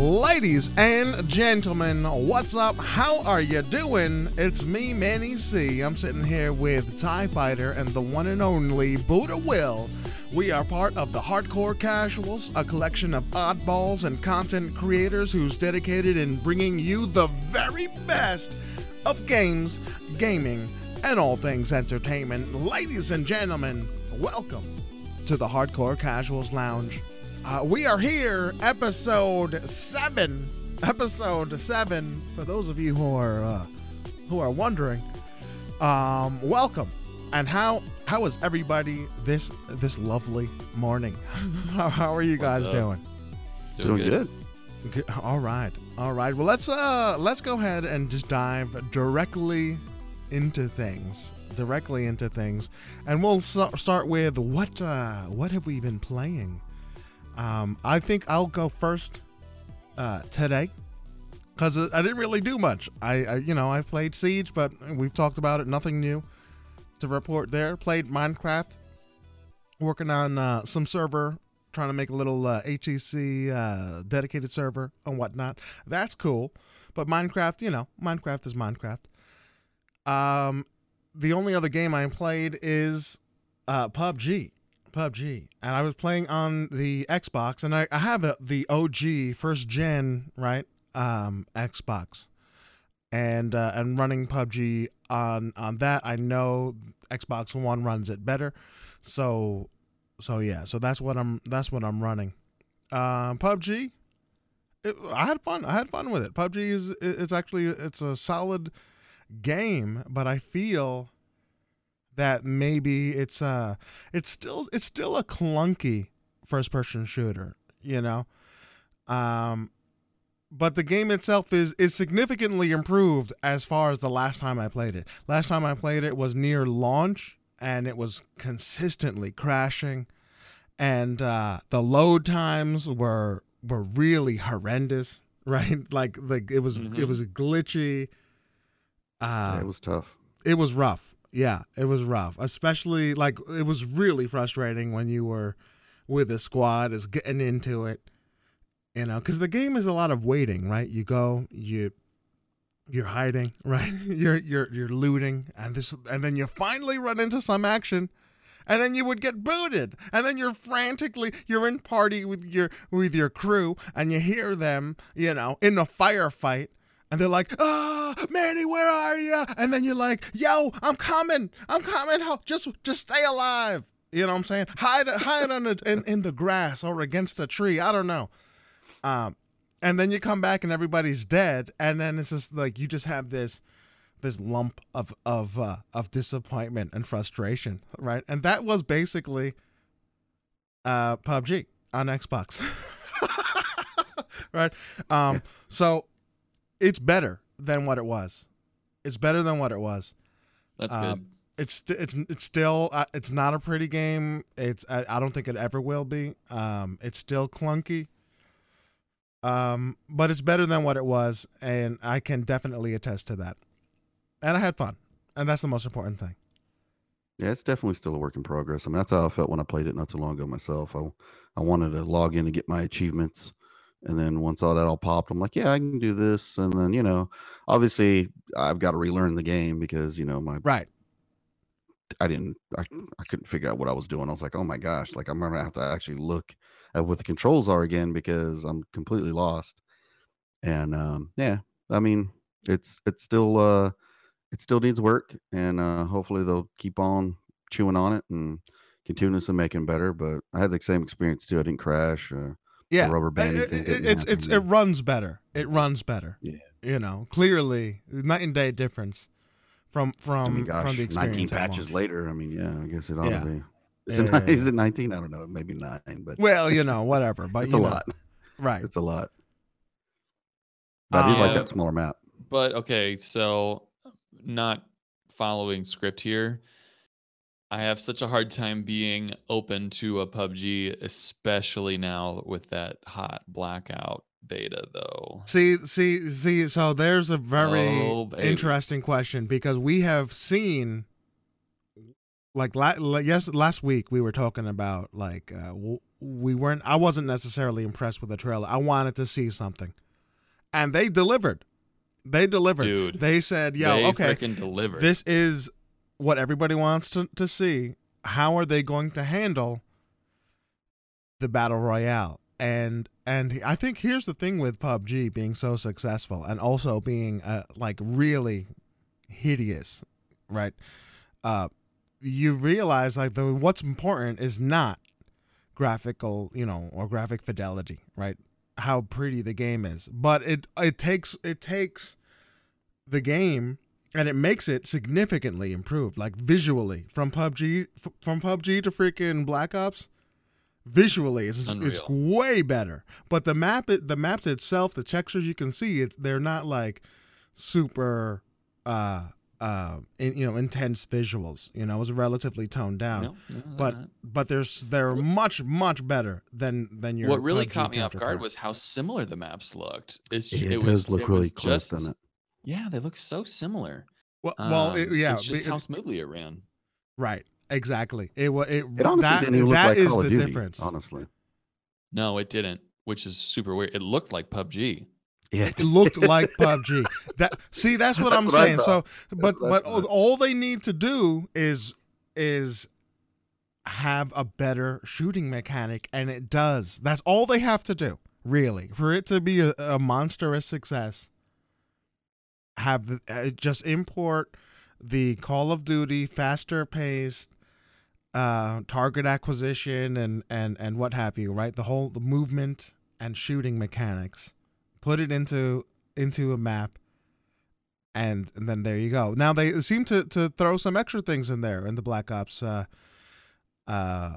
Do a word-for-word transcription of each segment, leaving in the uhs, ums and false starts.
Ladies and gentlemen, what's up? How are you doing? It's me, Manny C. I'm sitting here with TIE Fighter and the one and only Buddha Will. We are part of the Hardcore Casuals, a collection of oddballs and content creators who's dedicated in bringing you the very best of games, gaming, and all things entertainment. Ladies and gentlemen, welcome to the Hardcore Casuals Lounge. Uh, we are here, episode seven. Episode seven. For those of you who are uh, who are wondering, um, welcome. And how how is everybody this this lovely morning? how, how are you guys doing? Doing, doing good. good. All right, all right. Well, let's uh let's go ahead and just dive directly into things. Directly into things, and we'll so- start with what uh, what have we been playing? Um, I think I'll go first uh, today because I didn't really do much. I, I, you know, I played Siege, but we've talked about it. Nothing new to report there. Played Minecraft, working on uh, some server, trying to make a little uh, H E C uh, dedicated server and whatnot. That's cool. But Minecraft, you know, Minecraft is Minecraft. Um, the only other game I played is uh, P U B G. P U B G, and I was playing on the Xbox, and I, I have a, the O G first gen right um, Xbox, and uh, and running P U B G on on that. I know Xbox One runs it better, so so yeah, so that's what I'm that's what I'm running. Uh, P U B G, it, I had fun. I had fun with it. P U B G is it's actually it's a solid game, but I feel that maybe it's uh it's still it's still a clunky first person shooter, you know, um, but the game itself is is significantly improved as far as the last time I played it. Last time I played it was near launch, and it was consistently crashing, and uh, the load times were were really horrendous, right? Like like it was mm-hmm. it was glitchy. Uh, yeah, it was tough. It was rough. Yeah, it was rough, especially like it was really frustrating when you were with a squad is getting into it, you know, because the game is a lot of waiting, right? You go, you, you're hiding, right? You're you're you're looting, and this, and then you finally run into some action, and then you would get booted, and then you're frantically you're in party with your with your crew, and you hear them, you know, in a firefight. And they're like, ah, oh, Manny, where are you? And then you're like, yo, I'm coming. I'm coming. Just just stay alive. You know what I'm saying? Hide hide on the, in, in the grass or against a tree. I don't know. Um, and then you come back and everybody's dead. And then it's just like you just have this this lump of, of, uh, of disappointment and frustration, right? And that was basically uh, P U B G on Xbox, right? Um, so... It's better than what it was. It's better than what it was. That's um, good. It's st- it's it's still uh, it's not a pretty game. It's I, I don't think it ever will be. Um, it's still clunky. Um, but it's better than what it was, and I can definitely attest to that. And I had fun, and that's the most important thing. Yeah, it's definitely still a work in progress. I mean, that's how I felt when I played it not too long ago myself. I I wanted to log in and get my achievements. And then once all that all popped, I'm like, yeah, I can do this. And then, you know, obviously I've got to relearn the game because, you know, my, right. I didn't, I, I couldn't figure out what I was doing. I was like, oh my gosh, like I'm going to have to actually look at what the controls are again, because I'm completely lost. And, um, yeah, I mean, it's, it's still, uh, it still needs work, and, uh, hopefully they'll keep on chewing on it and continuously making better. But I had the same experience too. I didn't crash. Uh, Yeah, rubber band it, it, it, it's, it's, it runs better. It runs better. Yeah. You know, clearly, night and day difference from from, I mean, gosh, from the experience. nineteen patches later, I mean, yeah, I guess it ought yeah. to be. Is, yeah, it, yeah, is yeah. it nineteen? I don't know. Maybe nine. But well, you know, whatever. But it's you a know. lot. Right. It's a lot. But um, I do like that smaller map. But, okay, so not following script here. I have such a hard time being open to a P U B G, especially now with that hot blackout beta, though. See, see, see, so there's a very oh, interesting question, because we have seen, like, la- yes, last week we were talking about, like, uh, we weren't, I wasn't necessarily impressed with the trailer. I wanted to see something. And they delivered. They delivered. Dude, they said, yo, they okay, delivered. This is what everybody wants to, to see. How are they going to handle the Battle Royale? And and I think here's the thing with P U B G being so successful and also being uh, like really hideous, right? Uh, you realize like the what's important is not graphical, you know, or graphic fidelity, right? How pretty the game is, but it it takes it takes the game and it makes it significantly improved, like visually from P U B G f- from P U B G to freaking Black Ops. Visually, it's, it's way better. But the map, the maps itself, the textures you can see, it, they're not like super, uh, uh, in, you know, intense visuals. You know, it was relatively toned down. No, no, but not. but there's they're much much better than than your. What really P U B G caught me off guard was how similar the maps looked. It's, it, it does was, look it really close, doesn't it? Yeah, they look so similar. Well, um, well, it, yeah, it's just it, how smoothly it ran. Right. Exactly. It was. It, it honestly that, didn't look that like is Call of the Duty, difference. Honestly, no, it didn't. Which is super weird. It looked like P U B G. Yeah, it looked like P U B G. That see, that's what that's I'm what saying. So, but but all, all they need to do is is have a better shooting mechanic, and it does. That's all they have to do, really, for it to be a, a monstrous success. Have uh, just import the Call of Duty faster paced. Uh, target acquisition and, and, and what have you, right? The whole the movement and shooting mechanics. Put it into into a map, and, and then there you go. Now they seem to, to throw some extra things in there in the Black Ops uh, uh,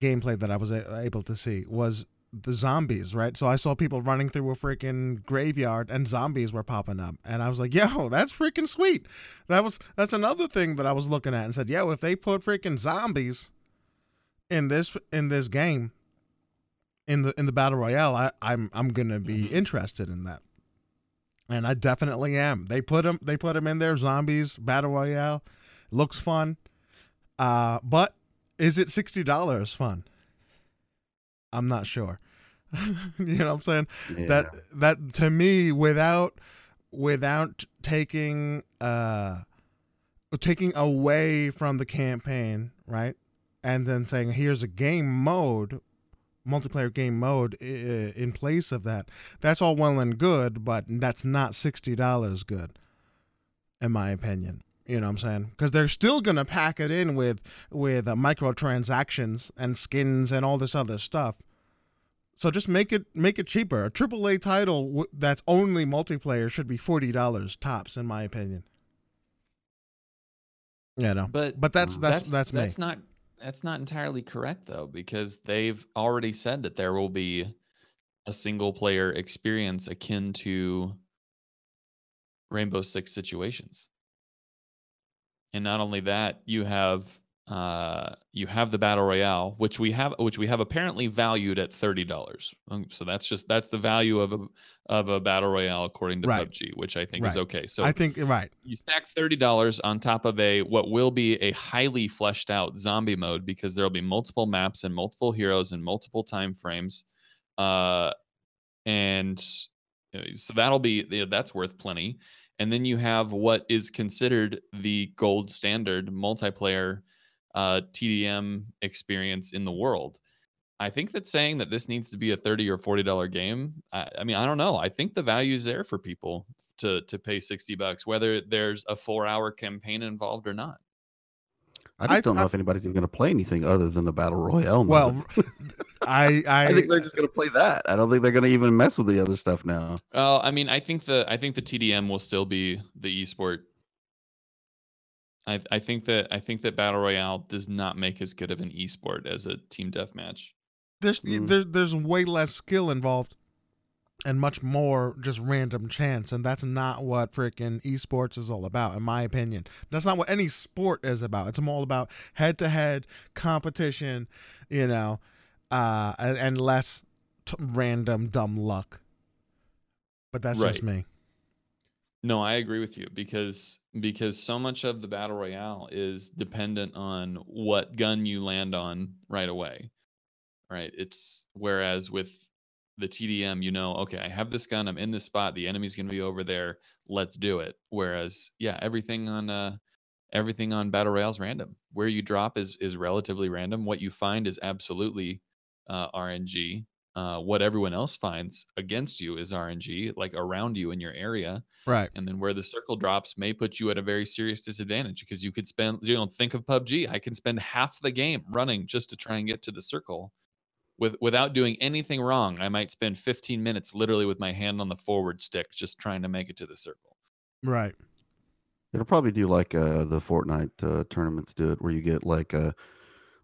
gameplay that I was a- able to see was the zombies, right? So I saw people running through a freaking graveyard and zombies were popping up. And I was like, yo, that's freaking sweet. That was, that's another thing that I was looking at and said, yo, if they put freaking zombies in this, in this game, in the, in the Battle Royale, I, I'm, I'm going to be interested in that. And I definitely am. They put them, they put them in there. Zombies, Battle Royale, looks fun. Uh, but is it sixty dollars fun? I'm not sure. You know what I'm saying? Yeah. That that to me, without without taking uh taking away from the campaign, right? And then saying here's a game mode, multiplayer game mode I- in place of that. That's all well and good, but that's not sixty dollars good, in my opinion. You know what I'm saying? Because they're still going to pack it in with with uh, microtransactions and skins and all this other stuff. So just make it make it cheaper. A triple A title w- that's only multiplayer should be forty dollars tops, in my opinion. You know, but but that's that's that's, that's, that's, me. that's not that's not entirely correct though, because they've already said that there will be a single player experience akin to Rainbow Six Situations. And not only that, you have uh, you have the Battle Royale, which we have, which we have apparently valued at thirty dollars. So that's just that's the value of a of a Battle Royale according to right. P U B G, which I think right. is okay. So I think right, you stack thirty dollars on top of a what will be a highly fleshed out zombie mode because there'll be multiple maps and multiple heroes and multiple time frames, uh, and so that'll be that's worth plenty. And then you have what is considered the gold standard multiplayer uh, T D M experience in the world. I think that saying that this needs to be a thirty dollars or forty dollars game, I, I mean, I don't know. I think the value is there for people to to pay sixty bucks, whether there's a four-hour campaign involved or not. I just I, don't know I, if anybody's even going to play anything other than the Battle Royale. Well, I, I I think they're just going to play that. I don't think they're going to even mess with the other stuff now. Oh, uh, I mean, I think the I think the T D M will still be the esport. I I think that I think that Battle Royale does not make as good of an esport as a team deathmatch. There's mm. there's there's way less skill involved, and much more just random chance, and that's not what freaking esports is all about, in my opinion. That's not what any sport is about. It's all about head-to-head competition, you know. Uh, and, and less t- random dumb luck, but that's right. just me. No, I agree with you because because so much of the battle royale is dependent on what gun you land on right away. Right? It's whereas with the T D M, you know, okay, I have this gun, I'm in this spot, the enemy's going to be over there, let's do it. Whereas, yeah, everything on uh everything on battle royale is random. Where you drop is is relatively random. What you find is absolutely uh, R N G. Uh, what everyone else finds against you is R N G, like around you in your area. Right. And then where the circle drops may put you at a very serious disadvantage because you could spend, you know, think of P U B G. I can spend half the game running just to try and get to the circle with without doing anything wrong. I might spend fifteen minutes literally with my hand on the forward stick just trying to make it to the circle. Right. It'll probably do like uh, the Fortnite uh, tournaments do it where you get like a...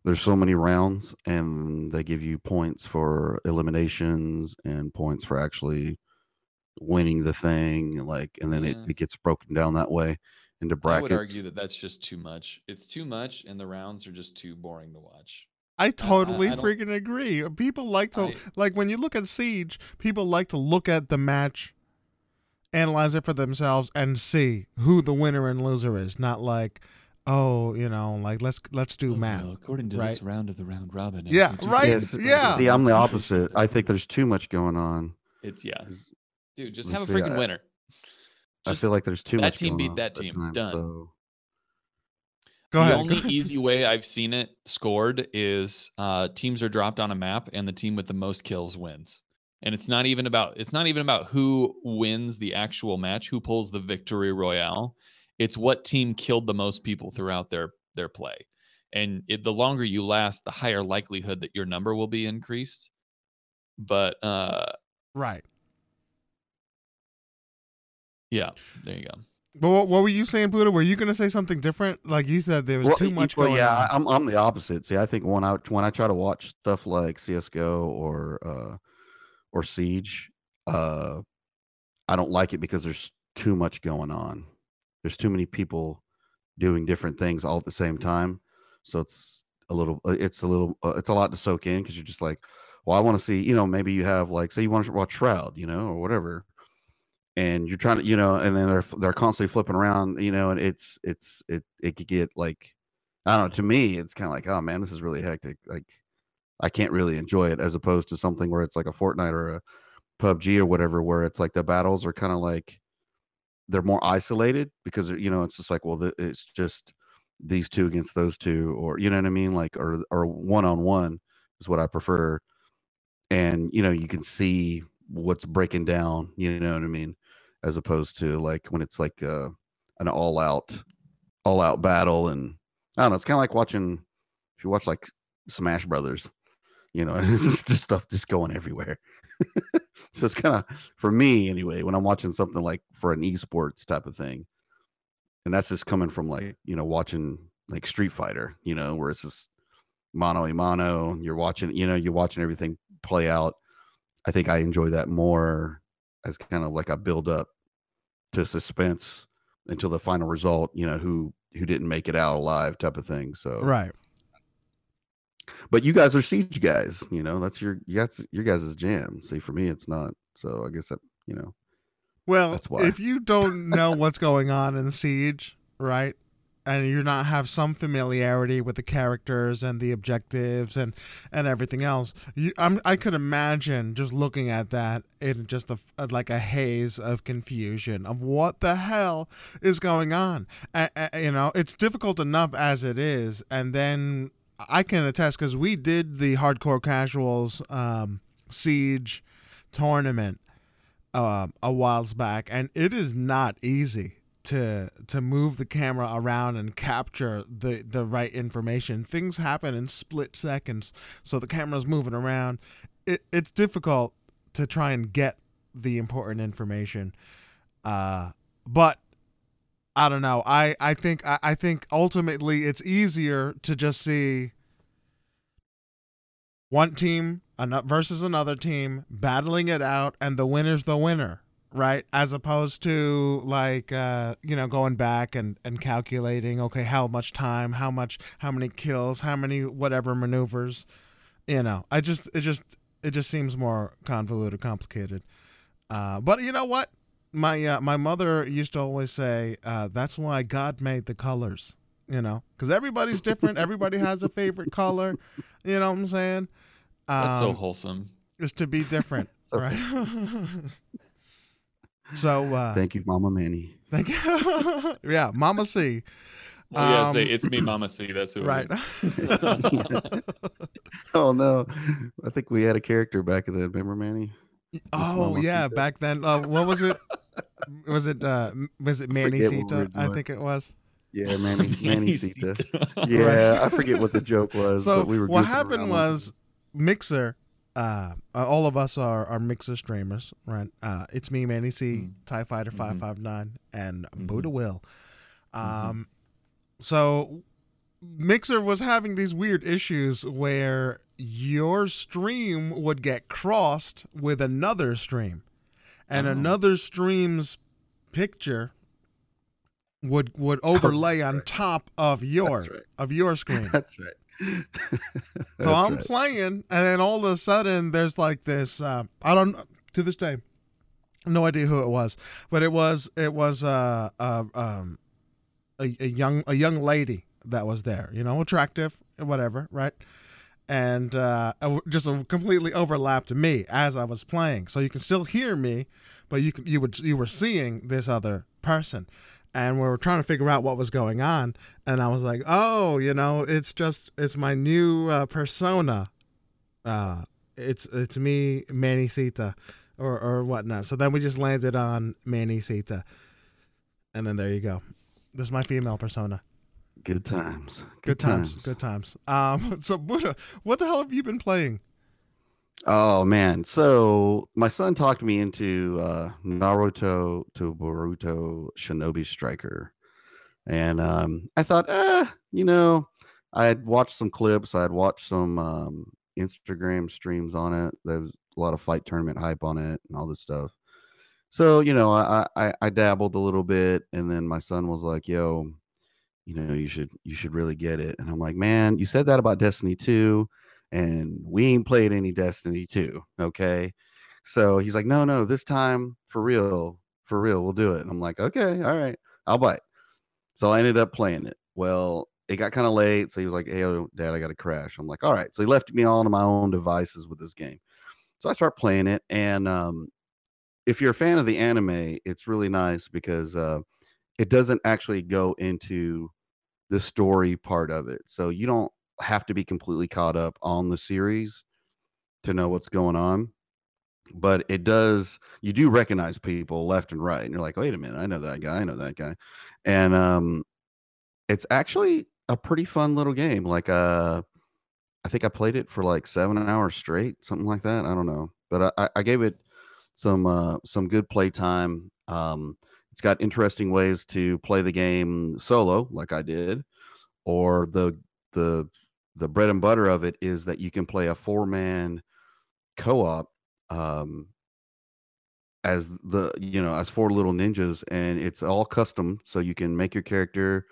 There's so many rounds, and they give you points for eliminations and points for actually winning the thing. Like, and then yeah. it, it gets broken down that way into brackets. I would argue that that's just too much. It's too much, and the rounds are just too boring to watch. I totally I, I, I freaking agree. People like to I, like when you look at Siege. People like to look at the match, analyze it for themselves, and see who the winner and loser is. Not like. Oh, you know, like let's let's do oh, math. No, according to right? this round of the round robin. Yeah, right. Yes, yeah. See, I'm the opposite. I think there's too much going on. It's yeah. Dude, just let's have a freaking see, winner. Just, I feel like there's too that much. That team beat that team. Time, Done. So. Go ahead. The only easy way I've seen it scored is uh, teams are dropped on a map and the team with the most kills wins. And it's not even about it's not even about who wins the actual match, who pulls the victory royale. It's what team killed the most people throughout their their play. And it, the longer you last, the higher likelihood that your number will be increased. But uh, right. Yeah, there you go. But what, what were you saying, Buddha? Were you going to say something different? Like you said, there was well, too much well, going yeah, on. Yeah, I'm I'm the opposite. See, I think when I when I try to watch stuff like C S G O or uh, or Siege, uh, I don't like it because there's too much going on. There's too many people doing different things all at the same time. So it's a little, it's a little, uh, it's a lot to soak in because you're just like, well, I want to see, you know, maybe you have like, say you want to watch Shroud, you know, or whatever. And you're trying to, you know, and then they're, they're constantly flipping around, you know, and it's, it's, it, it could get like, I don't know, to me, it's kind of like, oh man, this is really hectic. Like I can't really enjoy it as opposed to something where it's like a Fortnite or a P U B G or whatever, where it's like the battles are kind of like, they're more isolated because, you know, it's just like, well, the, it's just these two against those two or, you know what I mean? Like, or, or one-on-one is what I prefer. And, you know, you can see what's breaking down, you know what I mean? As opposed to like when it's like uh, an all out, all out battle. And I don't know, it's kind of like watching, if you watch like Smash Brothers, you know, it's just stuff just going everywhere. So it's kind of, for me anyway, when I'm watching something like for an esports type of thing, and that's just coming from like, you know, watching like Street Fighter, you know, where it's just mano a mano, you're watching, you know, you're watching everything play out. I think I enjoy that more as kind of like a build up to suspense until the final result, you know, who, who didn't make it out alive type of thing. So, right. But you guys are Siege guys, you know, that's your, that's your guys' jam. See, for me, it's not. So I guess that, you know, well, that's why. If you don't know what's going on in Siege, right. And you're not have some familiarity with the characters and the objectives and, and everything else. You, I'm, I could imagine just looking at that in just a, like a haze of confusion of what the hell is going on. Uh, uh, you know, it's difficult enough as it is. And then, I can attest because we did the Hardcore Casuals um, Siege tournament uh, a whiles back, and it is not easy to to move the camera around and capture the, the right information. Things happen in split seconds, so the camera's moving around. It, it's difficult to try and get the important information, uh, but. I don't know. I, I think I, I think ultimately it's easier to just see one team versus another team battling it out, and the winner's the winner, right? As opposed to like uh, you know going back and, and calculating, okay, how much time, how much, how many kills, how many whatever maneuvers, you know. I just it just it just seems more convoluted, complicated. Uh, but you know what? my uh, my mother used to always say, uh, that's why God made the colors, you know, because everybody's different. Everybody has a favorite color. You know what I'm saying? Um, that's so wholesome. Is to be different, right? So uh, thank you, Mama Manny. Thank you. Yeah, Mama C. Well, um, yeah, say it's me, Mama C. That's who. Right. It is. Oh no, I think we had a character back then. Remember Manny? Just oh Mama yeah, Cita. Back then. Uh, what was it? Was it uh, was it Manny Sita? I think it was. Yeah, Manny Manny Sita. Yeah, right. I forget what the joke was. So but we were what happened was Mixer. Uh, all of us are, are Mixer streamers, right? Uh, it's me, Manny C, mm. TIE Fighter mm-hmm. five five nine, and mm-hmm. Buddha Will. Um, mm-hmm. So Mixer was having these weird issues where your stream would get crossed with another stream, and oh. another stream's picture would would overlay oh, on right. top of your right. of your screen. That's right. So that's I'm right. playing, and then all of a sudden there's like this uh, I don't to this day no idea who it was, but it was it was uh, uh, um, a, a young a young lady that was there, you know, attractive whatever, right? And uh, just completely overlapped me as I was playing, so you can still hear me, but you can, you would you were seeing this other person. And we were trying to figure out what was going on. And I was like, oh, you know, it's just, it's my new uh, persona. Uh, it's it's me, Manny Sita, or, or whatnot. So then we just landed on Manny Sita. And then there you go. This is my female persona. Good times. Good, Good times. times. Good times. Um, so Buddha, what the hell have you been playing? Oh, man. So my son talked me into uh, Naruto to Boruto Shinobi Striker. And um, I thought, eh, you know, I had watched some clips. I had watched some um, Instagram streams on it. There was a lot of fight tournament hype on it and all this stuff. So, you know, I, I, I dabbled a little bit. And then my son was like, yo, you know, you should you should really get it. And I'm like, man, you said that about Destiny two. And we ain't played any Destiny two, okay? So he's like, no, no, this time, for real, for real, we'll do it. And I'm like, okay, all right, I'll bite. So I ended up playing it. Well, it got kind of late, so he was like, hey, oh, Dad, I got to crash. I'm like, all right. So he left me all to my own devices with this game. So I start playing it, and um, if you're a fan of the anime, it's really nice because uh, it doesn't actually go into the story part of it. So you don't have to be completely caught up on the series to know what's going on, but it does, you do recognize people left and right, and you're like, wait a minute, I know that guy, I know that guy. And um it's actually a pretty fun little game. Like uh I think I played it for like seven hours straight, something like that, I don't know, but I, I gave it some uh some good play time. Um it's got interesting ways to play the game solo like I did, or the the The bread and butter of it is that you can play a four-man co-op um, as the you know as four little ninjas, and it's all custom. So you can make your character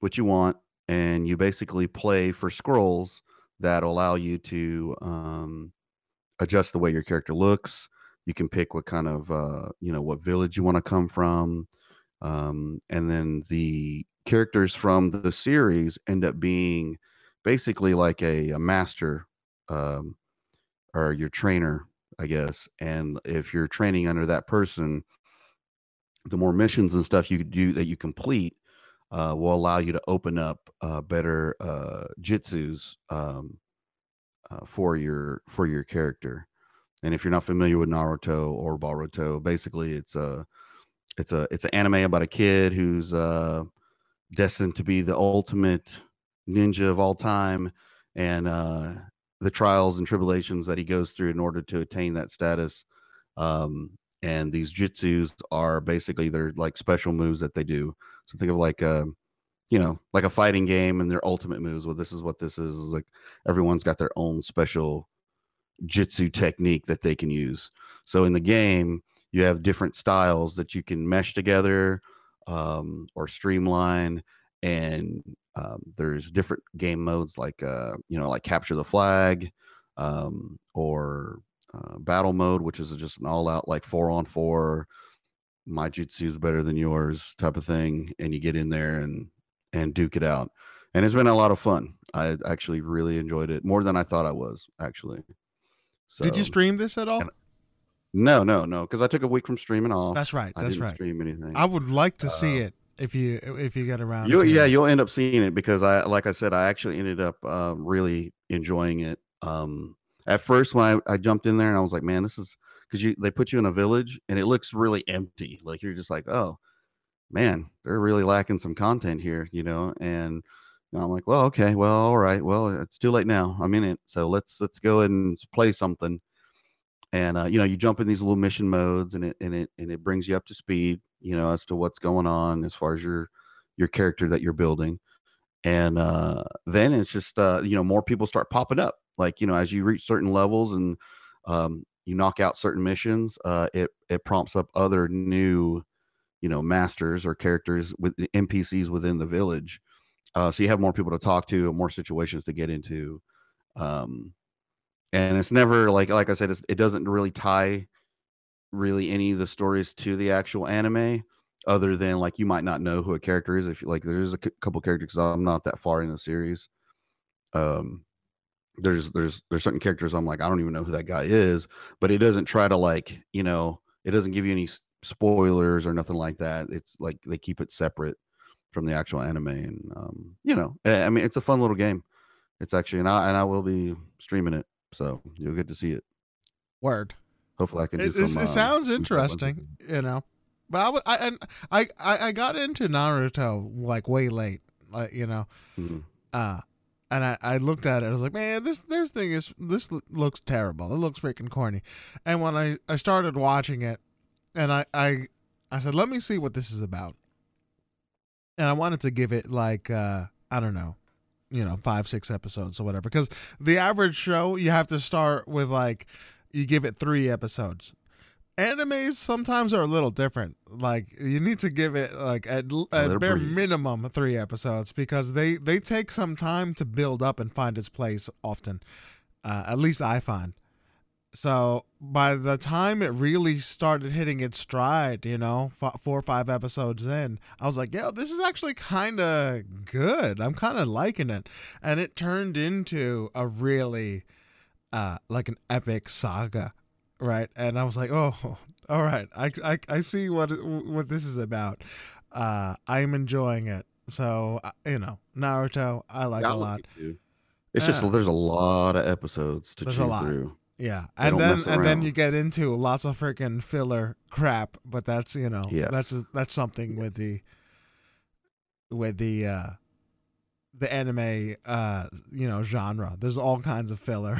what you want, and you basically play for scrolls that allow you to um, adjust the way your character looks. You can pick what kind of uh, you know what village you want to come from, um, and then the characters from the series end up being basically like a, a master um, or your trainer, I guess. And if you're training under that person, the more missions and stuff you do that you complete uh, will allow you to open up uh, better uh, jutsus um, uh, for your for your character. And if you're not familiar with Naruto or Boruto, basically it's a it's a it's an anime about a kid who's uh, destined to be the ultimate ninja of all time, and uh the trials and tribulations that he goes through in order to attain that status, um and these jutsus are basically, they're like special moves that they do. So think of like uh you know like a fighting game and their ultimate moves. Well, this is what this is, is like everyone's got their own special jutsu technique that they can use. So in the game you have different styles that you can mesh together um or streamline, and Um, there's different game modes like, uh, you know, like capture the flag, um, or, uh, battle mode, which is just an all out, like four on four, my jutsu is better than yours type of thing, and you get in there and and duke it out. And it's been a lot of fun. I actually really enjoyed it more than I thought I was, actually. So, did you stream this at all? No, no, no, because I took a week from streaming off. That's right. That's I didn't right. Stream anything. I would like to uh, see it if you if you get around. You, to yeah, it. You'll end up seeing it because I, like I said, I actually ended up uh, really enjoying it. Um, at first, when I, I jumped in there, and I was like, man, this is because you they put you in a village and it looks really empty. Like you're just like, oh man, they're really lacking some content here, you know, and. And I'm like, well, okay, well, all right, well, it's too late now. I'm in it, so let's let's go and play something. And uh, you know, you jump in these little mission modes, and it and it and it brings you up to speed, you know, as to what's going on as far as your your character that you're building. And uh, then it's just uh, you know, more people start popping up, like you know, as you reach certain levels and um, you knock out certain missions, uh, it it prompts up other new, you know, masters or characters with N P Cs within the village. Uh, so you have more people to talk to and more situations to get into. Um, and it's never like, like I said, it's, it doesn't really tie really any of the stories to the actual anime other than like, you might not know who a character is. If you like, there's a c- couple characters, I'm not that far in the series. Um, there's, there's, there's certain characters I'm like, I don't even know who that guy is, but it doesn't try to like, you know, it doesn't give you any s- spoilers or nothing like that. It's like, they keep it separate from the actual anime. And um you know, I mean, it's a fun little game. It's actually, and I and I will be streaming it, so you'll get to see it. Word. Hopefully I can do it, some. It sounds uh, interesting, you know. But I, I I I got into Naruto like way late, like you know, mm-hmm. uh, and I, I looked at it. I was like, man, this this thing is this looks terrible. It looks freaking corny. And when I, I started watching it, and I, I I said, let me see what this is about. And I wanted to give it like, uh, I don't know, you know, five, six episodes or whatever. Because the average show, you have to start with like, you give it three episodes. Animes sometimes are a little different. Like you need to give it like at, at bare breathe. minimum three episodes because they, they take some time to build up and find its place often. Uh, at least I find. So by the time it really started hitting its stride, you know, f- four or five episodes in, I was like, yo, this is actually kind of good. I'm kind of liking it. And it turned into a really uh, like an epic saga. Right. And I was like, oh, all right. I, I, I see what what this is about. Uh, I'm enjoying it. So, you know, Naruto, I like yeah, a lot. Like it's yeah. just there's a lot of episodes to there's chew through. Yeah, they and then and then you get into lots of freaking filler crap, but that's you know yes. that's that's something yes. with the with the uh, the anime uh, you know genre. There's all kinds of filler,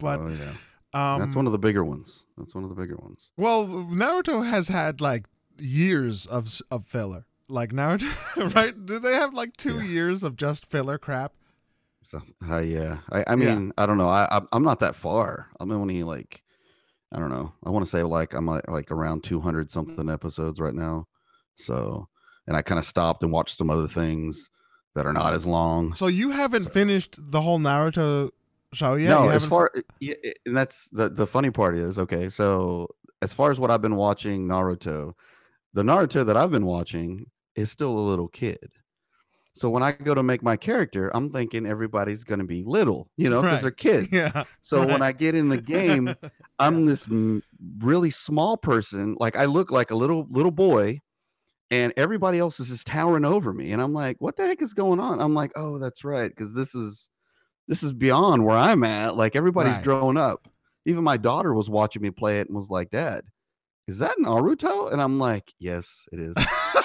but oh, yeah. um, that's one of the bigger ones. That's one of the bigger ones. Well, Naruto has had like years of of filler, like Naruto, right? Yeah. Do they have like two yeah. years of just filler crap? So uh, yeah, I, I mean, yeah. I don't know. I, I I'm not that far. I'm only like, I don't know. I want to say like I'm like, like around two hundred something episodes right now. So, and I kind of stopped and watched some other things that are not as long. So you haven't so. finished the whole Naruto show yet? No, you as far yeah, and that's the the funny part is okay. So as far as what I've been watching Naruto, the Naruto that I've been watching is still a little kid. So when I go to make my character, I'm thinking everybody's going to be little, you know, because right. they're kids. Yeah. So right. when I get in the game, I'm this m- really small person. Like I look like a little little boy and everybody else is just towering over me. And I'm like, what the heck is going on? I'm like, oh, that's right. Because this is this is beyond where I'm at. Like everybody's right. grown up. Even my daughter was watching me play it and was like, Dad, is that Naruto? And I'm like, yes, it is.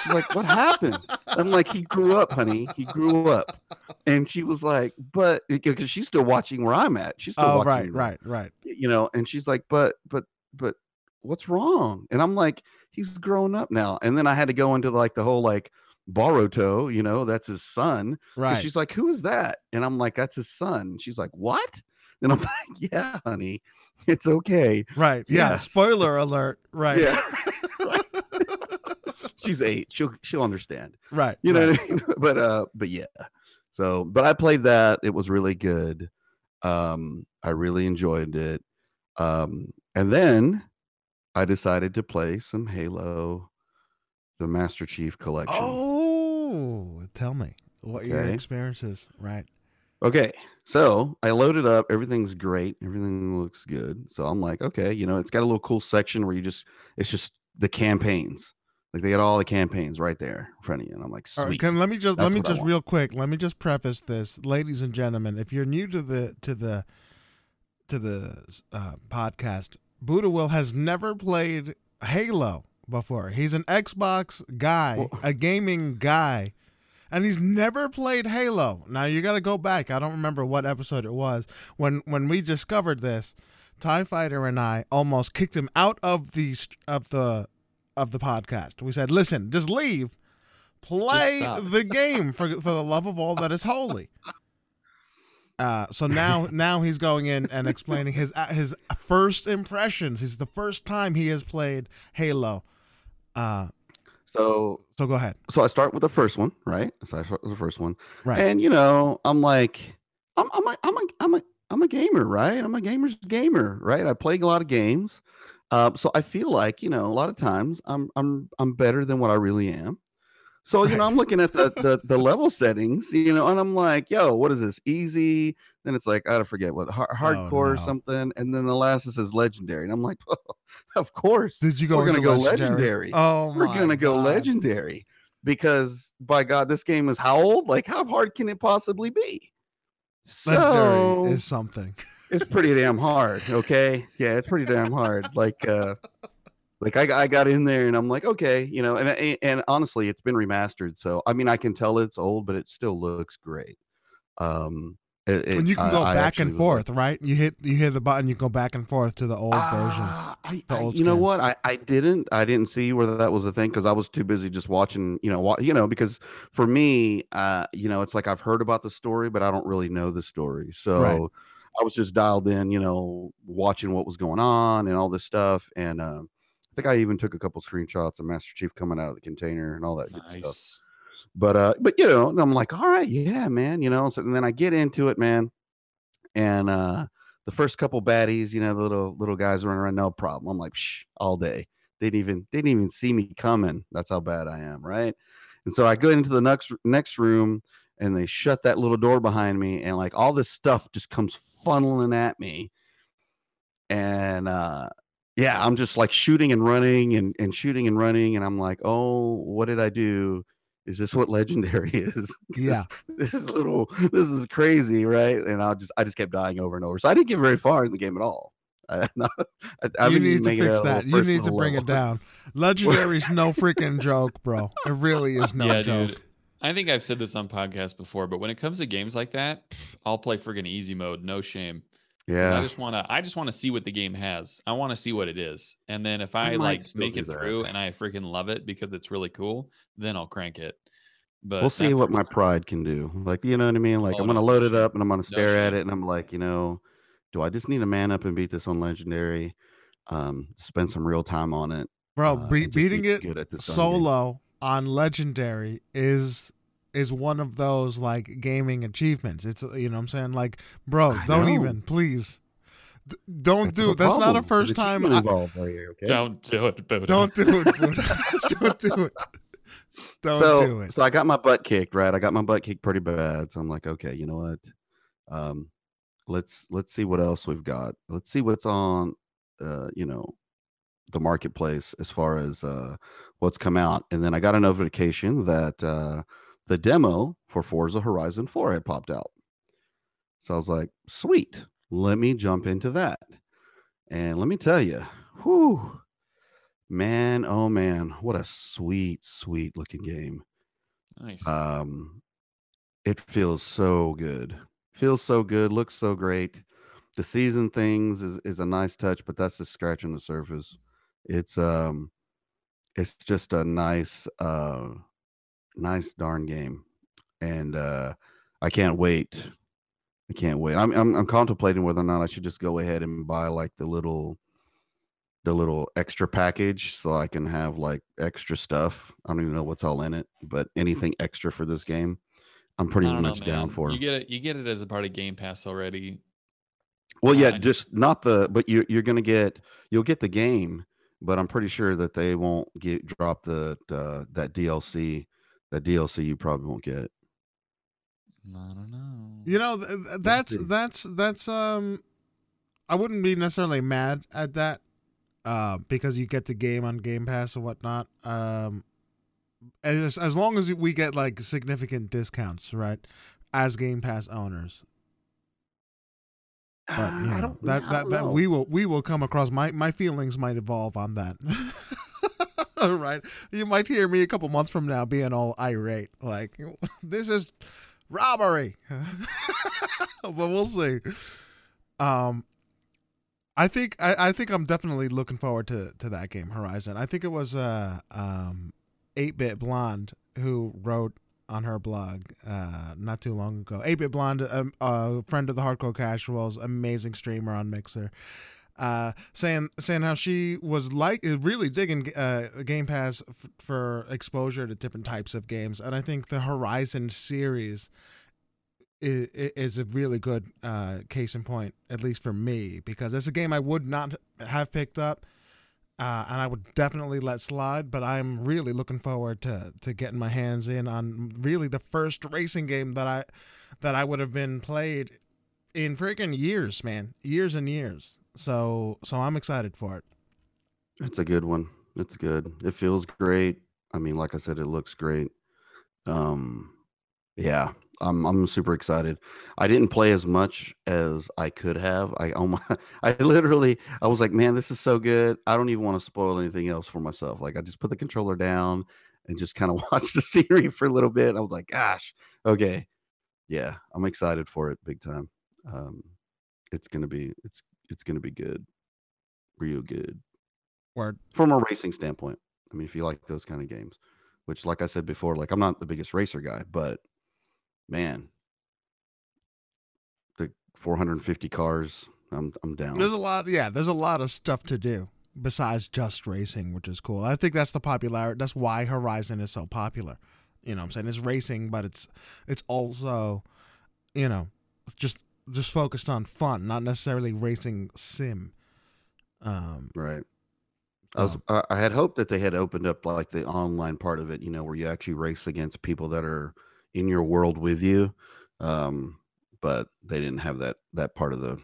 She's like, what happened? I'm like, he grew up, honey. He grew up. And she was like, but because she's still watching where I'm at. She's still oh, watching. Right, right, right. You know, and she's like, but, but, but what's wrong? And I'm like, he's grown up now. And then I had to go into like the whole like Boruto, you know, that's his son. Right. And she's like, who is that? And I'm like, that's his son. She's like, what? And I'm like, yeah, honey, it's okay. Right. Yeah. Yes. Spoiler alert. Right. Yeah. She's eight. She'll she'll understand. Right. You know right. what I mean? But uh but yeah. So but I played that. It was really good. Um I really enjoyed it. Um and then I decided to play some Halo, the Master Chief collection. Oh, tell me what okay. your experiences, right? Okay, so I loaded up. Everything's great. Everything looks good. So I'm like, okay, you know, it's got a little cool section where you just, it's just the campaigns. Like they got all the campaigns right there in front of you, and I'm like, sweet. Right, can, let me just That's let me just real quick. Let me just preface this, ladies and gentlemen. If you're new to the to the to the uh, podcast, Buddha Will has never played Halo before. He's an Xbox guy, well, a gaming guy, and he's never played Halo. Now you got to go back. I don't remember what episode it was when when we discovered this. TIE Fighter and I almost kicked him out of the of the. of the podcast. We said, listen, just leave, play just the game for for the love of all that is holy. Uh, so now now he's going in and explaining his uh, his first impressions. He's the first time he has played Halo. Uh, so so go ahead. So I start with the first one, right? So I start with the first one, right? And you know, I'm like, I'm I'm a, I'm a, I'm a, I'm a gamer, right? I'm a gamer's gamer, right? I play a lot of games. Uh, so I feel like, you know, a lot of times I'm I'm I'm better than what I really am. So, you know, I'm looking at the the, the level settings, you know, and I'm like, yo, what is this? Easy. Then it's like, I don't forget what, hard, hardcore oh, no. or something. And then the last it says legendary. And I'm like, oh, of course. Did you go We're going to go legendary. legendary. Oh, We're going to go legendary because, by God, this game is how old? Like, how hard can it possibly be? Legendary so, is something. It's pretty damn hard, okay? Yeah, it's pretty damn hard. Like, uh, like I, I got in there and I'm like, okay, you know, and and honestly, it's been remastered, so I mean, I can tell it's old, but it still looks great. Um, it, and you can go I, back I and forth, like, right? You hit you hit the button, you go back and forth to the old uh, version. The I, old you skins. know what? I, I didn't I didn't see whether that was a thing because I was too busy just watching, you know, wa- you know, because for me, uh, you know, it's like I've heard about the story, but I don't really know the story, so. Right. I was just dialed in, you know, watching what was going on and all this stuff. And uh, I think I even took a couple screenshots of Master Chief coming out of the container and all that nice. good stuff. But, uh, but you know, and I'm like, all right, yeah, man, you know. So, and then I get into it, man. And uh, the first couple baddies, you know, the little little guys running around, no problem. I'm like, shh, all day. They didn't even they didn't even see me coming. That's how bad I am, right? And so I go into the next next room. And they shut that little door behind me, and like all this stuff just comes funneling at me. And uh, yeah, I'm just like shooting and running and, and shooting and running. And I'm like, oh, what did I do? Is this what legendary is? Yeah, this, this is little, this is crazy, right? And I just, I just kept dying over and over. So I didn't get very far in the game at all. I, no, I, I you need to fix that. You need to bring level. it down. Legendary's no freaking joke, bro. It really is no yeah, joke. Dude. I think I've said this on podcasts before, but when it comes to games like that, I'll play friggin' easy mode, no shame. Yeah. I just wanna, I just wanna see what the game has. I wanna see what it is, and then if I, I like make it that. through and I freaking love it because it's really cool, then I'll crank it. But we'll see what my pride can do. Like, you know what I mean? Like, oh, I'm gonna no, load no it shame. up and I'm gonna stare no at shame. it, and I'm like, you know, do I just need to man up and beat this on legendary? Um, spend some real time on it, bro. Uh, be- beating be it solo. on legendary is is one of those like gaming achievements. It's, you know what I'm saying, like, bro, I don't know. even please d- don't that's do that's problem. not a first it's time I, you, okay? don't do it Buddha. don't do it Buddha. don't do it don't so, do it so I got my butt kicked, right? I got my butt kicked pretty bad, so I'm like, okay, you know what, um let's let's see what else we've got. Let's see what's on uh you know the marketplace as far as uh what's come out. And then I got a notification that uh the demo for Forza Horizon four had popped out. So I was like, sweet, let me jump into that. And let me tell you, whoo, man, oh man, what a sweet, sweet looking game. Nice. Um, it feels so good. Feels so good, looks so great. The season things is, is a nice touch, but that's just scratching the surface. It's um, it's just a nice, uh, nice darn game, and uh, I can't wait. I can't wait. I'm, I'm I'm contemplating whether or not I should just go ahead and buy like the little, the little extra package, so I can have like extra stuff. I don't even know what's all in it, but anything extra for this game, I'm pretty much know, down for. You get it. You get it as a part of Game Pass already. Well, yeah, just not the. But you you're gonna get you'll get the game. but I'm pretty sure that they won't get drop the uh, that D L C. That D L C you probably won't get. I don't know. You know, that's that's that's um, I wouldn't be necessarily mad at that, uh, because you get the game on Game Pass and whatnot. Um, as as long as we get like significant discounts, right, as Game Pass owners. But, you know, I don't, that, I don't that, that we will we will come across my, my feelings might evolve on that. Right. You might hear me a couple months from now being all irate. Like, this is robbery. But we'll see. Um I think I, I think I'm definitely looking forward to, to that game, Horizon. I think it was uh um eight-Bit Blonde who wrote on her blog uh, not too long ago. eight-Bit Blonde, a um, uh, friend of the Hardcore Casuals, amazing streamer on Mixer, uh, saying saying how she was like really digging uh, Game Pass f- for exposure to different types of games. And I think the Horizon series is, is a really good uh, case in point, at least for me, because it's a game I would not have picked up. Uh, and I would definitely let slide, but I'm really looking forward to, to getting my hands in on really the first racing game that I that I would have been played in freaking years, man, years and years. So so I'm excited for it. It's a good one. It's good. It feels great. I mean, like I said, it looks great. Um, yeah, I'm I'm super excited. I didn't play as much as I could have. I oh my, I literally I was like, man, this is so good. I don't even want to spoil anything else for myself. Like, I just put the controller down and just kind of watched the series for a little bit. I was like, gosh, okay, yeah, I'm excited for it big time. Um, it's gonna be it's it's gonna be good, real good. Word. From a racing standpoint. I mean, if you like those kind of games, which, like I said before, like, I'm not the biggest racer guy, but man, the four hundred fifty cars, I'm I'm down. There's a lot, yeah. There's a lot of stuff to do besides just racing, which is cool. I think that's the popularity. That's why Horizon is so popular. You know what I'm saying? It's racing, but it's it's also, you know, it's just just focused on fun, not necessarily racing sim. Um, right. I was, um, I had hoped that they had opened up like the online part of it, you know, where you actually race against people that are in your world with you, um but they didn't have that that part of the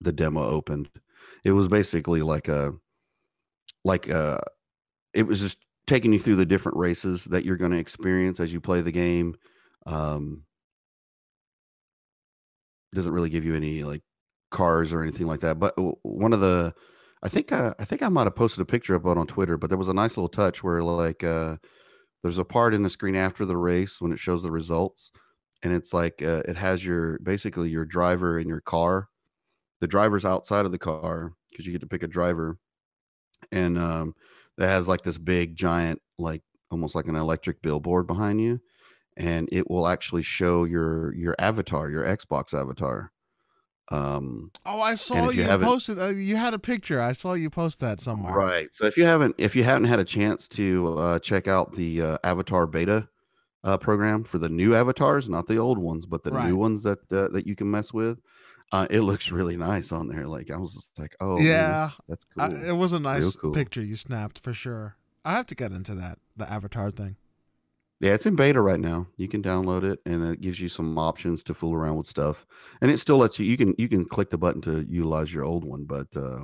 the demo opened. It was basically like a like uh it was just taking you through the different races that you're going to experience as you play the game. Um doesn't really give you any like cars or anything like that, but one of the i think i, I think i might have posted a picture about on Twitter, but there was a nice little touch where like uh there's a part in the screen after the race when it shows the results, and it's like uh, it has your basically your driver in your car. The driver's outside of the car because you get to pick a driver, and um, that has like this big giant, like almost like an electric billboard behind you, and it will actually show your your avatar, your Xbox avatar. Um, oh, I saw you, you posted. Uh, you had a picture. I saw you post that somewhere. Right. So if you haven't, if you haven't had a chance to uh, check out the uh, Avatar Beta uh, program for the new avatars, not the old ones, but the right. new ones that uh, that you can mess with, uh, it looks really nice on there. Like, I was just like, oh yeah, man, that's, that's cool. I, it was a nice cool. picture you snapped for sure. I have to get into that the avatar thing. Yeah, it's in beta right now. You can download it, and it gives you some options to fool around with stuff. And it still lets you you can you can click the button to utilize your old one, but uh,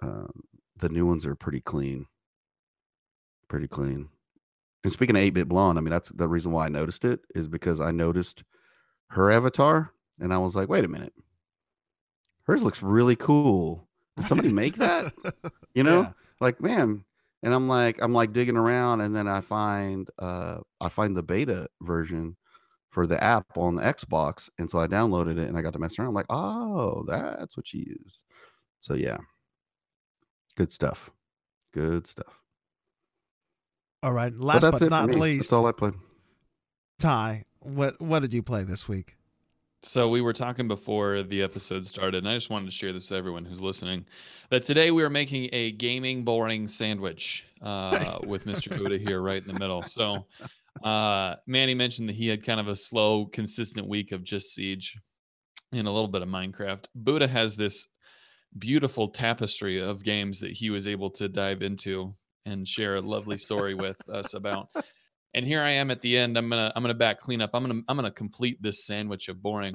uh, the new ones are pretty clean, pretty clean. And speaking of eight-Bit Blonde, I mean, that's the reason why I noticed it, is because I noticed her avatar, and I was like, wait a minute, hers looks really cool. Did somebody make that? You know, yeah. Like, man. And I'm like, I'm like digging around, and then I find, uh, I find the beta version for the app on the Xbox, and so I downloaded it, and I got to mess around. I'm like, oh, that's what you use. So yeah, good stuff, good stuff. All right, last but, but not least, that's all I played. Ty, what what did you play this week? So we were talking before the episode started, and I just wanted to share this with everyone who's listening, that today we are making a gaming boring sandwich uh, with Mister Buddha here right in the middle. So uh, Manny mentioned that he had kind of a slow, consistent week of just Siege and a little bit of Minecraft. Buddha has this beautiful tapestry of games that he was able to dive into and share a lovely story with us about. And here I am at the end. I'm gonna I'm gonna back clean up. I'm gonna I'm gonna complete this sandwich of boring,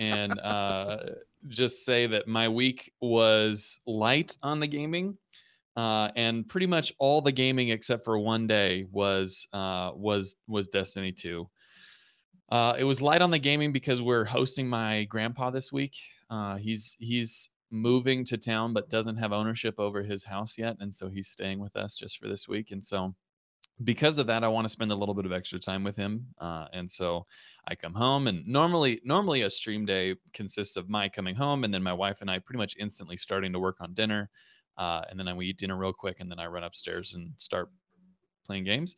and uh, just say that my week was light on the gaming, uh, and pretty much all the gaming except for one day was uh, was was Destiny two. Uh, it was light on the gaming because we're hosting my grandpa this week. Uh, he's he's moving to town, but doesn't have ownership over his house yet, and so he's staying with us just for this week. And so, because of that, I want to spend a little bit of extra time with him. Uh, and so, I come home, and normally, normally a stream day consists of my coming home, and then my wife and I pretty much instantly starting to work on dinner, uh, and then I, we eat dinner real quick, and then I run upstairs and start playing games.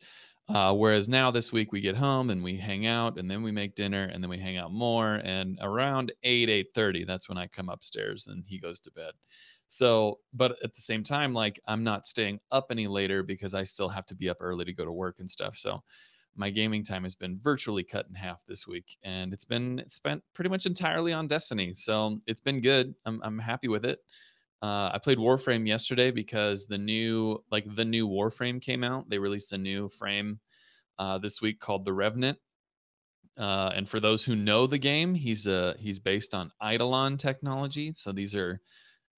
Uh, whereas now this week we get home and we hang out, and then we make dinner, and then we hang out more, and around eight, eight thirty, that's when I come upstairs and he goes to bed. So, but at the same time, like, I'm not staying up any later because I still have to be up early to go to work and stuff. So my gaming time has been virtually cut in half this week, and it's been spent pretty much entirely on Destiny. So it's been good. I'm I'm happy with it. Uh, I played Warframe yesterday because the new, like the new Warframe came out. They released a new frame uh, this week called The Revenant. Uh, and for those who know the game, he's uh, he's based on Eidolon technology. So these are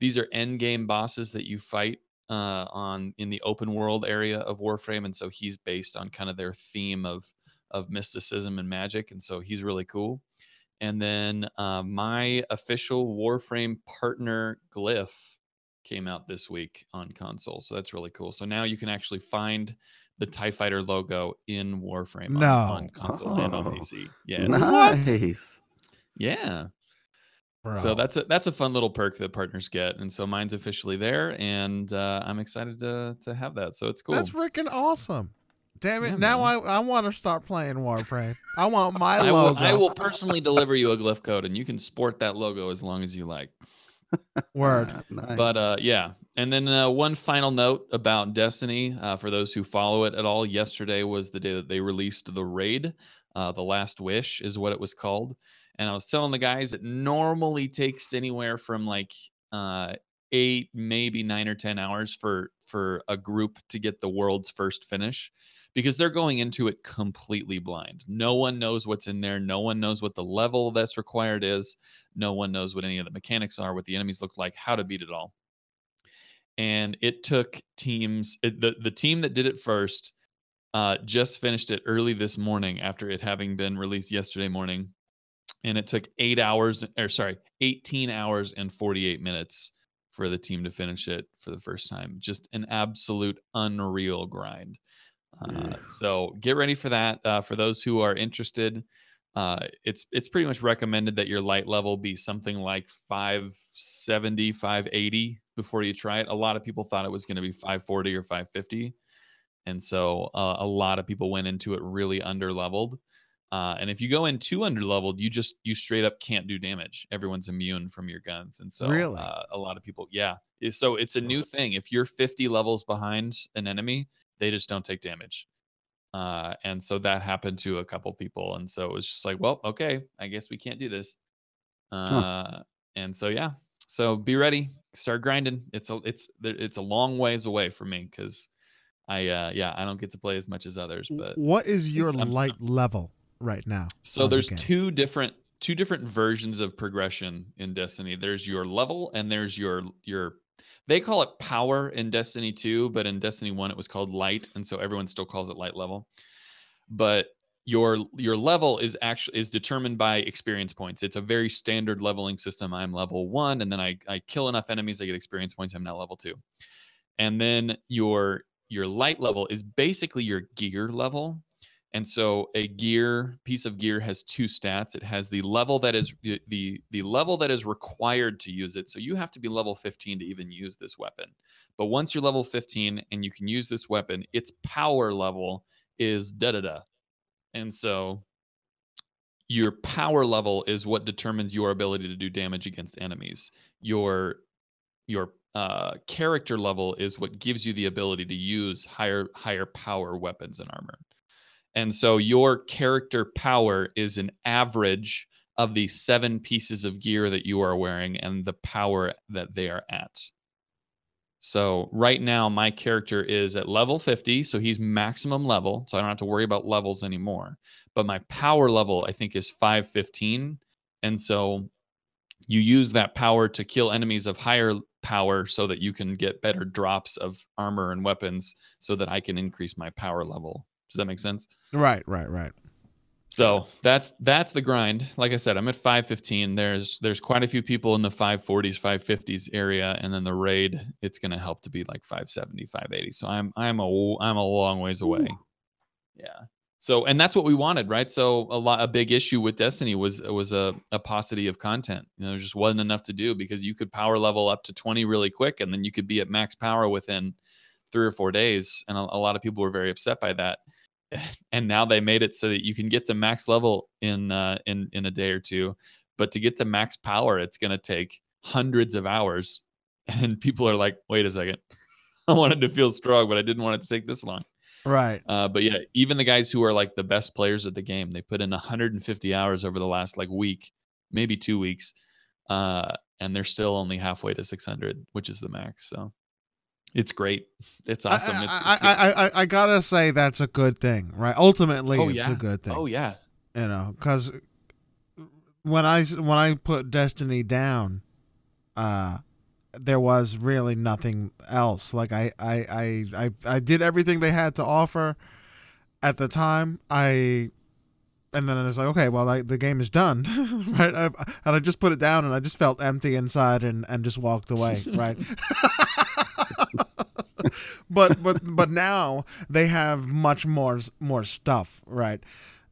these are end game bosses that you fight uh, on in the open world area of Warframe. And so he's based on kind of their theme of of mysticism and magic. And so he's really cool. And then uh, my official Warframe partner, Glyph, came out this week on console. So that's really cool. So now you can actually find the TIE Fighter logo in Warframe on, no. on console oh. and on P C. Yeah. Nice. Yeah. Bro. So that's a that's a fun little perk that partners get. And so mine's officially there, and uh, I'm excited to to have that. So it's cool. That's freaking awesome. Damn it. Yeah, now I, I want to start playing Warframe. I want my I logo. Will, I will personally deliver you a Glyph code, and you can sport that logo as long as you like. Word. Uh, nice. But uh, yeah. And then uh, one final note about Destiny, uh, for those who follow it at all. Yesterday was the day that they released the raid. Uh, the Last Wish is what it was called. And I was telling the guys it normally takes anywhere from like uh, eight, maybe nine or ten hours for for a group to get the world's first finish, because they're going into it completely blind. No one knows what's in there. No one knows what the level that's required is. No one knows what any of the mechanics are, what the enemies look like, how to beat it all. And it took teams, it, the, the team that did it first uh, just finished it early this morning after it having been released yesterday morning. And it took eight hours, or sorry, eighteen hours and forty-eight minutes for the team to finish it for the first time. Just an absolute unreal grind. Uh, so get ready for that. Uh, for those who are interested, uh, it's it's pretty much recommended that your light level be something like five seventy, five eighty before you try it. A lot of people thought it was going to be five forty or five fifty. And so uh, a lot of people went into it really underleveled. Uh, and if you go in too underleveled, you just you straight up can't do damage. Everyone's immune from your guns, and so really? uh, a lot of people, yeah. So it's a new thing. If you're fifty levels behind an enemy, they just don't take damage. Uh, and so that happened to a couple people. And so it was just like, well, okay, I guess we can't do this. Uh, huh. And so, yeah. So be ready. Start grinding. It's a, it's, it's a long ways away for me because I, uh, yeah, I don't get to play as much as others. But what is your light I'm, level right now? So there's the two different, two different versions of progression in Destiny. There's your level and there's your, your, they call it power in Destiny two, but in Destiny one it was called light, and so everyone still calls it light level. But your your level is actually is determined by experience points. It's a very standard leveling system. I'm level one, and then I, I kill enough enemies, I get experience points, I'm now level two. And then your your light level is basically your gear level. And so a gear piece of gear has two stats. It has the level that is the the level that is required to use it. So you have to be level fifteen to even use this weapon. But once you're level fifteen and you can use this weapon, its power level is da da da. And so your power level is what determines your ability to do damage against enemies. Your your uh, character level is what gives you the ability to use higher higher power weapons and armor. And so your character power is an average of the seven pieces of gear that you are wearing and the power that they are at. So right now my character is at level fifty, so he's maximum level, so I don't have to worry about levels anymore. But my power level, I think, is five fifteen, and so you use that power to kill enemies of higher power so that you can get better drops of armor and weapons so that I can increase my power level. Does that make sense? Right, right, right. So that's that's the grind. Like I said, I'm at five fifteen. There's there's quite a few people in the five forties, five fifties area, and then the raid, it's going to help to be like five seventy, five eighty. So I'm I'm a I'm a long ways away. Ooh. Yeah. So, and that's what we wanted, right? So a lot a big issue with Destiny was was a, a paucity of content. You know, there just wasn't enough to do because you could power level up to twenty really quick, and then you could be at max power within three or four days. And a, a lot of people were very upset by that. And now they made it so that you can get to max level in uh, in in a day or two, but to get to max power, it's going to take hundreds of hours. And people are like, "Wait a second, I wanted to feel strong, but I didn't want it to take this long." Right. Uh, but yeah, even the guys who are like the best players at the game, they put in one hundred fifty hours over the last like week, maybe two weeks, uh, and they're still only halfway to six hundred, which is the max. So. It's great. It's awesome. I, it's, it's I, I, I, I gotta say that's a good thing, right? Ultimately, oh, it's yeah. a good thing. Oh yeah. You know, because when I when I put Destiny down, uh, there was really nothing else. Like I I, I, I I did everything they had to offer at the time. I and then it's like, okay, well, I, the game is done, right? I, and I just put it down, and I just felt empty inside, and and just walked away, right? but but but now they have much more more stuff, right?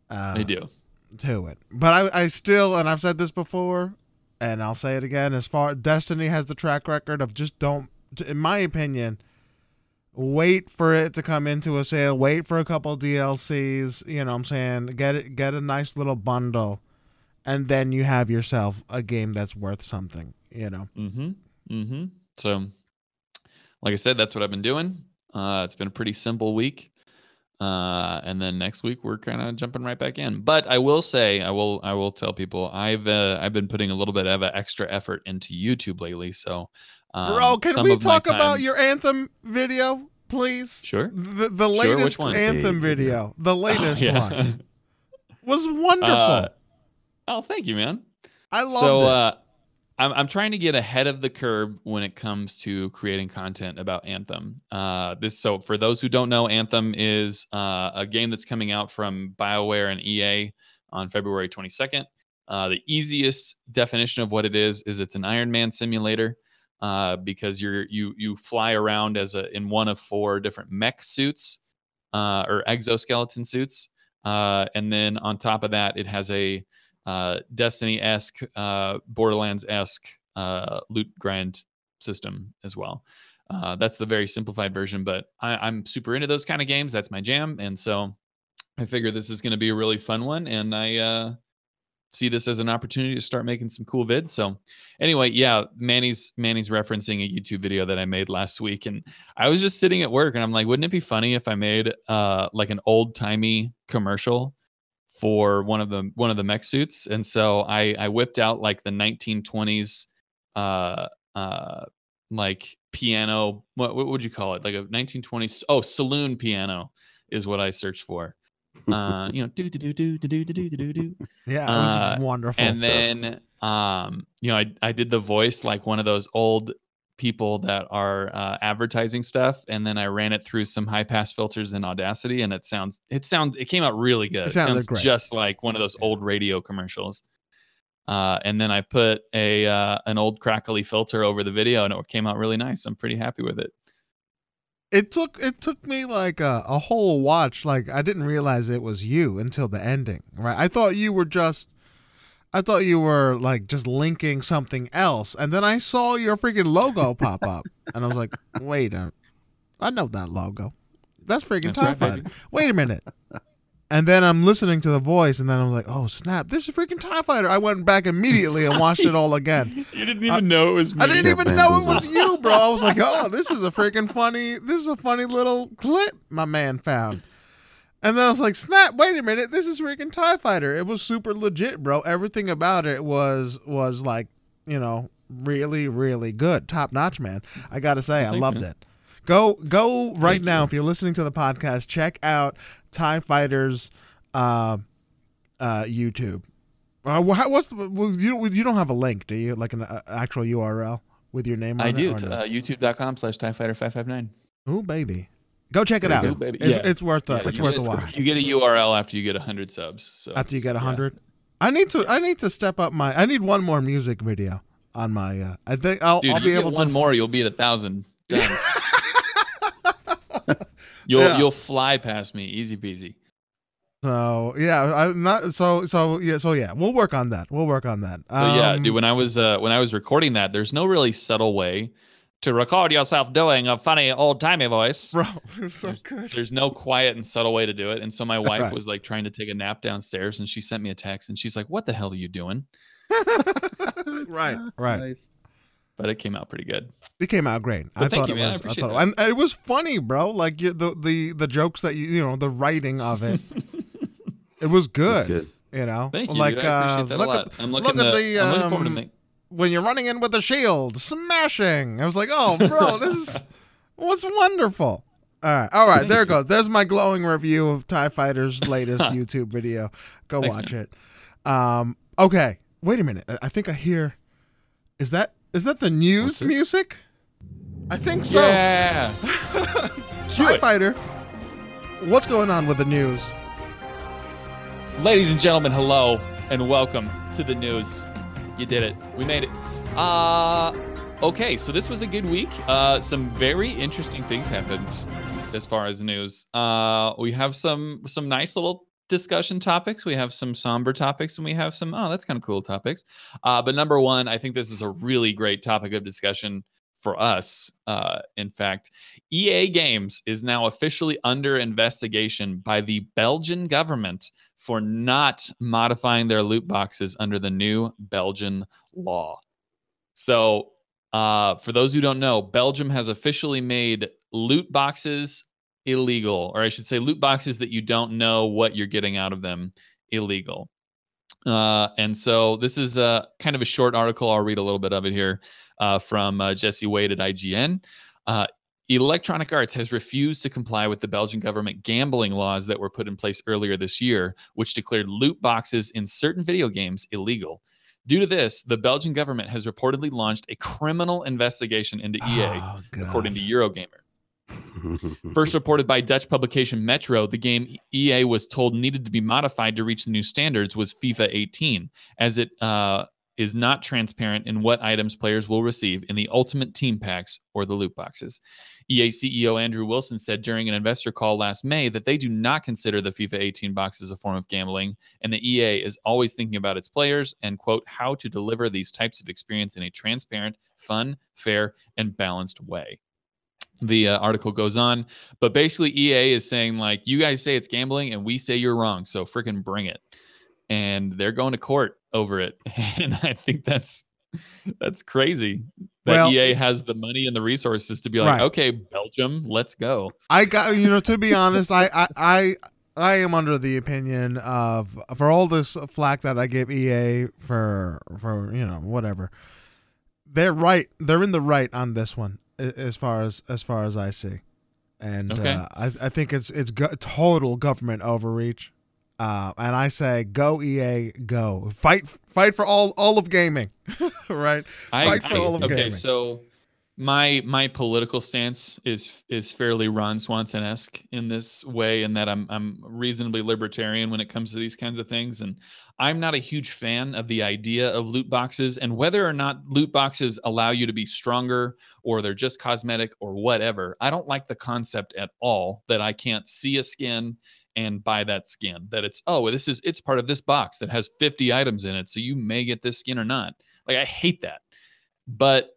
Uh, they do to it. But I I still, and I've said this before, and I'll say it again. As far Destiny has the track record of just don't, in my opinion, wait for it to come into a sale. Wait for a couple of D L Cs. You know what I'm saying? Get it. Get a nice little bundle, and then you have yourself a game that's worth something. You know. Mm-hmm. Mm-hmm. So. Like I said, that's what I've been doing. Uh, it's been a pretty simple week. Uh, and then next week, we're kind of jumping right back in. But I will say, I will I will tell people, I've uh, I've been putting a little bit of an extra effort into YouTube lately. So, um, Bro, can we talk time... about your Anthem video, please? Sure. The, the latest sure, which one? Anthem video, the latest oh, yeah. one, was wonderful. Uh, oh, thank you, man. I loved so, it. Uh, I'm I'm trying to get ahead of the curve when it comes to creating content about Anthem. Uh, this so for those who don't know, Anthem is uh, a game that's coming out from BioWare and E A on February twenty-second. Uh, the easiest definition of what it is is it's an Iron Man simulator uh, because you're you you fly around as a in one of four different mech suits uh, or exoskeleton suits, uh, and then on top of that, it has a Uh, Destiny-esque, uh, Borderlands-esque uh, loot grind system as well. Uh, that's the very simplified version, but I, I'm super into those kind of games. That's my jam, and so I figure this is going to be a really fun one, and I uh, see this as an opportunity to start making some cool vids. So anyway, yeah, Manny's Manny's referencing a YouTube video that I made last week, and I was just sitting at work, and I'm like, wouldn't it be funny if I made uh, like an old-timey commercial for one of the one of the mech suits. And so I, I whipped out like the nineteen twenties uh uh like piano, what what would you call it? Like a nineteen twenties oh saloon piano is what I searched for. Uh you know, do do do do do do do do do. Yeah, it was uh, wonderful. And stuff. Then um you know I I did the voice like one of those old people that are uh, advertising stuff, and then I ran it through some high pass filters in Audacity, and it sounds it sounds it came out really good. It, it sounds great. Just like one of those old radio commercials. Uh, and then I put a uh, an old crackly filter over the video, and it came out really nice. I'm pretty happy with it. It took it took me like a, a whole watch. Like I didn't realize it was you until the ending. Right? I thought you were just. I thought you were like just linking something else, and then I saw your freaking logo pop up, and I was like, "Wait, a, I know that logo. That's freaking TIE Fighter. Wait a minute." And then I'm listening to the voice, and then I'm like, "Oh snap! This is freaking TIE Fighter." I went back immediately and watched it all again. You didn't even I, know it was me. I didn't even know it was you, bro. I was like, "Oh, this is a freaking funny. This is a funny little clip my man found." And then I was like, snap, wait a minute, this is freaking TIE Fighter. It was super legit, bro. Everything about it was was like, you know, really, really good. Top notch, man. I gotta say, I loved it. Go go right now, if you're listening to the podcast, check out TIE Fighter's uh, uh, YouTube. Uh, what's the, well, you, you don't have a link, do you? Like an uh, actual U R L with your name on it? I do. No? Uh, YouTube.com slash TIE Fighter five five nine. Ooh, baby. Go check it out. Go, baby. It's, yeah. it's worth a, yeah, it's worth a while. You get a U R L after you get one hundred subs. So after you get one hundred? Yeah. I need to I need to step up my... I need one more music video on my... Uh, I think I'll, Dude, I'll be able to... Dude, if you get one more, you'll be at one thousand. Done. You'll yeah. you'll fly past me, easy peasy. So yeah, I'm not so so yeah so yeah. We'll work on that. We'll work on that. Um, so, yeah, dude. When I was uh, when I was recording that, there's no really subtle way to record yourself doing a funny old timey voice. Bro, it was so there's, good. There's no quiet and subtle way to do it. And so my wife right. was like trying to take a nap downstairs, and she sent me a text, and she's like, "What the hell are you doing?" right, right. Nice. But it came out pretty good. It came out great. Well, I thank thought you, man. It was. I, I thought that. And it was funny, bro. Like you, the the the jokes that you you know the writing of it. It was good. It was good. You know, thank you. Like dude. I appreciate that uh, a lot. At, I'm looking look at the, the um, I'm looking forward to make- when you're running in with the shield, smashing. I was like, oh, bro, this is what's wonderful. All right, all right. Thank there you. It goes. There's my glowing review of TIE Fighter's latest YouTube video. Go Thanks, watch man. it. Um, okay, wait a minute. I think I hear. Is that? Is that the news music? I think so. Yeah. TIE Fighter. What's going on with the news? Ladies and gentlemen, hello and welcome to the news. You did it. We made it. Uh, okay, so this was a good week. Uh, some very interesting things happened as far as news. Uh, we have some some nice little discussion topics, we have some somber topics, and we have some oh that's kind of cool topics, uh but number one, I think this is a really great topic of discussion for us. Uh in fact, E A Games is now officially under investigation by the Belgian government for not modifying their loot boxes under the new Belgian law. So uh for those who don't know, Belgium has officially made loot boxes illegal, or I should say loot boxes that you don't know what you're getting out of them, illegal. Uh, and so this is a, kind of a short article. I'll read a little bit of it here uh, from uh, Jesse Wade at I G N. Uh, Electronic Arts has refused to comply with the Belgian government gambling laws that were put in place earlier this year, which declared loot boxes in certain video games illegal. Due to this, the Belgian government has reportedly launched a criminal investigation into E A, oh, according to Eurogamer. First reported by Dutch publication Metro, the game E A was told needed to be modified to reach the new standards was FIFA eighteen, as it uh, is not transparent in what items players will receive in the ultimate team packs or the loot boxes. E A C E O Andrew Wilson said during an investor call last May that they do not consider the FIFA eighteen box as a form of gambling, and the E A is always thinking about its players and, quote, how to deliver these types of experience in a transparent, fun, fair, and balanced way. The uh, article goes on, but basically E A is saying, like, you guys say it's gambling and we say you're wrong, so freaking bring it. And they're going to court over it. And I think that's that's crazy that well, E A has the money and the resources to be like, right. okay, Belgium, let's go. I got, you know, to be honest, I, I, I, I am under the opinion of, for all this flack that I give E A for, for, you know, whatever, they're right. They're in the right on this one. As far as as far as I see, and okay. uh, I I think it's it's go- total government overreach, uh, and I say go E A, go fight fight for all all of gaming, right? I, fight for I, all of okay, gaming. Okay, so my my political stance is is fairly Ron Swanson-esque in this way, in that I'm I'm reasonably libertarian when it comes to these kinds of things, and I'm not a huge fan of the idea of loot boxes, and whether or not loot boxes allow you to be stronger or they're just cosmetic or whatever. I don't like the concept at all that I can't see a skin and buy that skin, that it's, oh, this is, it's part of this box that has fifty items in it, so you may get this skin or not. Like, I hate that. But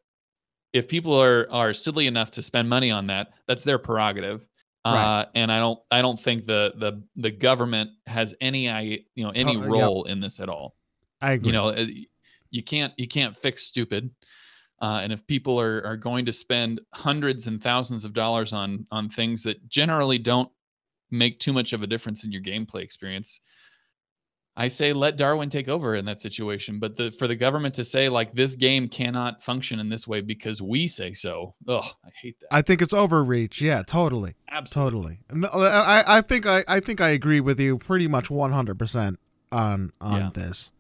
if people are, are silly enough to spend money on that, that's their prerogative. Right. Uh, and I don't, I don't think the the the government has any, I you know, any oh, role yep. in this at all. I agree. You know, you can't, you can't fix stupid. Uh, and if people are are going to spend hundreds and thousands of dollars on on things that generally don't make too much of a difference in your gameplay experience. I say let Darwin take over in that situation, but the, for the government to say like this game cannot function in this way because we say so. Oh, I hate that. I think it's overreach. Yeah, totally. Absolutely. Totally. I, I think I, I think I agree with you pretty much one hundred percent on on yeah. this.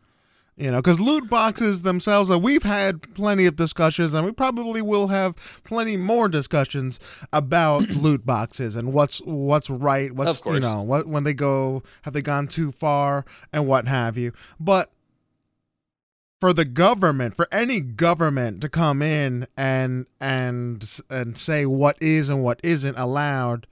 You know, because loot boxes themselves, uh, we've had plenty of discussions, and we probably will have plenty more discussions about loot boxes and what's what's right, what's, you know, what, when they go, have they gone too far, and what have you. But for the government, for any government to come in and and and say what is and what isn't allowed.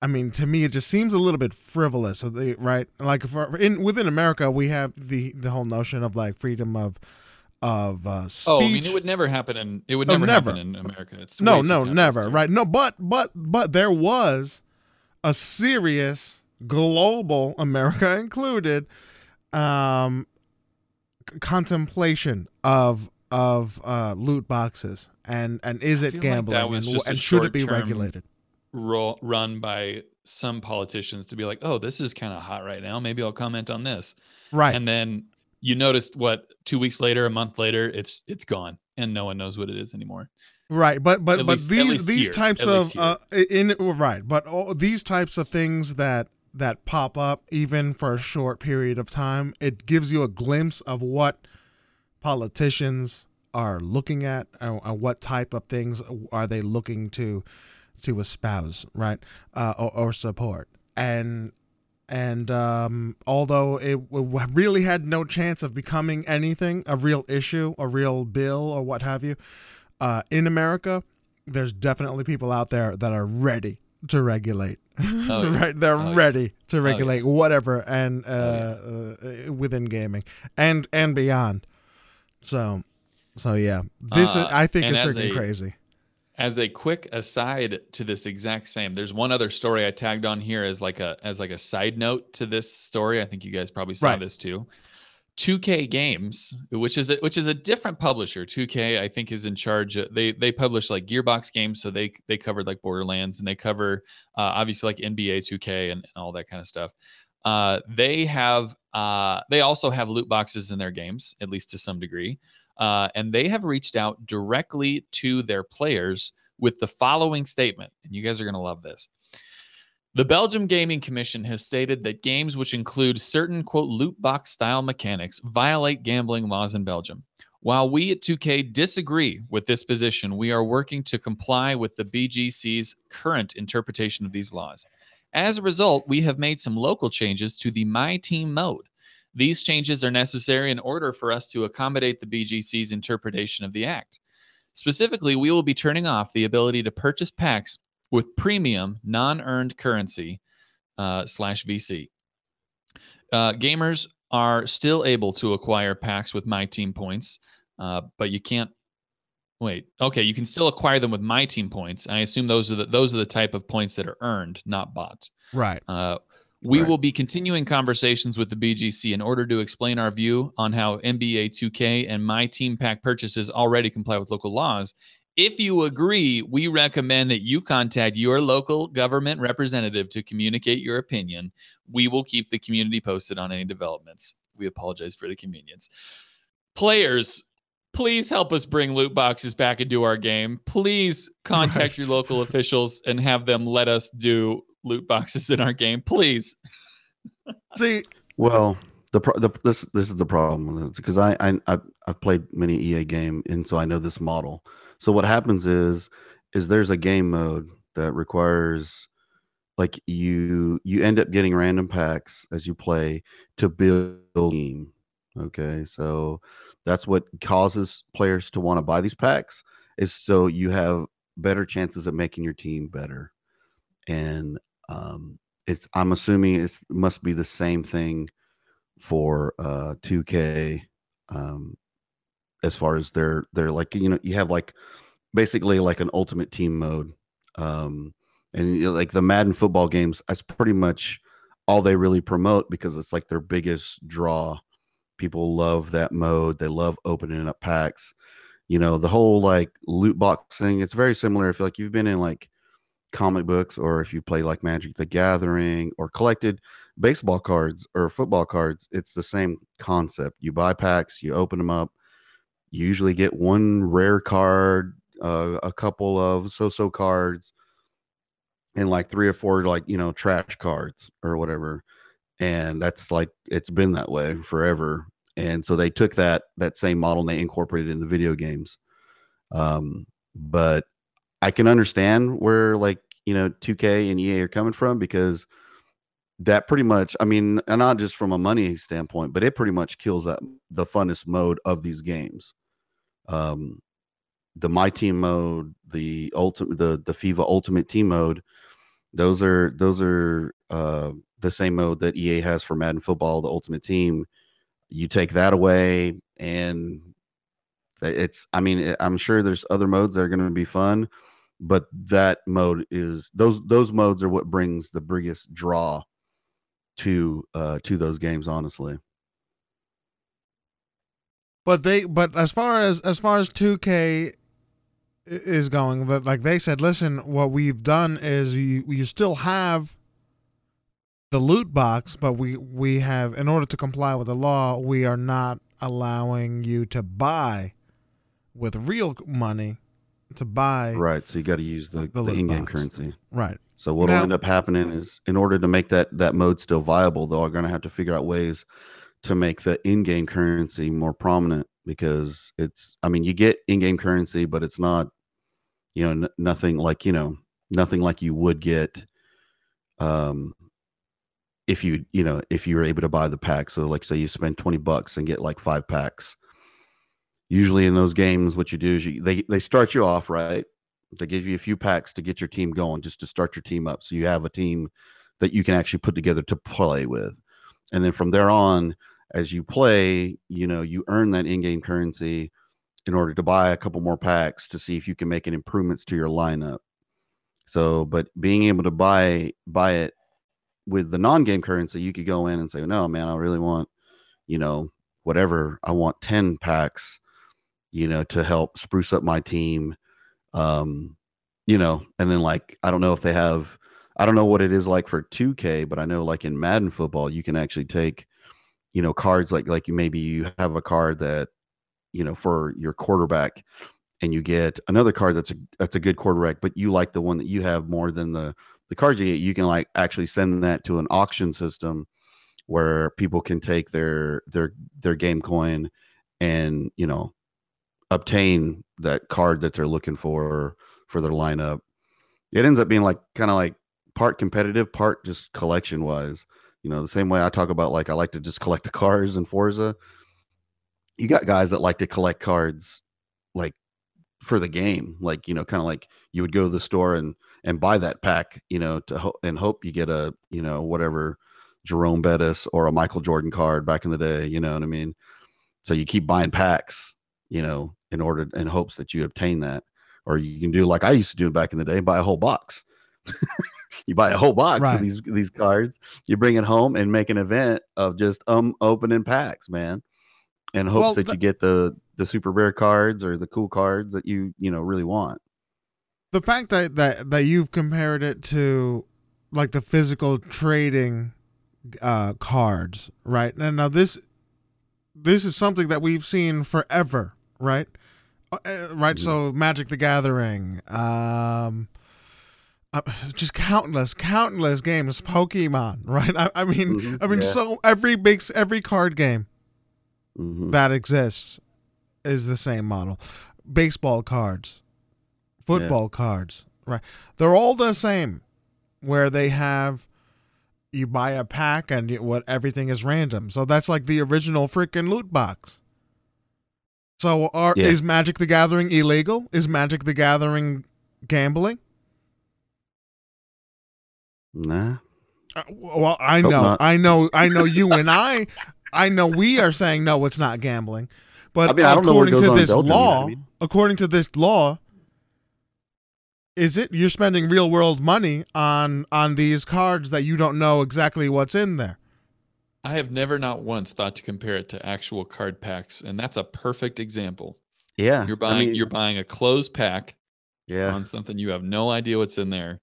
I mean, to me, it just seems a little bit frivolous, right? Like, for, in within America, we have the, the whole notion of like freedom of of uh, speech. Oh, I mean, it would never happen in it would never, oh, never. happen in America. It's no, no, never, right? No, but but but there was a serious global, America included, um, contemplation of of uh, loot boxes and and is it gambling like and, and should it be regulated? Roll, run by some politicians to be like, oh, this is kind of hot right now. Maybe I'll comment on this. Right. And then you noticed what, two weeks later, a month later, it's it's gone and no one knows what it is anymore. Right. But but at but least, these these here, types of uh, in right. But all these types of things that that pop up even for a short period of time, it gives you a glimpse of what politicians are looking at and what type of things are they looking to. to espouse, right, uh, or, or support. And and um, although it w- really had no chance of becoming anything, a real issue, a real bill, or what have you, uh, in America, there's definitely people out there that are ready to regulate. Oh, yeah. Right, they're oh, ready yeah. to regulate oh, yeah. whatever and uh, oh, yeah. uh, within gaming and and beyond. So, so yeah, this uh, is, I think is freaking a- crazy. As a quick aside to this exact same, there's one other story I tagged on here as like a as like a side note to this story. I think you guys probably saw right. this too. two K Games, which is a, which is a different publisher. two K I think is in charge. Of, they they publish like Gearbox games, so they they covered like Borderlands and they cover uh, obviously like N B A two K and, and all that kind of stuff. Uh, they have uh, they also have loot boxes in their games, at least to some degree. Uh, and they have reached out directly to their players with the following statement. And you guys are going to love this. The Belgium Gaming Commission has stated that games which include certain, quote, loot box style mechanics violate gambling laws in Belgium. While we at two K disagree with this position, we are working to comply with the B G C's current interpretation of these laws. As a result, we have made some local changes to the My Team mode. These changes are necessary in order for us to accommodate the B G C's interpretation of the act. Specifically, we will be turning off the ability to purchase packs with premium non-earned currency uh, slash V C. Uh, gamers are still able to acquire packs with My Team points, uh, but you can't. Wait, okay, you can still acquire them with My Team points. And I assume those are the those are the type of points that are earned, not bought. Right. Uh, We right. will be continuing conversations with the B G C in order to explain our view on how N B A two K and My Team pack purchases already comply with local laws. If you agree, we recommend that you contact your local government representative to communicate your opinion. We will keep the community posted on any developments. We apologize for the inconvenience. Players, please help us bring loot boxes back into our game. Please contact right. your local officials and have them let us do loot boxes in our game, please. See, well, the, pro- the this this is the problem because I I I've played many E A game and so I know this model. So what happens is is there's a game mode that requires like you you end up getting random packs as you play to build a team. Okay, so that's what causes players to want to buy these packs is so you have better chances of making your team better. And Um, it's. I'm assuming it must be the same thing for uh, two K. Um, as far as they're they're like you know you have like basically like an ultimate team mode, um, and you know, like the Madden football games. That's pretty much all they really promote because it's like their biggest draw. People love that mode. They love opening up packs. You know the whole like loot box thing. It's very similar. If like you've been in like comic books, or if you play like Magic the Gathering or collected baseball cards or football cards, it's the same concept. You buy packs, you open them up, you usually get one rare card, uh, a couple of so-so cards, and like three or four, like, you know, trash cards or whatever. And that's like, it's been that way forever. And so they took that, that same model and they incorporated it in the video games. Um, but I can understand where, like, you know, two K and E A are coming from, because that pretty much, I mean, and not just from a money standpoint, but it pretty much kills that, the funnest mode of these games. Um, the My Team mode, the ultimate, the, the FIFA Ultimate Team mode, those are, those are, uh, the same mode that E A has for Madden Football, the Ultimate Team. You take that away, and it's, I mean, I'm sure there's other modes that are going to be fun, but that mode is, those, those modes are what brings the biggest draw to, uh, to those games, honestly. But they, but as far as, as far as two K is going, but like they said, listen, what we've done is you, you still have the loot box, but we, we have, in order to comply with the law, we are not allowing you to buy with real money to buy. Right. So you got to use the, the, the in-game box. Currency. Right. So what will end up happening is, in order to make that, that mode still viable, though, are going to have to figure out ways to make the in-game currency more prominent, because it's, I mean, you get in-game currency, but it's not, you know, n- nothing like, you know, nothing like you would get, um, if you, you know, if you were able to buy the pack. So like, say you spend twenty bucks and get like five packs. Usually in those games, what you do is you, they, they start you off, right? They give you a few packs to get your team going, just to start your team up. So you have a team that you can actually put together to play with. And then from there on, as you play, you know, you earn that in-game currency in order to buy a couple more packs to see if you can make an improvements to your lineup. So, but being able to buy, buy it, with the non-game currency, you could go in and say, no, man, I really want, you know, whatever. I want ten packs, you know, to help spruce up my team. Um, you know, and then like, I don't know if they have, I don't know what it is like for two K, but I know like in Madden Football, you can actually take, you know, cards like, like you, maybe you have a card that, you know, for your quarterback, and you get another card that's a, that's a good quarterback, but you like the one that you have more than the, the cards you get. You can like actually send that to an auction system where people can take their, their, their game coin and, you know, obtain that card that they're looking for, for their lineup. It ends up being like, kind of like part competitive, part just collection wise, you know, the same way I talk about, like, I like to just collect the cars in Forza. You got guys that like to collect cards, like, for the game, like, you know, kind of like you would go to the store and, and buy that pack, you know, to ho- and hope you get a, you know, whatever Jerome Bettis or a Michael Jordan card back in the day, you know what I mean? So you keep buying packs, you know, in order, in hopes that you obtain that. Or you can do like I used to do back in the day, buy a whole box. You buy a whole box right. of these, these cards, you bring it home and make an event of just um opening packs, man. In hopes well, that th- you get the, the super rare cards or the cool cards that you, you know, really want. The fact that, that, that you've compared it to like the physical trading uh, cards, right? And now this, this is something that we've seen forever, right? Uh, right. Yeah. So Magic the Gathering, um, uh, just countless, countless games, Pokemon, right? I, I mean, mm-hmm. I mean, yeah. so every big, every card game mm-hmm. that exists is the same model. Baseball cards, football yeah. cards, right? They're all the same, where they have, you buy a pack and you, what everything is random. So that's like the original freaking loot box. So are yeah. is Magic the Gathering illegal? Is Magic the Gathering gambling? Nah. Uh, well, I Hope know, not. I know, I know you and I, I know we are saying no, it's not gambling. But I mean, according I to this Belgium, law, I mean. according to this law, is it you're spending real world money on on these cards that you don't know exactly what's in there? I have never, not once, thought to compare it to actual card packs, and that's a perfect example. Yeah, you're buying I mean, you're buying a closed pack yeah. on something you have no idea what's in there,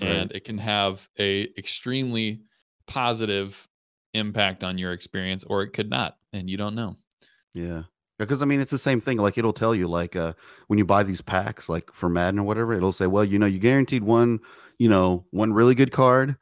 right. and it can have a extremely positive impact on your experience, or it could not, and you don't know. Yeah. Because, I mean, it's the same thing. Like, it'll tell you, like, uh, when you buy these packs, like, for Madden or whatever, it'll say, well, you know, you guaranteed one, you know, one really good card.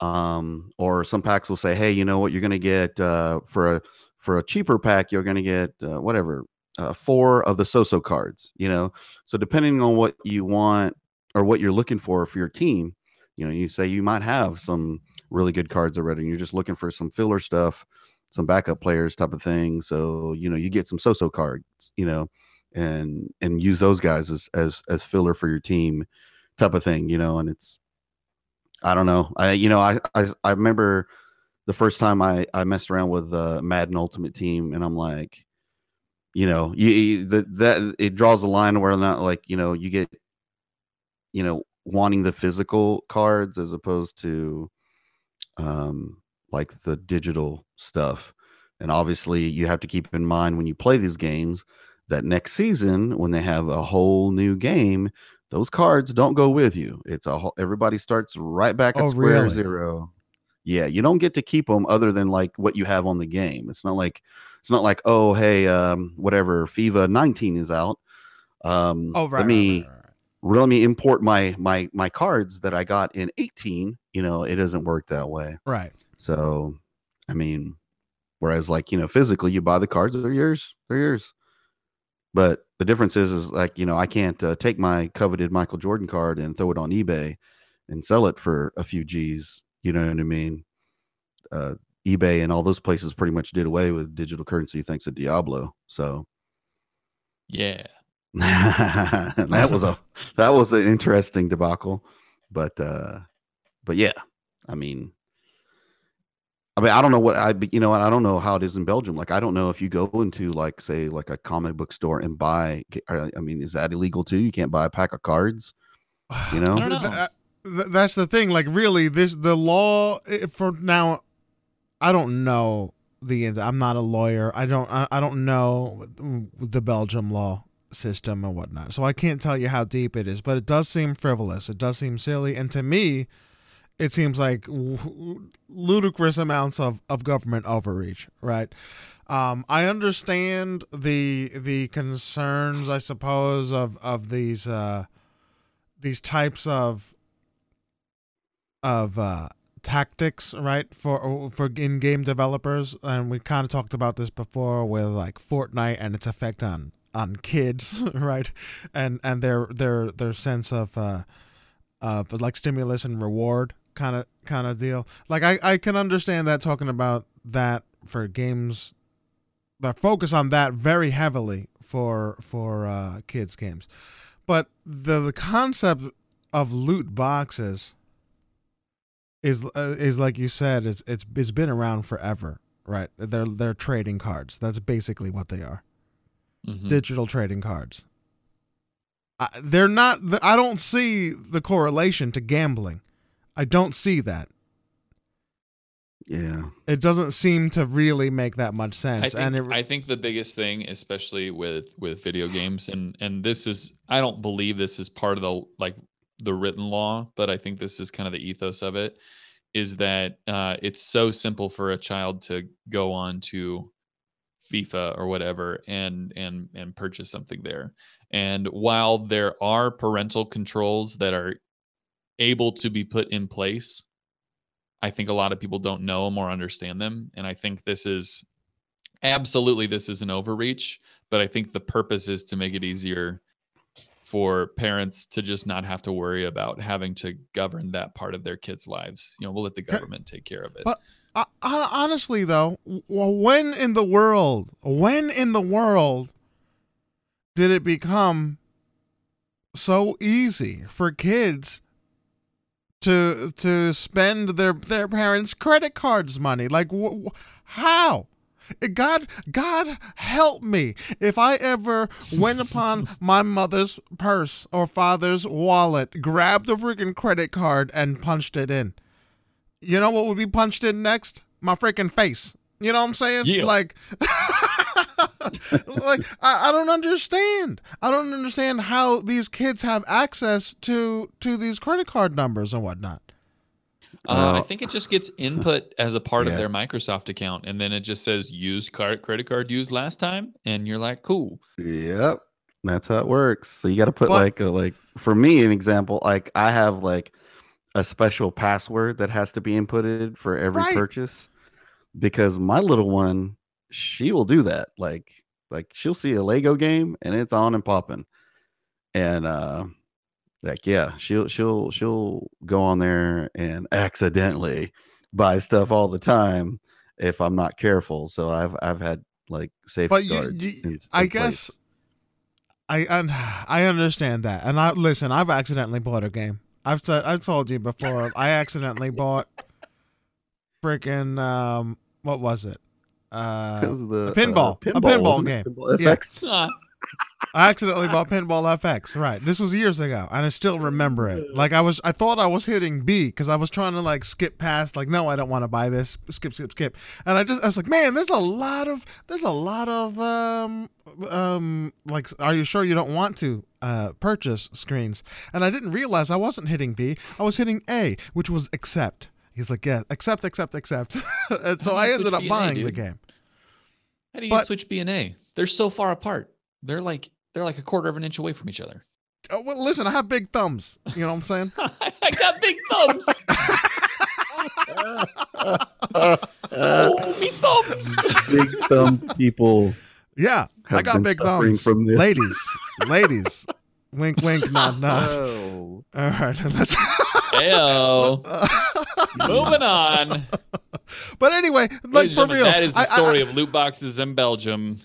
Um, or some packs will say, hey, you know what, you're going to get, uh, for a for a cheaper pack, you're going to get, uh, whatever, uh, four of the so-so cards, you know. So depending on what you want or what you're looking for for your team, you know, you say you might have some really good cards already, and you're just looking for some filler stuff, some backup players type of thing. So, you know, you get some so-so cards, you know, and, and use those guys as, as, as filler for your team type of thing, you know. And it's, I don't know. I, you know, I, I, I remember the first time I, I messed around with uh Madden Ultimate Team, and I'm like, you know, you, you the, that it draws a line where not, like, you know, you get, you know, wanting the physical cards as opposed to, um, like the digital stuff. And obviously you have to keep in mind when you play these games that next season, when they have a whole new game, those cards don't go with you. It's a whole, everybody starts right back at oh, square really? zero. Yeah. You don't get to keep them other than like what you have on the game. It's not like, it's not like, oh, hey, um, whatever, FIFA nineteen is out. Um, oh, right, let me, right, right, right. let me import my, my, my cards that I got in eighteen, you know. It doesn't work that way. Right. So, I mean, whereas, like, you know, physically you buy the cards, they're yours, they're yours. But the difference is, is like, you know, I can't uh, take my coveted Michael Jordan card and throw it on eBay and sell it for a few G's. You know what I mean? Uh, eBay and all those places pretty much did away with digital currency thanks to Diablo. So, yeah, that was a that was an interesting debacle. But uh, but yeah, I mean. I mean, I don't know what I, you know, I don't know how it is in Belgium. Like, I don't know if you go into, like, say, like a comic book store and buy, I mean, is that illegal too? You can't buy a pack of cards, you know? I don't know. That's the thing. Like, really, this, the law for now, I don't know the ins. I'm not a lawyer. I don't, I don't know the Belgium law system and whatnot. So I can't tell you how deep it is, but it does seem frivolous. It does seem silly. And to me, it seems like ludicrous amounts of, of government overreach, right? Um, I understand the the concerns, I suppose, of of these uh, these types of of uh, tactics, right? For for in game developers, and we kind of talked about this before with like Fortnite and its effect on on kids, right? And and their their their sense of uh, of like stimulus and reward. kind of kind of deal. Like, I, I can understand that, talking about that for games that focus on that very heavily for for uh, kids games. But the, the concept of loot boxes is uh, is like you said, it's, it's it's been around forever, right? They're they're trading cards. That's basically what they are. Mm-hmm. Digital trading cards. I, they're not I don't see the correlation to gambling. I don't see that. Yeah. It doesn't seem to really make that much sense. I think, and it re- I think the biggest thing, especially with, with video games, and, and this is, I don't believe this is part of the, like, the written law, but I think this is kind of the ethos of it, is that uh, it's so simple for a child to go on to FIFA or whatever and, and, and purchase something there. And while there are parental controls that are able to be put in place, I think a lot of people don't know them or understand them. And I think this is absolutely, this is an overreach, but I think the purpose is to make it easier for parents to just not have to worry about having to govern that part of their kids' lives. You know, we'll let the government take care of it. But uh, honestly though, when in the world, when in the world did it become so easy for kids to to spend their, their parents' credit cards money? Like, wh- wh- how? God, God help me if I ever went upon my mother's purse or father's wallet, grabbed a freaking credit card, and punched it in. You know what would be punched in next? My freaking face. You know what I'm saying? Yeah. Like, Like, I, I don't understand. I don't understand how these kids have access to to these credit card numbers and whatnot. Uh, well, I think it just gets input as a part yeah. of their Microsoft account, and then it just says use card, credit card used last time, and you're like, cool. Yep, that's how it works. So you got to put but, like a, like for me an example. Like I have like a special password that has to be inputted for every right. purchase, because my little one, she will do that. Like like she'll see a Lego game and it's on and popping, and uh like yeah she'll she'll she'll go on there and accidentally buy stuff all the time if I'm not careful. So I've I've had like safeguards. But you, you, in, in I place. guess I and I understand that. And I listen, I've accidentally bought a game. I've said I've told you before. I accidentally bought freaking um what was it? Uh, the, a pinball, uh, pinball, a pinball game. Pinball F X? Yeah. I accidentally bought Pinball F X. Right, this was years ago, and I still remember it. Like I was, I thought I was hitting B because I was trying to like skip past. Like, no, I don't want to buy this. Skip, skip, skip. And I just, I was like, man, there's a lot of, there's a lot of, um, um, like, are you sure you don't want to uh, purchase screens? And I didn't realize I wasn't hitting B. I was hitting A, which was accept. He's like, yeah, accept, accept, accept. And so I ended up buying the game. How do you switch B and A? They're so far apart. They're like they're like a quarter of an inch away from each other. Oh, well, listen, I have big thumbs. You know what I'm saying? I got big thumbs. Oh, me thumbs. Big thumbs people. Yeah, I got big thumbs. From this. Ladies, ladies, wink, wink, nod, nod. Oh. All right, let's. Heyo. Moving on. But anyway, like for real, that is the story I, I, of loot boxes in Belgium.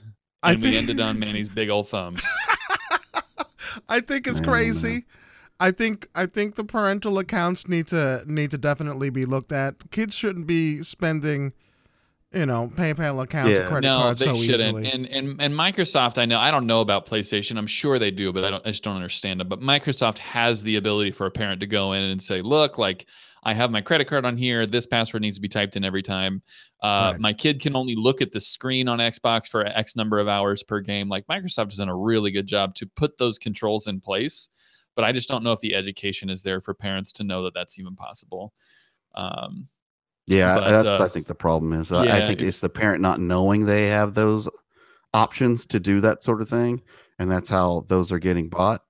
And I think, we ended on Manny's big old thumbs. I think it's crazy. I think I think the parental accounts need to need to definitely be looked at. Kids shouldn't be spending, you know, PayPal accounts, yeah. credit no, cards so shouldn't. easily. And, and and Microsoft, I know, I don't know about PlayStation. I'm sure they do, but I don't. I just don't understand it. But Microsoft has the ability for a parent to go in and say, look, like, I have my credit card on here. This password needs to be typed in every time. Uh, right. My kid can only look at the screen on Xbox for X number of hours per game. Like Microsoft has done a really good job to put those controls in place, but I just don't know if the education is there for parents to know that that's even possible. Um, yeah, but, that's uh, I think the problem is. Uh, yeah, I think it's, it's the parent not knowing they have those options to do that sort of thing, and that's how those are getting bought.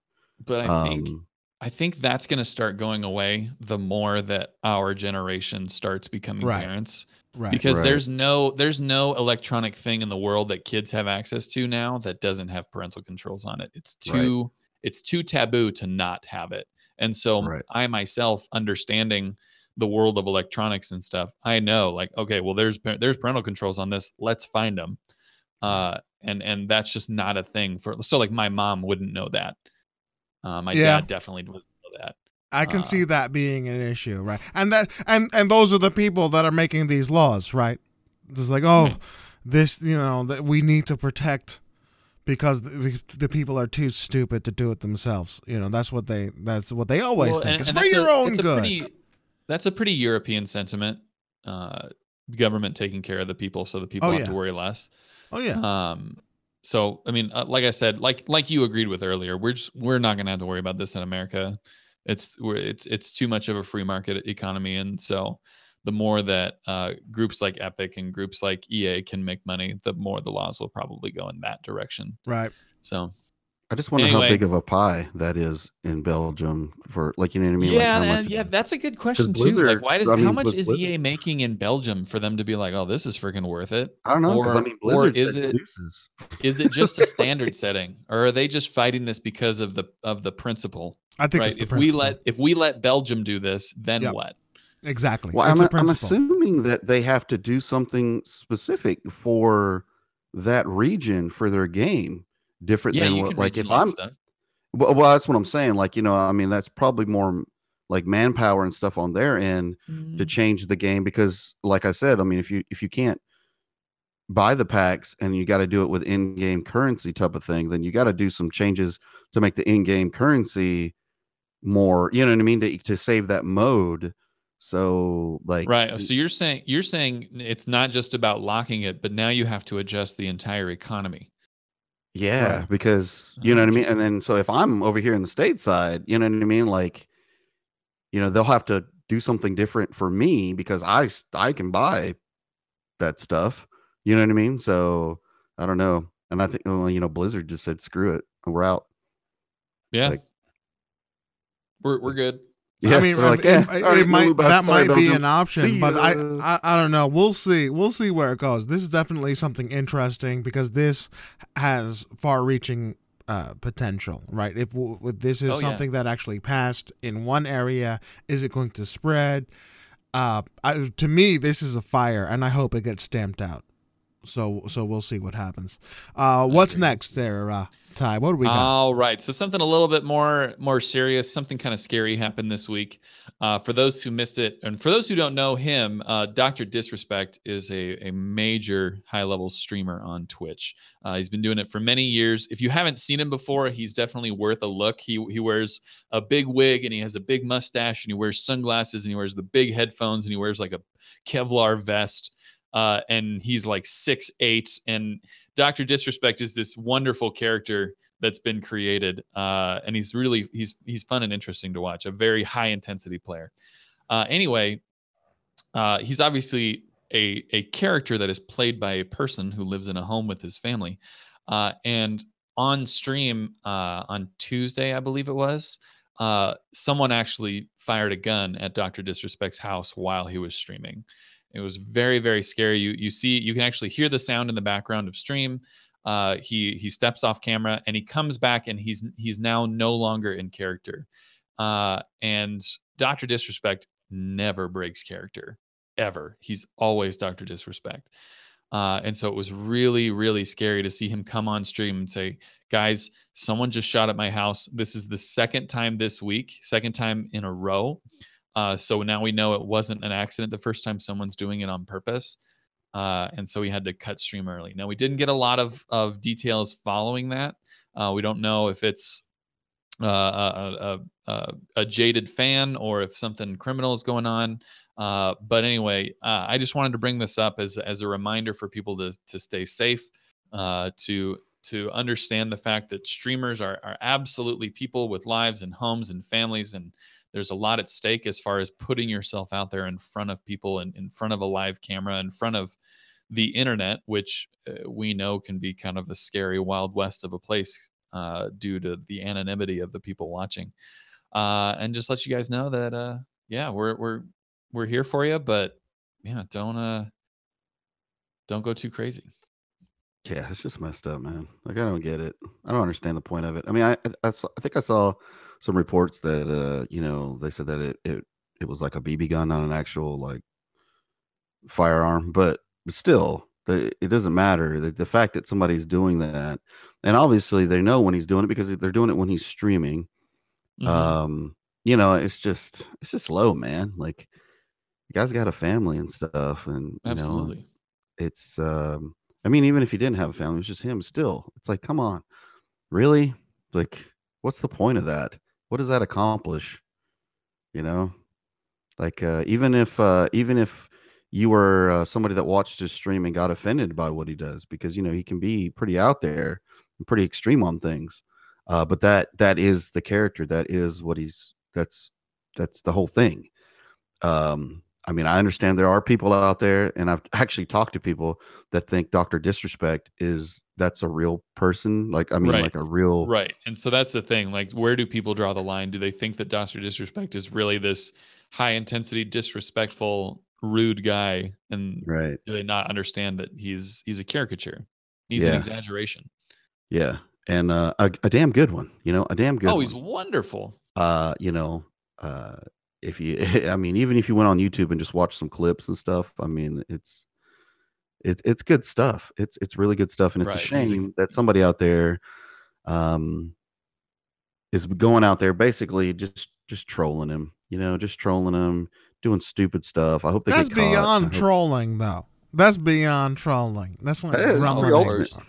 But I um, think. I think that's going to start going away the more that our generation starts becoming right. parents, right, because right. there's no there's no electronic thing in the world that kids have access to now that doesn't have parental controls on it. It's too right. it's too taboo to not have it. And so right. I myself, understanding the world of electronics and stuff, I know like, okay, well, there's there's parental controls on this. Let's find them. Uh, and and that's just not a thing for. So like my mom wouldn't know that. Uh, my yeah. dad definitely doesn't know that. I can uh, see that being an issue, right? And that, and, and those are the people that are making these laws, right? It's like, oh, right. this, you know, that we need to protect because the, the people are too stupid to do it themselves. You know, that's what they that's what they always well, think. And, it's and for your a, own that's good. A pretty, that's a pretty European sentiment. Uh, government taking care of the people, so the people oh, have yeah. to worry less. Oh yeah. Um. So, I mean, uh, like I said, like like you agreed with earlier, we're just, we're not going to have to worry about this in America. It's we're, it's it's too much of a free market economy, and so the more that uh, groups like Epic and groups like E A can make money, the more the laws will probably go in that direction. Right. So, I just wonder anyway. how big of a pie that is in Belgium for, like, you know what I mean? Yeah, like how much yeah, that's a good question too. Blizzard, like, why does I mean, how much is Blizzard. E A making in Belgium for them to be like, oh, this is freaking worth it? I don't know. Or, I mean, or is it loses. is it just a standard setting, or are they just fighting this because of the of the principle? I think right? it's the if principle. we let if we let Belgium do this, then yep. what? Exactly. Well, I'm, a, I'm assuming that they have to do something specific for that region for their game. Different yeah, than what, like if I'm well, well, that's what I'm saying. Like, you know, I mean, that's probably more like manpower and stuff on their end mm-hmm. to change the game. Because like I said, I mean, if you, if you can't buy the packs and you got to do it with in-game currency type of thing, then you got to do some changes to make the in-game currency more, you know what I mean? To, to save that mode. So like, right. So you're saying, you're saying it's not just about locking it, but now you have to adjust the entire economy. Yeah, right. Because you know what I mean? And then so if I'm over here in the stateside, you know what I mean? Like, you know, they'll have to do something different for me because I, I can buy that stuff. You know what I mean? So I don't know. And I think, well, you know, Blizzard just said, screw it. We're out. Yeah. Like, we're we're good. Yeah, I mean, like, it, yeah, it, right, it might, that might be an option, but I, I, I don't know. We'll see. We'll see where it goes. This is definitely something interesting because this has far-reaching uh, potential, right? If, if this is oh, something yeah. that actually passed in one area, is it going to spread? Uh, I, to me, this is a fire, and I hope it gets stamped out. So, so we'll see what happens. Uh, what's next there, uh, Ty? What do we got? All right. So something a little bit more more serious, something kind of scary happened this week. Uh, for those who missed it, and for those who don't know him, uh, Doctor Disrespect is a, a major high-level streamer on Twitch. Uh, he's been doing it for many years. If you haven't seen him before, he's definitely worth a look. He he wears a big wig, and he has a big mustache, and he wears sunglasses, and he wears the big headphones, and he wears like a Kevlar vest. Uh, and he's like six eight, and Doctor Disrespect is this wonderful character that's been created. Uh, and he's really, he's, he's fun and interesting to watch, a very high intensity player. Uh, anyway, uh, he's obviously a, a character that is played by a person who lives in a home with his family. Uh, and on stream, uh, on Tuesday, I believe it was, uh, someone actually fired a gun at Doctor Disrespect's house while he was streaming. It was very, very scary. You you see, you can actually hear the sound in the background of stream. Uh, he he steps off camera and he comes back, and he's he's now no longer in character. Uh, and Doctor Disrespect never breaks character, ever. He's always Doctor Disrespect. Uh, and so it was really, really scary to see him come on stream and say, guys, someone just shot at my house. This is the second time this week, second time in a row. Uh, so now we know it wasn't an accident the first time, someone's doing it on purpose. Uh, and so we had to cut stream early. Now, we didn't get a lot of, of details following that. Uh, we don't know if it's uh, a, a, a, a jaded fan or if something criminal is going on. Uh, but anyway, uh, I just wanted to bring this up as, as a reminder for people to, to stay safe, uh, to to understand the fact that streamers are, are absolutely people with lives and homes and families, and there's a lot at stake as far as putting yourself out there in front of people and in front of a live camera, in front of the internet, which uh, we know can be kind of a scary Wild West of a place uh, due to the anonymity of the people watching. Uh, and just let you guys know that, uh, yeah, we're we're we're here for you, but yeah, don't uh, don't go too crazy. Yeah, it's just messed up, man. Like, I don't get it. I don't understand the point of it. I mean, I I, I, saw, I think I saw. some reports that uh you know, they said that it, it it was like a B B gun, not an actual like firearm, but still, the, it doesn't matter, the, the fact that somebody's doing that, and obviously they know when he's doing it because they're doing it when he's streaming. Mm-hmm. um you know it's just it's just low, man. Like, you guys got a family and stuff, and absolutely, you know, it's um I mean, even if you didn't have a family, it's just him, still, it's like, come on, really? Like, what's the point of that? What does that accomplish? You know, like, uh, even if uh, even if you were uh, somebody that watched his stream and got offended by what he does, because, you know, he can be pretty out there and pretty extreme on things. Uh, but that that is the character. That is what he's that's that's the whole thing. Um, I mean, I understand there are people out there, and I've actually talked to people that think Doctor Disrespect is that's a real person. Like, I mean, right. like a real. Right. And so that's the thing. Like, where do people draw the line? Do they think that Doctor Disrespect is really this high intensity, disrespectful, rude guy? And right. do they not understand that he's, he's a caricature? He's yeah. an exaggeration. Yeah. And uh, a, a damn good one, you know, a damn good. Oh, he's one. wonderful. Uh, you know, uh, If you, I mean, even if you went on YouTube and just watched some clips and stuff, I mean, it's, it's, it's good stuff. It's, it's really good stuff. And it's right. a shame that somebody out there, um, is going out there basically just, just trolling him, you know, just trolling him, doing stupid stuff. I hope they that's get beyond trolling hope... though. That's beyond trolling. That's like that the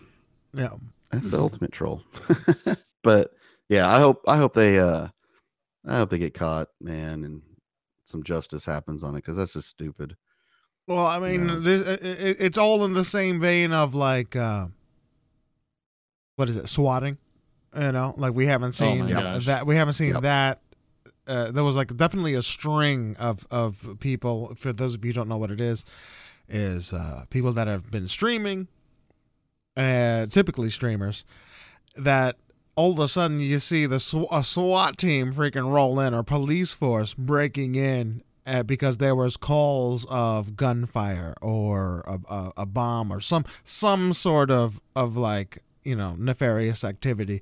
yeah, that's the ultimate troll. But yeah, I hope, I hope they, uh, I hope they get caught, man, and some justice happens on it, because that's just stupid. Well, I mean, you know? this, it, it's all in the same vein of like, uh, what is it, swatting? You know, like we haven't seen oh that. Gosh. We haven't seen yep. that. Uh, there was like definitely a string of, of people. For those of you who don't know what it is, is uh, people that have been streaming, uh, typically streamers, that all of a sudden you see the sw- a SWAT team freaking roll in, or police force breaking in uh, because there was calls of gunfire or a, a, a bomb or some some sort of, of like, you know, nefarious activity,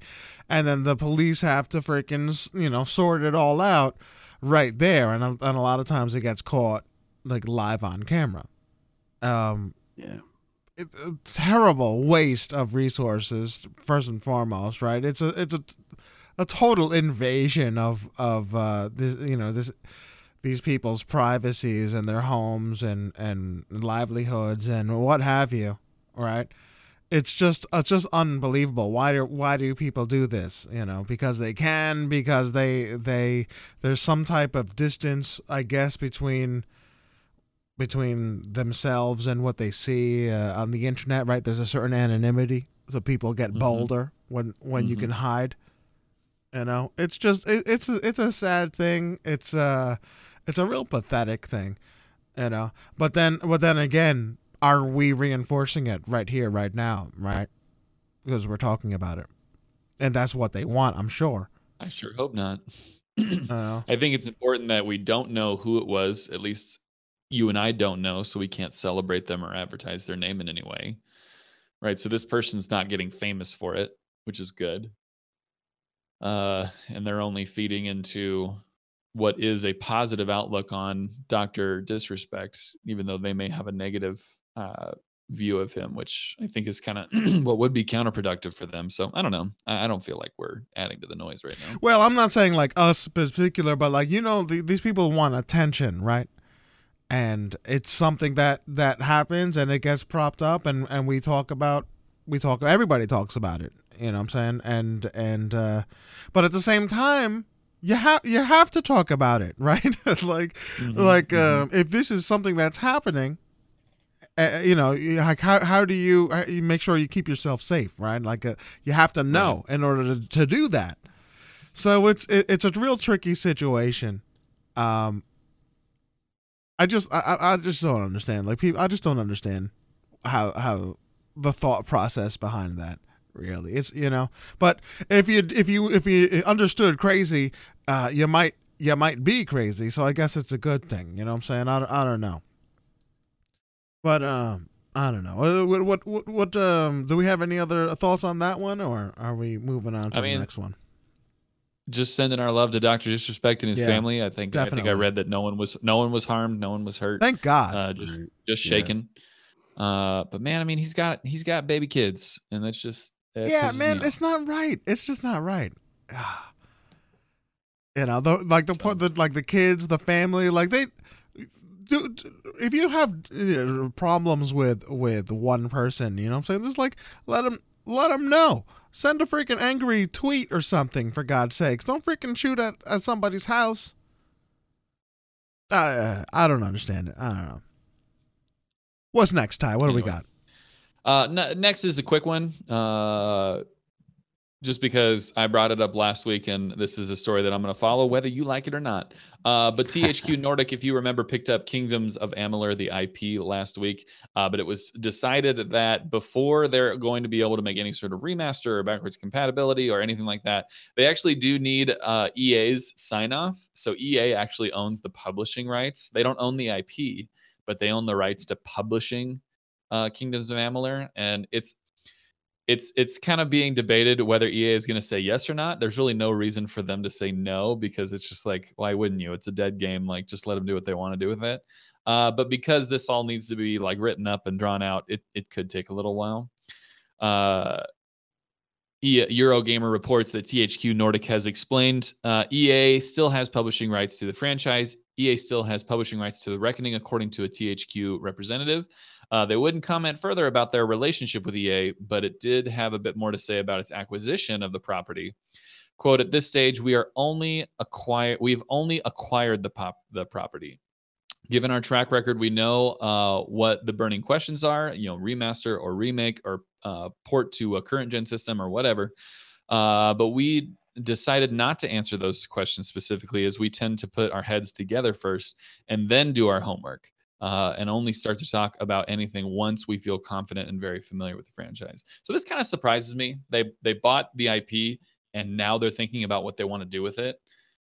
and then the police have to freaking, you know, sort it all out right there, and, and a lot of times it gets caught like live on camera. Um, yeah, it, a terrible waste of resources, first and foremost, right? It's a it's a, a total invasion of of uh, this, you know, this these people's privacies and their homes and and livelihoods and what have you, right? It's just it's just unbelievable. Why do why do people do this? You know, because they can, because they they there's some type of distance, I guess, between between themselves and what they see uh, on the internet, right? There's a certain anonymity, so people get mm-hmm. bolder when when mm-hmm. you can hide. You know, it's just it, it's a, it's a sad thing. It's uh it's a real pathetic thing. You know, but then but then again. Are we reinforcing it right here, right now, right? Because we're talking about it. And that's what they want, I'm sure. I sure hope not. I, I think it's important that we don't know who it was. At least you and I don't know, so we can't celebrate them or advertise their name in any way. Right, so this person's not getting famous for it, which is good. Uh, and they're only feeding into what is a positive outlook on Doctor Disrespect, even though they may have a negative uh view of him, which I think is kind of what would be counterproductive for them. So I don't know. I, I don't feel like we're adding to the noise right now. Well, I'm not saying like us particular, but like, you know, the, these people want attention, right? And it's something that that happens and it gets propped up, and and we talk about we talk everybody talks about it, you know what I'm saying? And and uh but at the same time, You have you have to talk about it, right? like, mm-hmm, like uh, mm-hmm. if this is something that's happening, uh, you know, like how how do you, how you make sure you keep yourself safe, right? Like, uh, you have to know right. in order to, to do that. So it's it, it's a real tricky situation. Um, I just I, I just don't understand. Like, people, I just don't understand how how the thought process behind that. Really, it's, you know, but if you if you if you understood crazy, uh, you might you might be crazy. So I guess it's a good thing, you know what I'm saying? I, I don't know, but um, I don't know. What what what, what um, do we have any other thoughts on that one, or are we moving on to I mean, the next one? Just sending our love to Doctor Disrespect and his yeah, family. I think definitely. I think I read that no one was no one was harmed, no one was hurt. Thank God. Uh, just just shaken. Yeah. Uh, but man, I mean, he's got he's got baby kids, and that's just. It yeah, man, it's not right. It's just not right. You know, the, like the, the like the kids, the family, like they do, do. If you have problems with with one person, you know what I'm saying? Just like let them let them know. Send a freaking angry tweet or something, for God's sakes. Don't freaking shoot at, at somebody's house. Uh, I don't understand it. I don't know. What's next, Ty? What anyway. do we got? Uh, n- next is a quick one, uh, just because I brought it up last week, and this is a story that I'm going to follow, whether you like it or not. Uh, but T H Q Nordic, if you remember, picked up Kingdoms of Amalur, the I P, last week. Uh, but it was decided that before they're going to be able to make any sort of remaster or backwards compatibility or anything like that, they actually do need uh, E A's sign-off. So E A actually owns the publishing rights. They don't own the I P, but they own the rights to publishing Uh, Kingdoms of Amalur, and it's it's it's kind of being debated whether E A is going to say yes or not. There's really no reason for them to say no, because it's just like, why wouldn't you? It's a dead game. Like, just let them do what they want to do with it. Uh, but because this all needs to be like written up and drawn out, it it could take a little while. Uh, Eurogamer reports that T H Q Nordic has explained uh, E A still has publishing rights to the franchise. E A still has publishing rights to The Reckoning, according to a T H Q representative. Uh, they wouldn't comment further about their relationship with E A, but it did have a bit more to say about its acquisition of the property. Quote, at this stage, we are only acquire- we've only acquired the pop- the property. Given our track record, we know uh, what the burning questions are, you know, remaster or remake or uh, port to a current gen system or whatever. Uh, but we decided not to answer those questions specifically, as we tend to put our heads together first and then do our homework. Uh, and only start to talk about anything once we feel confident and very familiar with the franchise. So this kind of surprises me. They they bought the I P and now they're thinking about what they want to do with it.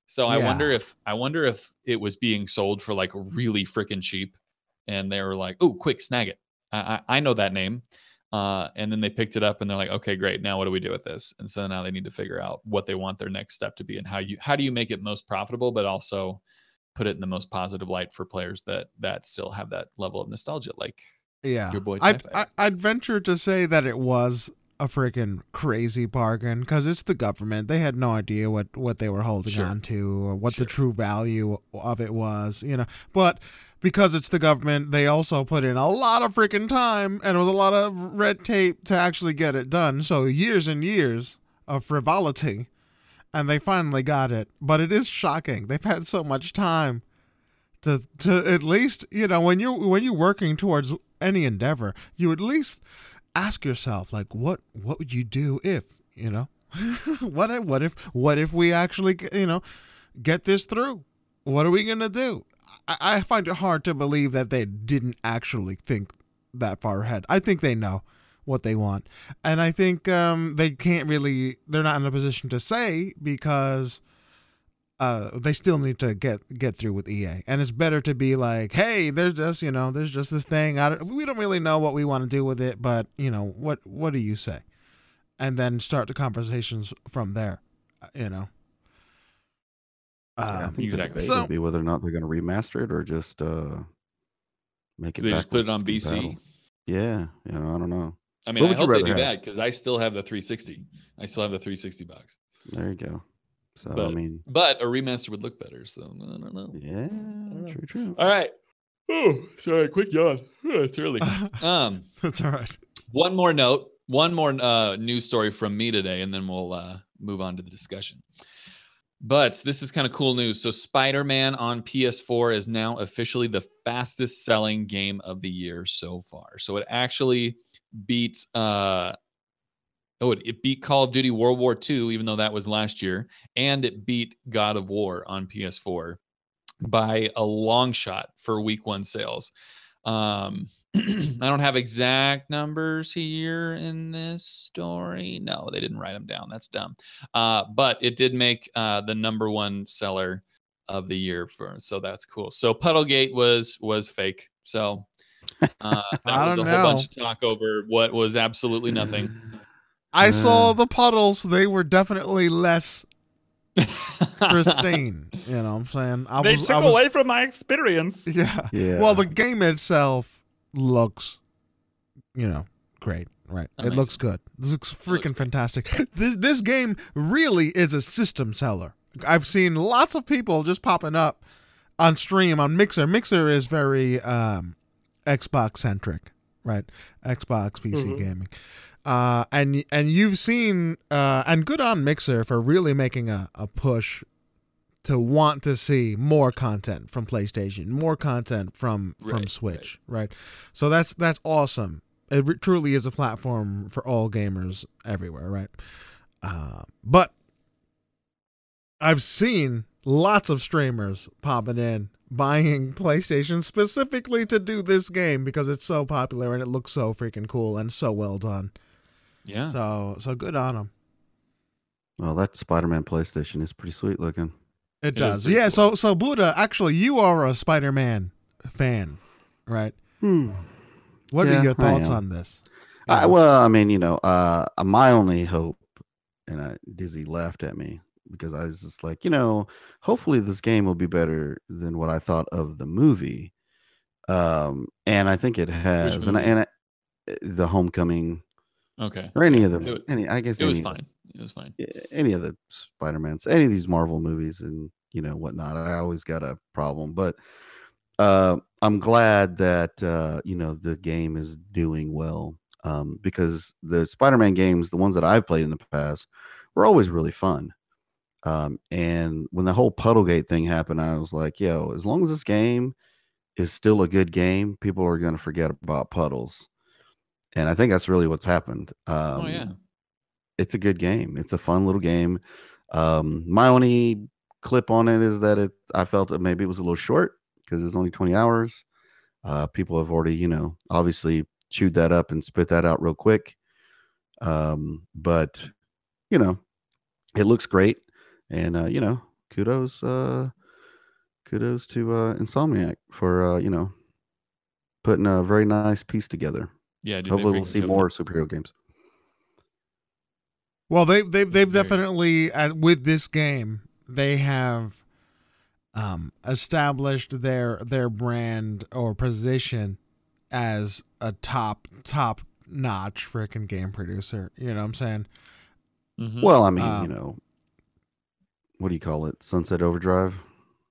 So I yeah. wonder if I wonder if it was being sold for like really freaking cheap, and they were like, "Oh, quick, snag it! I I, I know that name." Uh, and then they picked it up and they're like, "Okay, great. Now what do we do with this?" And so now they need to figure out what they want their next step to be and how you how do you make it most profitable, but also put it in the most positive light for players that that still have that level of nostalgia, like yeah. your boy TIE Fighter. I, I'd venture to say that it was a freaking crazy bargain, because it's the government. They had no idea what, what they were holding sure. on to or what sure. the true value of it was, you know. But because it's the government, they also put in a lot of freaking time, and it was a lot of red tape to actually get it done. So years and years of frivolity. And they finally got it, but it is shocking. They've had so much time to to at least, you know, when you when you're working towards any endeavor, you at least ask yourself, like, what what would you do if, you know, what if, what if what if we actually, you know, get this through? What are we gonna do? I, I find it hard to believe that they didn't actually think that far ahead. I think they know what they want. And I think um, they can't really, they're not in a position to say, because uh, they still need to get, get through with E A. And it's better to be like, hey, there's just, you know, there's just this thing. I don't, we don't really know what we want to do with it, but, you know, what, what do you say? And then start the conversations from there, you know. Yeah, um, exactly. So, be whether or not they're going to remaster it or just uh, make it. They just put it on B C. Yeah. You know, I don't know. I mean, I hope they do that, because I still have the three sixty. I still have the three sixty box. There you go. So but, I mean, but a remaster would look better. So I don't know. Yeah, I don't know. True, true. All right. Oh, sorry. Quick yawn. It's early. Um, that's all right. One more note. One more uh, news story from me today, and then we'll uh, move on to the discussion. But this is kind of cool news. So Spider-Man on P S four is now officially the fastest selling game of the year so far. So it actually beat uh oh it, it beat Call of Duty World War Two, even though that was last year, and it beat God of War on P S four by a long shot for week one sales. um I don't have exact numbers here in this story. No, they didn't write them down. That's dumb. Uh but it did make uh the number one seller of the year for, so that's cool. So Puddlegate was was fake. So Uh, that I was don't a whole know. bunch of talk over what was absolutely nothing. I uh, saw the puddles. They were definitely less pristine. You know what I'm saying? I they was, took I was, away from my experience. Yeah. yeah. Well, the game itself looks, you know, great. Right. Amazing. It looks good. This looks freaking looks fantastic. This this game really is a system seller. I've seen lots of people just popping up on stream on Mixer. Mixer is very... um Xbox centric, right? Xbox, P C mm-hmm. gaming, uh, and and you've seen uh, and good on Mixer for really making a, a push to want to see more content from PlayStation, more content from right, from Switch, right. right? So that's that's awesome. It re- truly is a platform for all gamers everywhere, right? Uh, but I've seen lots of streamers popping in, buying PlayStation specifically to do this game because it's so popular and it looks so freaking cool and so well done. Yeah. So so good on them. Well, that Spider-Man PlayStation is pretty sweet looking. It, it does. Yeah. Cool. So so Buddha, actually, you are a Spider-Man fan, right? Hmm. What yeah, are your thoughts on this? I, well, I mean, you know, uh, my only hope, and I, Dizzy laughed at me, because I was just like, you know, hopefully this game will be better than what I thought of the movie. Um, and I think it has. And, I, and I, the Homecoming. Okay. Or any of the, it, any, I guess. It was any, fine. It was fine. Any of the Spider-Mans, any of these Marvel movies and, you know, whatnot. I always got a problem. But uh, I'm glad that, uh, you know, the game is doing well. Um, because the Spider-Man games, the ones that I've played in the past, were always really fun. Um, and when the whole Puddlegate thing happened, I was like, yo, as long as this game is still a good game, people are going to forget about puddles. And I think that's really what's happened. Um, oh, yeah. It's a good game. It's a fun little game. Um, my only clip on it is that it, I felt that maybe it was a little short because it was only twenty hours. Uh, people have already, you know, obviously chewed that up and spit that out real quick. Um, but, you know, it looks great. And, uh, you know, kudos, uh, kudos to uh, Insomniac for, uh, you know, putting a very nice piece together. Yeah, dude, hopefully we'll see more up. superhero games. Well, they they they've definitely uh, with this game they have um, established their their brand or position as a top top notch freaking game producer. You know what I'm saying? Mm-hmm. Well, I mean, um, you know, what do you call it? Sunset Overdrive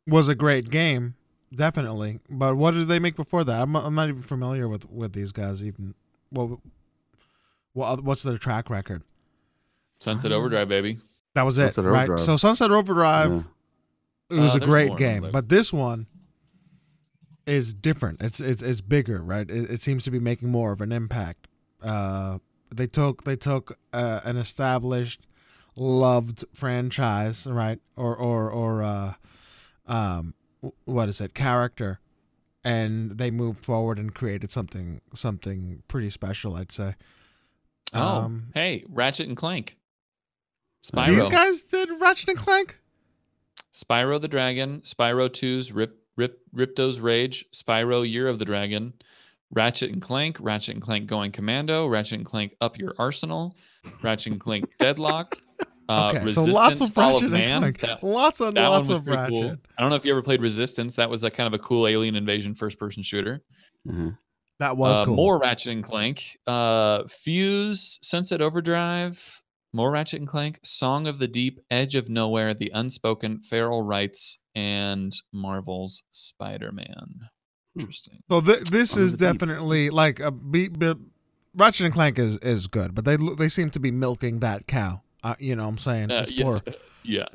was a great game. Definitely, but what did they make before that? I'm I'm not even familiar with, with these guys even. Well, well, what's their track record? Sunset Overdrive, baby. That was it, Sunset right? Overdrive. So Sunset Overdrive, yeah. it was uh, a great game, like... but this one is different. It's it's it's bigger, right? It, it seems to be making more of an impact. Uh, they took they took uh, an established, loved franchise, right? Or or or uh, um. what is it, character, and they moved forward and created something something pretty special, I'd say. Oh, um, hey, Ratchet and Clank. Spyro. These guys did Ratchet and Clank? Spyro the Dragon, Spyro two's Rip, Rip, Ripto's Rage, Spyro Year of the Dragon, Ratchet and Clank, Ratchet and Clank Going Commando, Ratchet and Clank Up Your Arsenal, Ratchet and Clank Deadlock, Uh, okay, Resistance, so lots of Ratchet and Clank. That, lots and lots of Ratchet. Cool. I don't know if you ever played Resistance. That was a kind of a cool alien invasion first-person shooter. Mm-hmm. That was uh, cool. More Ratchet and Clank. Uh, Fuse, Sunset Overdrive, more Ratchet and Clank, Song of the Deep, Edge of Nowhere, The Unspoken, Feral Rights, and Marvel's Spider-Man. Interesting. So th- this Song is definitely deep. like a beat. Be, Ratchet and Clank is, is good, but they they seem to be milking that cow. Uh, you know what I'm saying? Uh, yeah. Poor. yeah.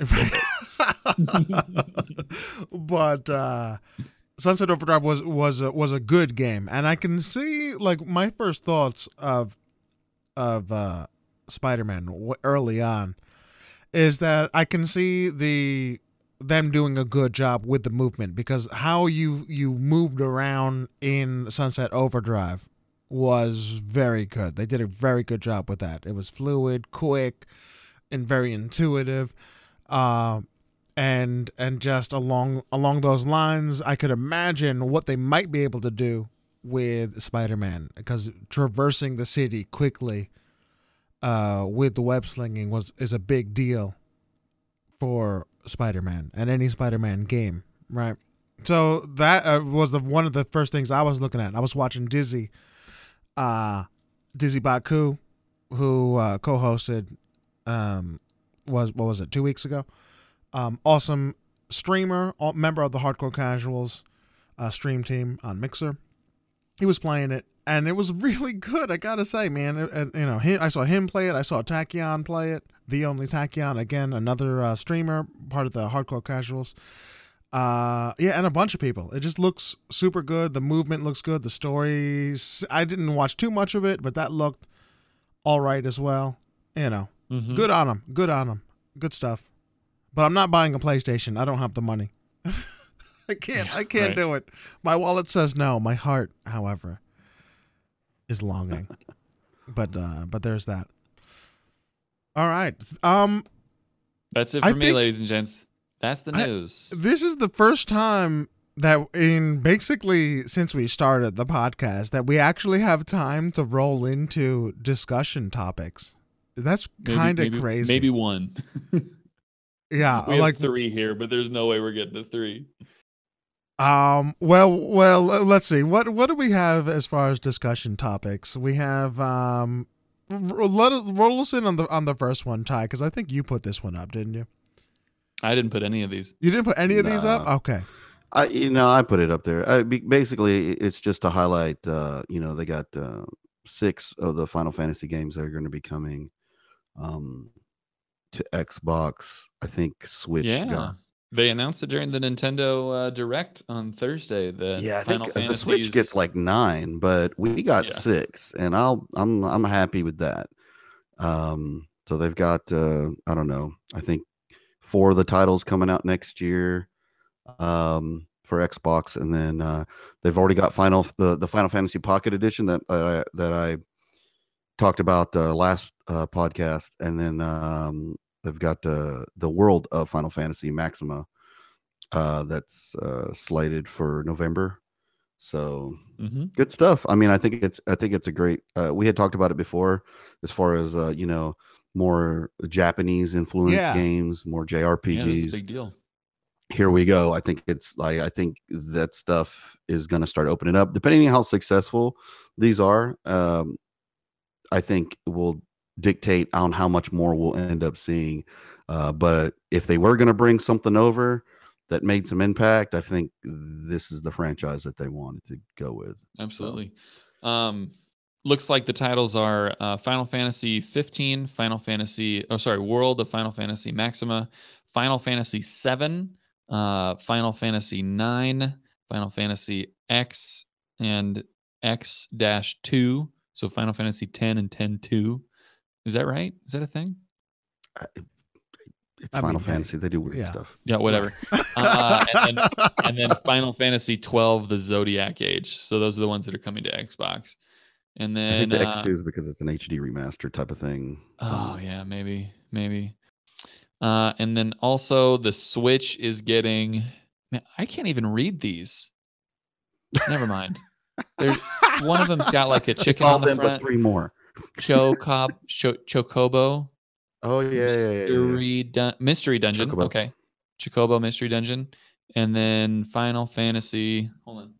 But uh, Sunset Overdrive was was a, was a good game, and I can see like my first thoughts of of uh, Spider-Man w- early on is that I can see the them doing a good job with the movement, because how you you moved around in Sunset Overdrive was very good. They did a very good job with that. It was fluid, quick, and very intuitive. Uh, and and just along along those lines, I could imagine what they might be able to do with Spider-Man, because traversing the city quickly uh, with the web slinging was is a big deal for Spider-Man and any Spider-Man game, right? So that uh, was the, one of the first things I was looking at. I was watching Dizzy. Uh, Dizzy Baku, who uh, co-hosted, um, was what was it, two weeks ago? Um, awesome streamer, all, member of the Hardcore Casuals uh, stream team on Mixer. He was playing it, and it was really good. I gotta say, man, it, it, you know, he, I saw him play it. I saw Tachyon play it. The Only Tachyon, again, another uh, streamer, part of the Hardcore Casuals. Uh, yeah, and a bunch of people. It just looks super good. The movement looks good. The stories, I didn't watch too much of it, but that looked all right as well. You know, mm-hmm. good on them. Good on them. Good stuff. But I'm not buying a PlayStation. I don't have the money. I can't. Yeah, I can't right. do it. My wallet says no. My heart, however, is longing. but uh, but there's that. All right. Um, that's it for I me, think- ladies and gents. That's the news. I, this is the first time that in basically since we started the podcast that we actually have time to roll into discussion topics. That's kind of crazy. Maybe one. Yeah, we like have three here, but there's no way we're getting to three. Um. Well. Well. Let's see. What What do we have as far as discussion topics? We have um. Let roll us in on the on the first one, Ty, because I think you put this one up, didn't you? I didn't put any of these. You didn't put any of nah. these up? Okay. I you know, I put it up there. I, basically, it's just to highlight, uh, you know, they got uh, six of the Final Fantasy games that are going to be coming um, to Xbox. I think Switch yeah. got They announced it during the Nintendo uh, Direct on Thursday. The yeah, I Final think Fantasies... the Switch gets like nine, but we got yeah. six, and I'll I'm I'm happy with that. Um, so they've got uh, I don't know, I think four of the titles coming out next year um, for Xbox, and then uh, they've already got Final the, the Final Fantasy Pocket Edition that uh, that I talked about uh, last uh, podcast, and then. Um, They've got uh, the world of Final Fantasy Maxima uh, that's uh, slated for November. So mm-hmm. good stuff. I mean, I think it's I think it's a great. Uh, we had talked about it before, as far as uh, you know, more Japanese influenced yeah. games, more J R P Gs. Yeah, that's a big deal. Here we go. I think it's like I think that stuff is going to start opening up, depending on how successful these are. Um, I think we'll. Dictate on how much more we'll end up seeing. Uh, but if they were going to bring something over that made some impact, I think this is the franchise that they wanted to go with. Absolutely. Um, looks like the titles are uh, Final Fantasy fifteen, Final Fantasy, oh, sorry, World of Final Fantasy Maxima, Final Fantasy seven, uh, Final Fantasy nine, Final Fantasy X and X two. So Final Fantasy ten and ten two. Is that right? Is that a thing? I, it's I Final mean, Fantasy. They do weird yeah. stuff. Yeah, whatever. uh, and, then, and then Final Fantasy twelve, the Zodiac Age. So those are the ones that are coming to Xbox. And then I think the uh, X two is because it's an H D remaster type of thing. Oh, so. yeah, maybe, maybe. Uh, and then also the Switch is getting... Man, I can't even read these. Never mind. There's, one of them's got like a chicken on the them, front. But three more. Chocob, cho- Chocobo. Oh yeah, Mystery, yeah, yeah. Dun- Mystery Dungeon. Chocobo. Okay, Chocobo Mystery Dungeon, and then Final Fantasy. Hold on.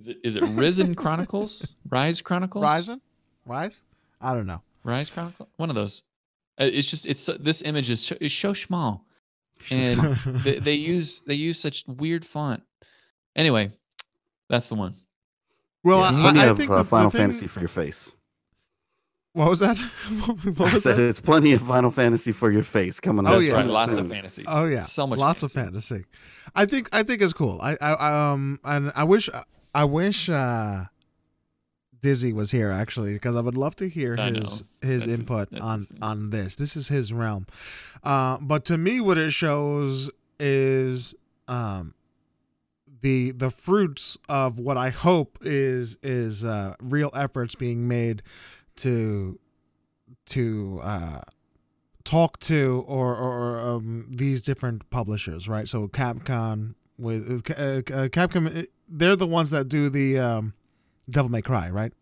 Is it is it Risen Chronicles? Rise Chronicles? Risen? Rise? I don't know. Rise Chronicles. One of those. It's just it's this image is so, it's so small, and they, they use they use such weird font. Anyway, that's the one. Well, yeah, I, I, I think of, uh, the, Final the thing... Fantasy for your face. What was that? what was I said that? It's plenty of Final Fantasy for your face coming out. Oh yeah, right. Lots soon. Of fantasy. Oh yeah, so much. Lots fantasy. Of fantasy. I think I think it's cool. I, I um and I wish I wish uh, Dizzy was here actually because I would love to hear I his know. his that's input his, on on this. This is his realm. Uh, but to me, what it shows is um. The the fruits of what I hope is is uh, real efforts being made to to uh, talk to or or um, these different publishers, right? So Capcom with uh, Capcom, they're the ones that do the um, Devil May Cry, right?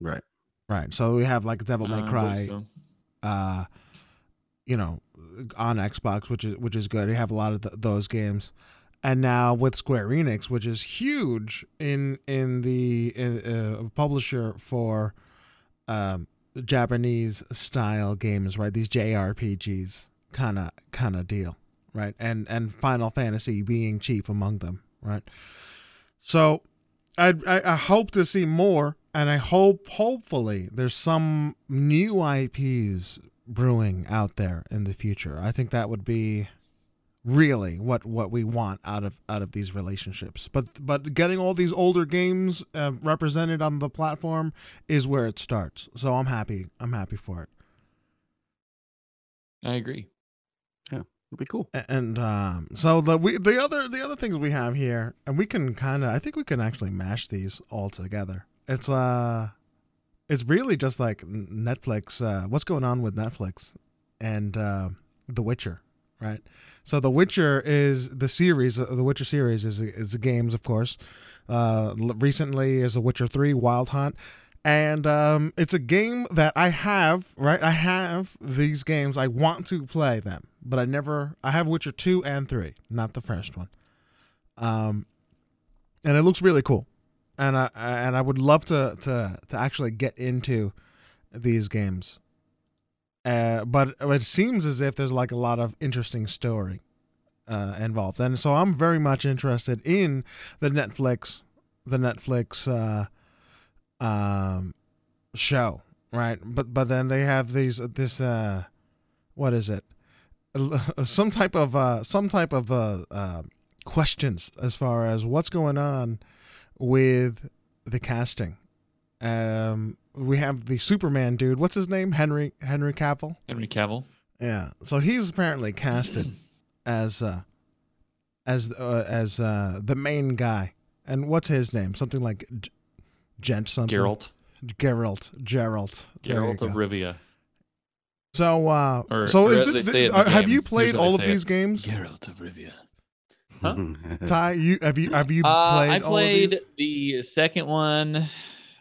Right, right. So we have like Devil May uh, Cry, I believe so. uh, you know, on Xbox, which is which is good. We have a lot of th- those games. And now with Square Enix, which is huge in in the in, uh, publisher for um, Japanese style games, right? These J R P Gs kind of kind of deal, right? And and Final Fantasy being chief among them, right? So I, I I hope to see more, and I hope hopefully there's some new I Ps brewing out there in the future. I think that would be. Really, what, what we want out of out of these relationships, but but getting all these older games uh, represented on the platform is where it starts. So I'm happy. I'm happy for it. I agree. Yeah, it'll be cool. And um, so the we the other the other things we have here, and we can kind of I think we can actually mash these all together. It's uh, it's really just like Netflix. Uh, what's going on with Netflix and uh, The Witcher. Right, so The Witcher is the series. The Witcher series is is the games, of course. Uh, recently is The Witcher three Wild Hunt, and um, it's a game that I have. Right, I have these games. I want to play them, but I never. I have Witcher two and three, not the first one. Um, and it looks really cool, and I and I would love to to to actually get into these games. Uh, but it seems as if there's like a lot of interesting story uh, involved, and so I'm very much interested in the Netflix, the Netflix uh, um, show, right? But but then they have these this uh, what is it? some type of uh, some type of uh, uh, questions as far as what's going on with the casting. Um, we have the Superman dude. What's his name? Henry Henry Cavill. Henry Cavill. Yeah. So he's apparently casted as uh, as uh, as uh, the main guy. And what's his name? Something like G- Gent something. Geralt. Geralt. Geralt. Geralt of Rivia. So, uh, or, so or is this, this, are, have you played all of these it. games? Geralt of Rivia. Huh? Ty, you have you have you uh, played, I played all of these? The second one.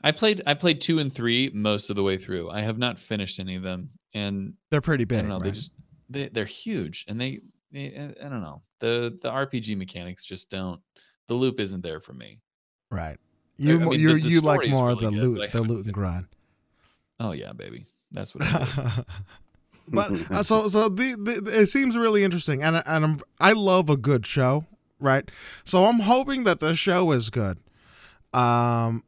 I played I played two and three most of the way through. I have not finished any of them, and they're pretty big. I don't know, right? They just they they're huge, and they, they I don't know the the R P G mechanics just don't. The loop isn't there for me. Right. You I mean, you you like more really the good, loot the loot and grind. Oh yeah, baby. That's what I do. But uh, so so the, the it seems really interesting, and and I'm, I love a good show, right? So I'm hoping that the show is good. Um,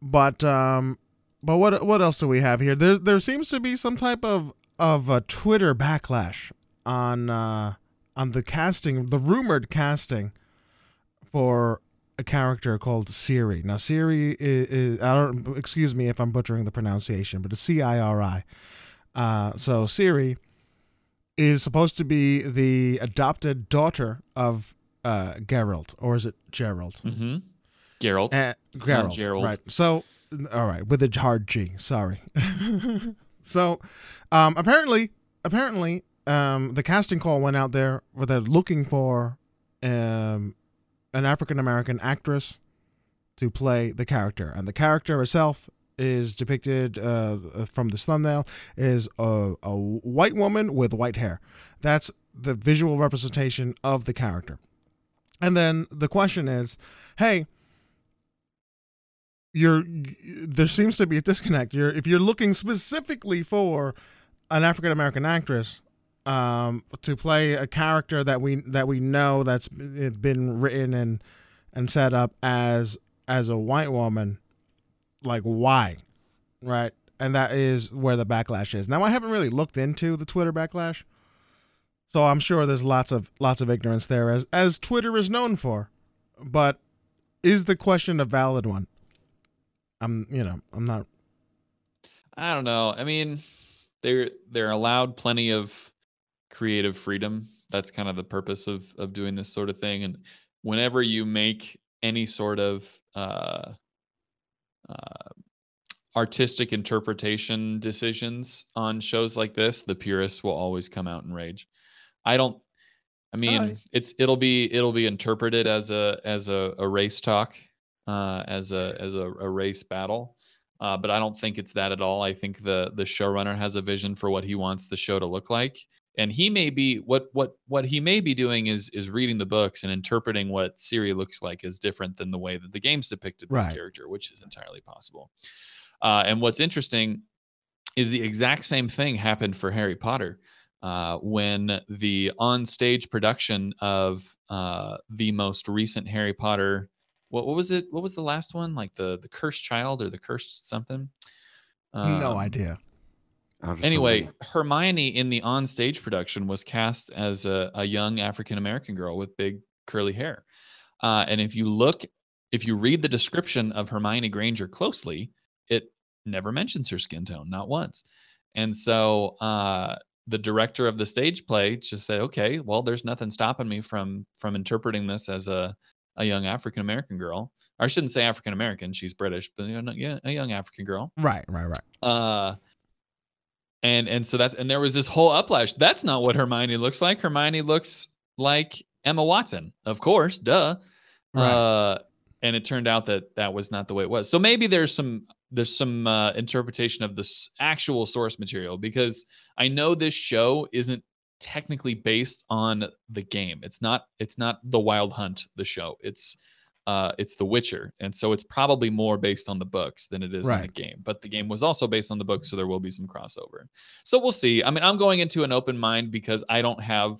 but um, but what what else do we have here? There there seems to be some type of of a Twitter backlash on uh, on the casting, the rumored casting for a character called Ciri. Now Ciri is, is I don't excuse me if I'm butchering the pronunciation, but it's C I R I. Uh, so Ciri is supposed to be the adopted daughter of uh, Geralt, or is it Geralt? Mm-hmm. Geralt. Uh, Geralt. Geralt. Right. So, all right, with a hard G. Sorry. So, um, apparently, apparently, um, the casting call went out there where they're looking for um, an African American actress to play the character, and the character herself is depicted uh, from this thumbnail is a, a white woman with white hair. That's the visual representation of the character. And then the question is, hey, you're there seems to be a disconnect. You're if you're looking specifically for an African American actress um, to play a character that we that we know that's been written and and set up as as a white woman. Like, why? Right? And that is where the backlash is. Now, I haven't really looked into the Twitter backlash, so I'm sure there's lots of lots of ignorance there, as as Twitter is known for. But is the question a valid one? I'm, you know, I'm not. I don't know. I mean, they're they're allowed plenty of creative freedom. That's kind of the purpose of of doing this sort of thing. And whenever you make any sort of uh, Uh, artistic interpretation decisions on shows like this, the purists will always come out in rage. I don't. I mean, Hi. it's it'll be it'll be interpreted as a as a, a race talk, uh, as a as a, a race battle. Uh, but I don't think it's that at all. I think the the showrunner has a vision for what he wants the show to look like, and he may be what what what he may be doing is is reading the books and interpreting what Ciri looks like is different than the way that the games depicted this right. character, which is entirely possible. Uh, and what's interesting is the exact same thing happened for Harry Potter uh, when the on-stage production of uh, the most recent Harry Potter. What what was it? What was the last one? Like the the Cursed Child or the Cursed something? Um, no idea. Anyway, Hermione in the on-stage production was cast as a, a young African-American girl with big curly hair. Uh, and if you look, if you read the description of Hermione Granger closely, it never mentions her skin tone, not once. And so uh, the director of the stage play just said, okay, well, there's nothing stopping me from from interpreting this as a, a young African-American girl. Or I shouldn't say African-American, she's British, but you know, yeah, a young African girl. Right, right, right. Uh And and so that's and there was this whole uplash. That's not what Hermione looks like. Hermione looks like Emma Watson, of course, duh. Right. Uh, and it turned out that that was not the way it was. So maybe there's some there's some uh, interpretation of the s- actual source material, because I know this show isn't technically based on the game. It's not it's not The Wild Hunt, the show. It's uh, it's The Witcher, and so it's probably more based on the books than it is right. in the game. But the game was also based on the books, so there will be some crossover. So we'll see. I mean, I'm going into an open mind because I don't have,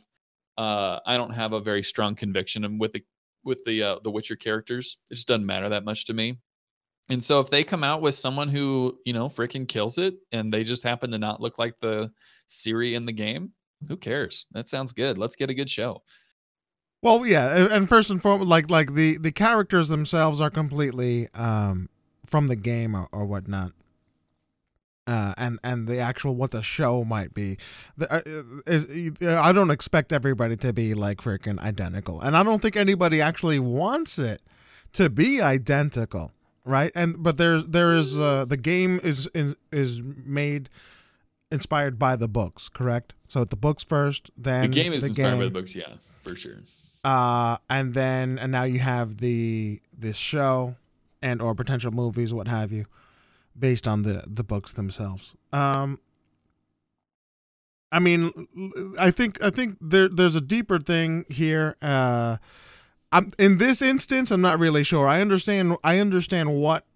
uh, I don't have a very strong conviction. And with the with the uh, the Witcher characters, it just doesn't matter that much to me. And so if they come out with someone who you know freaking kills it, and they just happen to not look like the Ciri in the game, who cares? That sounds good. Let's get a good show. Well, yeah, and first and foremost, like like the, the characters themselves are completely um, from the game or, or whatnot, uh, and and the actual what the show might be. The, uh, is, uh, I don't expect everybody to be like freaking identical, and I don't think anybody actually wants it to be identical, right? And but there's there is uh, the game is is made. Inspired by the books, correct? So the books first, then the game is the inspired game. by the books, yeah, for sure. Uh, and then and now you have the this show and or potential movies, what have you, based on the the books themselves. Um, I mean, I think I think there there's a deeper thing here. Uh, I'm in this instance, I'm not really sure. I understand. I understand what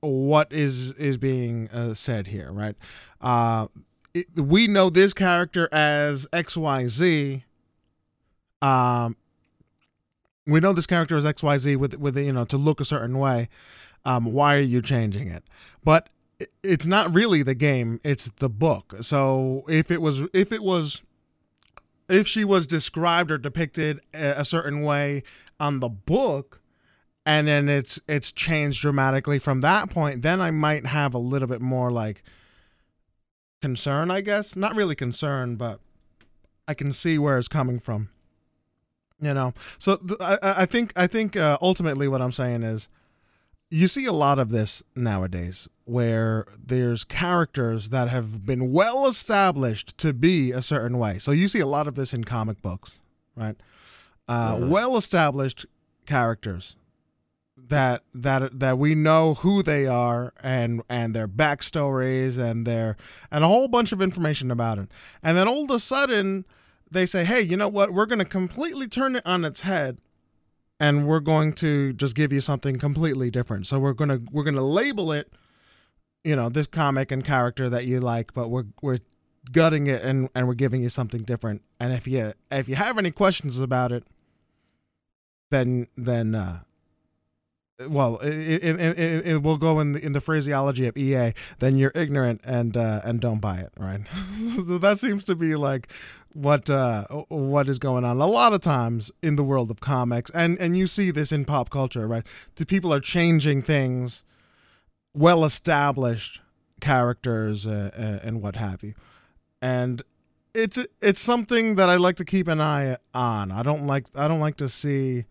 what is is being uh, said here, right? Uh, It, we know this character as X Y Z. Um, we know this character as X Y Z with with you know to look a certain way. Um, why are you changing it? But it, it's not really the game; it's the book. So if it was, if it was, if she was described or depicted a, a certain way on the book, and then it's it's changed dramatically from that point, then I might have a little bit more like. Concern, I guess. Not really concern, but I can see where it's coming from. You know, so th- I, I think I think uh, ultimately what I'm saying is, you see a lot of this nowadays, where there's characters that have been well established to be a certain way. So you see a lot of this in comic books, right? Uh, yeah. Well established characters that that that we know who they are and and their backstories and their and a whole bunch of information about it, and then all of a sudden they say, hey, you know what, we're going to completely turn it on its head and we're going to just give you something completely different. So we're going to we're going to label it, you know, this comic and character that you like, but we're we're gutting it and and we're giving you something different, and if you if you have any questions about it, then then uh well, it, it, it, it will go in the, in the phraseology of E A, then you're ignorant and uh, and don't buy it, right? So that seems to be like what uh, what is going on a lot of times in the world of comics, and and you see this in pop culture, right? The people are changing things, well-established characters uh, and what have you, and it's it's something that I like to keep an eye on. I don't like I don't like to see.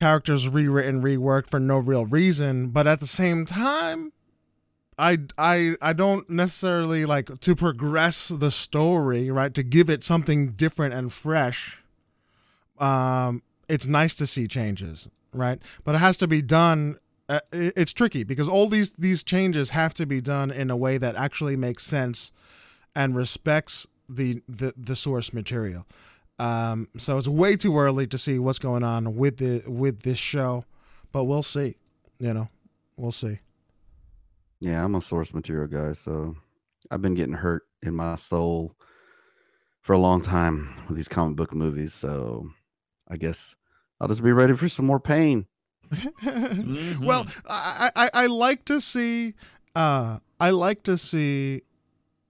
Characters rewritten, reworked for no real reason, but at the same time, I, I, I don't necessarily like to progress the story, right? To give it something different and fresh. Um, it's nice to see changes, right? But it has to be done. Uh, it's tricky because all these these changes have to be done in a way that actually makes sense and respects the the, the source material. Um, so it's way too early to see what's going on with the with this show, but we'll see. You know, we'll see. Yeah, I'm a source material guy, so I've been getting hurt in my soul for a long time with these comic book movies. So I guess I'll just be ready for some more pain. Mm-hmm. Well, I, I I like to see uh I like to see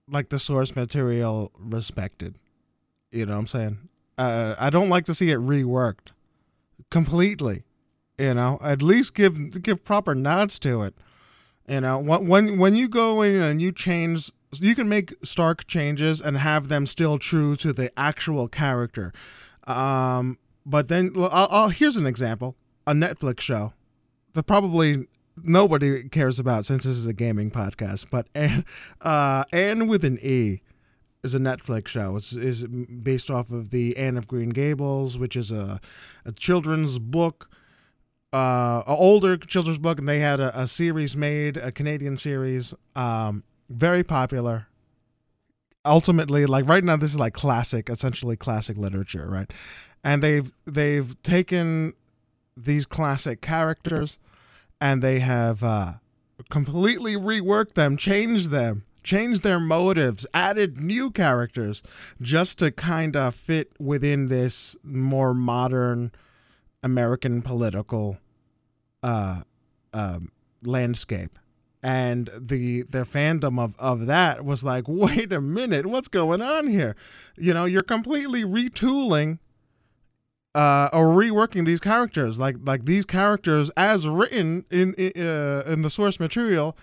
like the source material respected. You know what I'm saying? Uh, I don't like to see it reworked completely. You know, at least give give proper nods to it. You know, when when you go in and you change, you can make stark changes and have them still true to the actual character. Um, but then, I'll, I'll, here's an example: a Netflix show that probably nobody cares about since this is a gaming podcast. But uh, Anne with an E. Is a Netflix show. It's is based off of the Anne of Green Gables, which is a, a children's book, uh, an older children's book, and they had a, a series made, a Canadian series, um, very popular. Ultimately, like right now, this is like classic, essentially classic literature, right? And they've they've taken these classic characters, and they have uh, completely reworked them, changed them. Changed their motives, added new characters just to kind of fit within this more modern American political uh, um, landscape. And the their fandom of, of that was like, wait a minute, what's going on here? You know, you're completely retooling uh, or reworking these characters. Like like these characters as written in uh, in the source material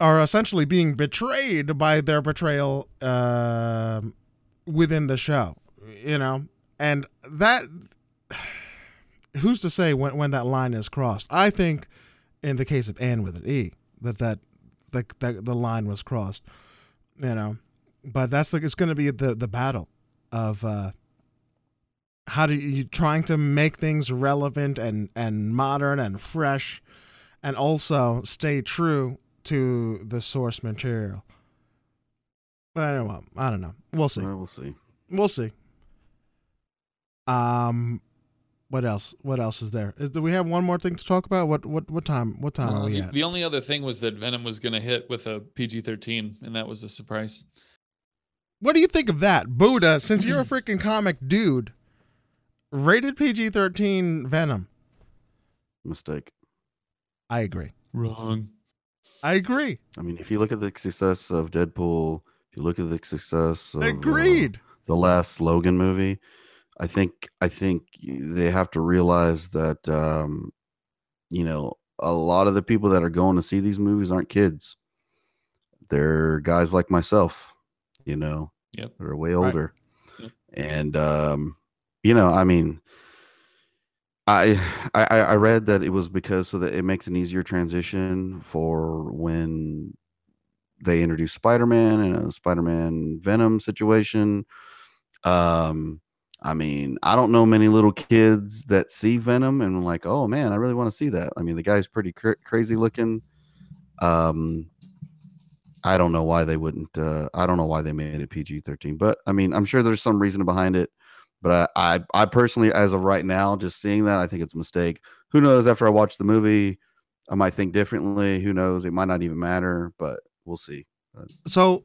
are essentially being betrayed by their betrayal uh, within the show, you know? And that, who's to say when, when that line is crossed? I think in the case of Anne with an E, that that the that the line was crossed, you know, but that's like, it's going to be the, the battle of, uh, how do you trying to make things relevant and, and modern and fresh and also stay true to the source material. But anyway, I don't know. We'll see. Well, we'll see. We'll see. Um, What else? What else is there? Is, do we have one more thing to talk about? What what what time? What time uh, are we at? The only other thing was that Venom was going to hit with a P G thirteen, and that was a surprise. What do you think of that, Buddha? Since you're a freaking comic dude, rated P G thirteen Venom. Mistake. I agree. Wrong. I agree. I mean, if you look at the success of Deadpool, if you look at the success of Agreed. Uh, the last Logan movie. I think I think they have to realize that, um, you know, a lot of the people that are going to see these movies aren't kids. They're guys like myself, you know, yep. They're way older. Right. Yep. And, um, you know, I mean, I, I I read that it was because so that it makes an easier transition for when they introduce Spider-Man and a Spider-Man Venom situation. Um I mean, I don't know many little kids that see Venom and like, oh man, I really want to see that. I mean, the guy's pretty cr- crazy looking. Um, I don't know why they wouldn't. Uh, I don't know why they made it P G thirteen, but I mean, I'm sure there's some reason behind it. But I, I, I personally, as of right now, just seeing that, I think it's a mistake. Who knows? After I watch the movie, I might think differently. Who knows? It might not even matter, but we'll see. So,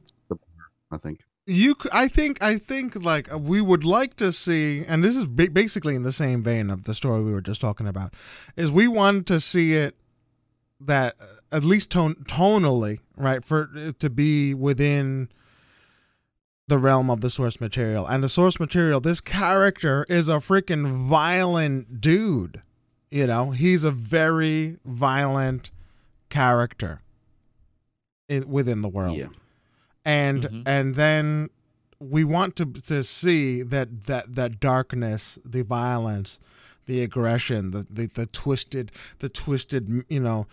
I think. You, I think, I think, like we would like to see, and this is basically in the same vein of the story we were just talking about, is we wanted to see it that at least ton, tonally, right, for it to be within the realm of the source material. And the source material, this character is a freaking violent dude. You know, he's a very violent character in, within the world. Yeah. And mm-hmm. and then we want to to see that, that, that darkness, the violence, the aggression, the, the, the twisted the twisted you know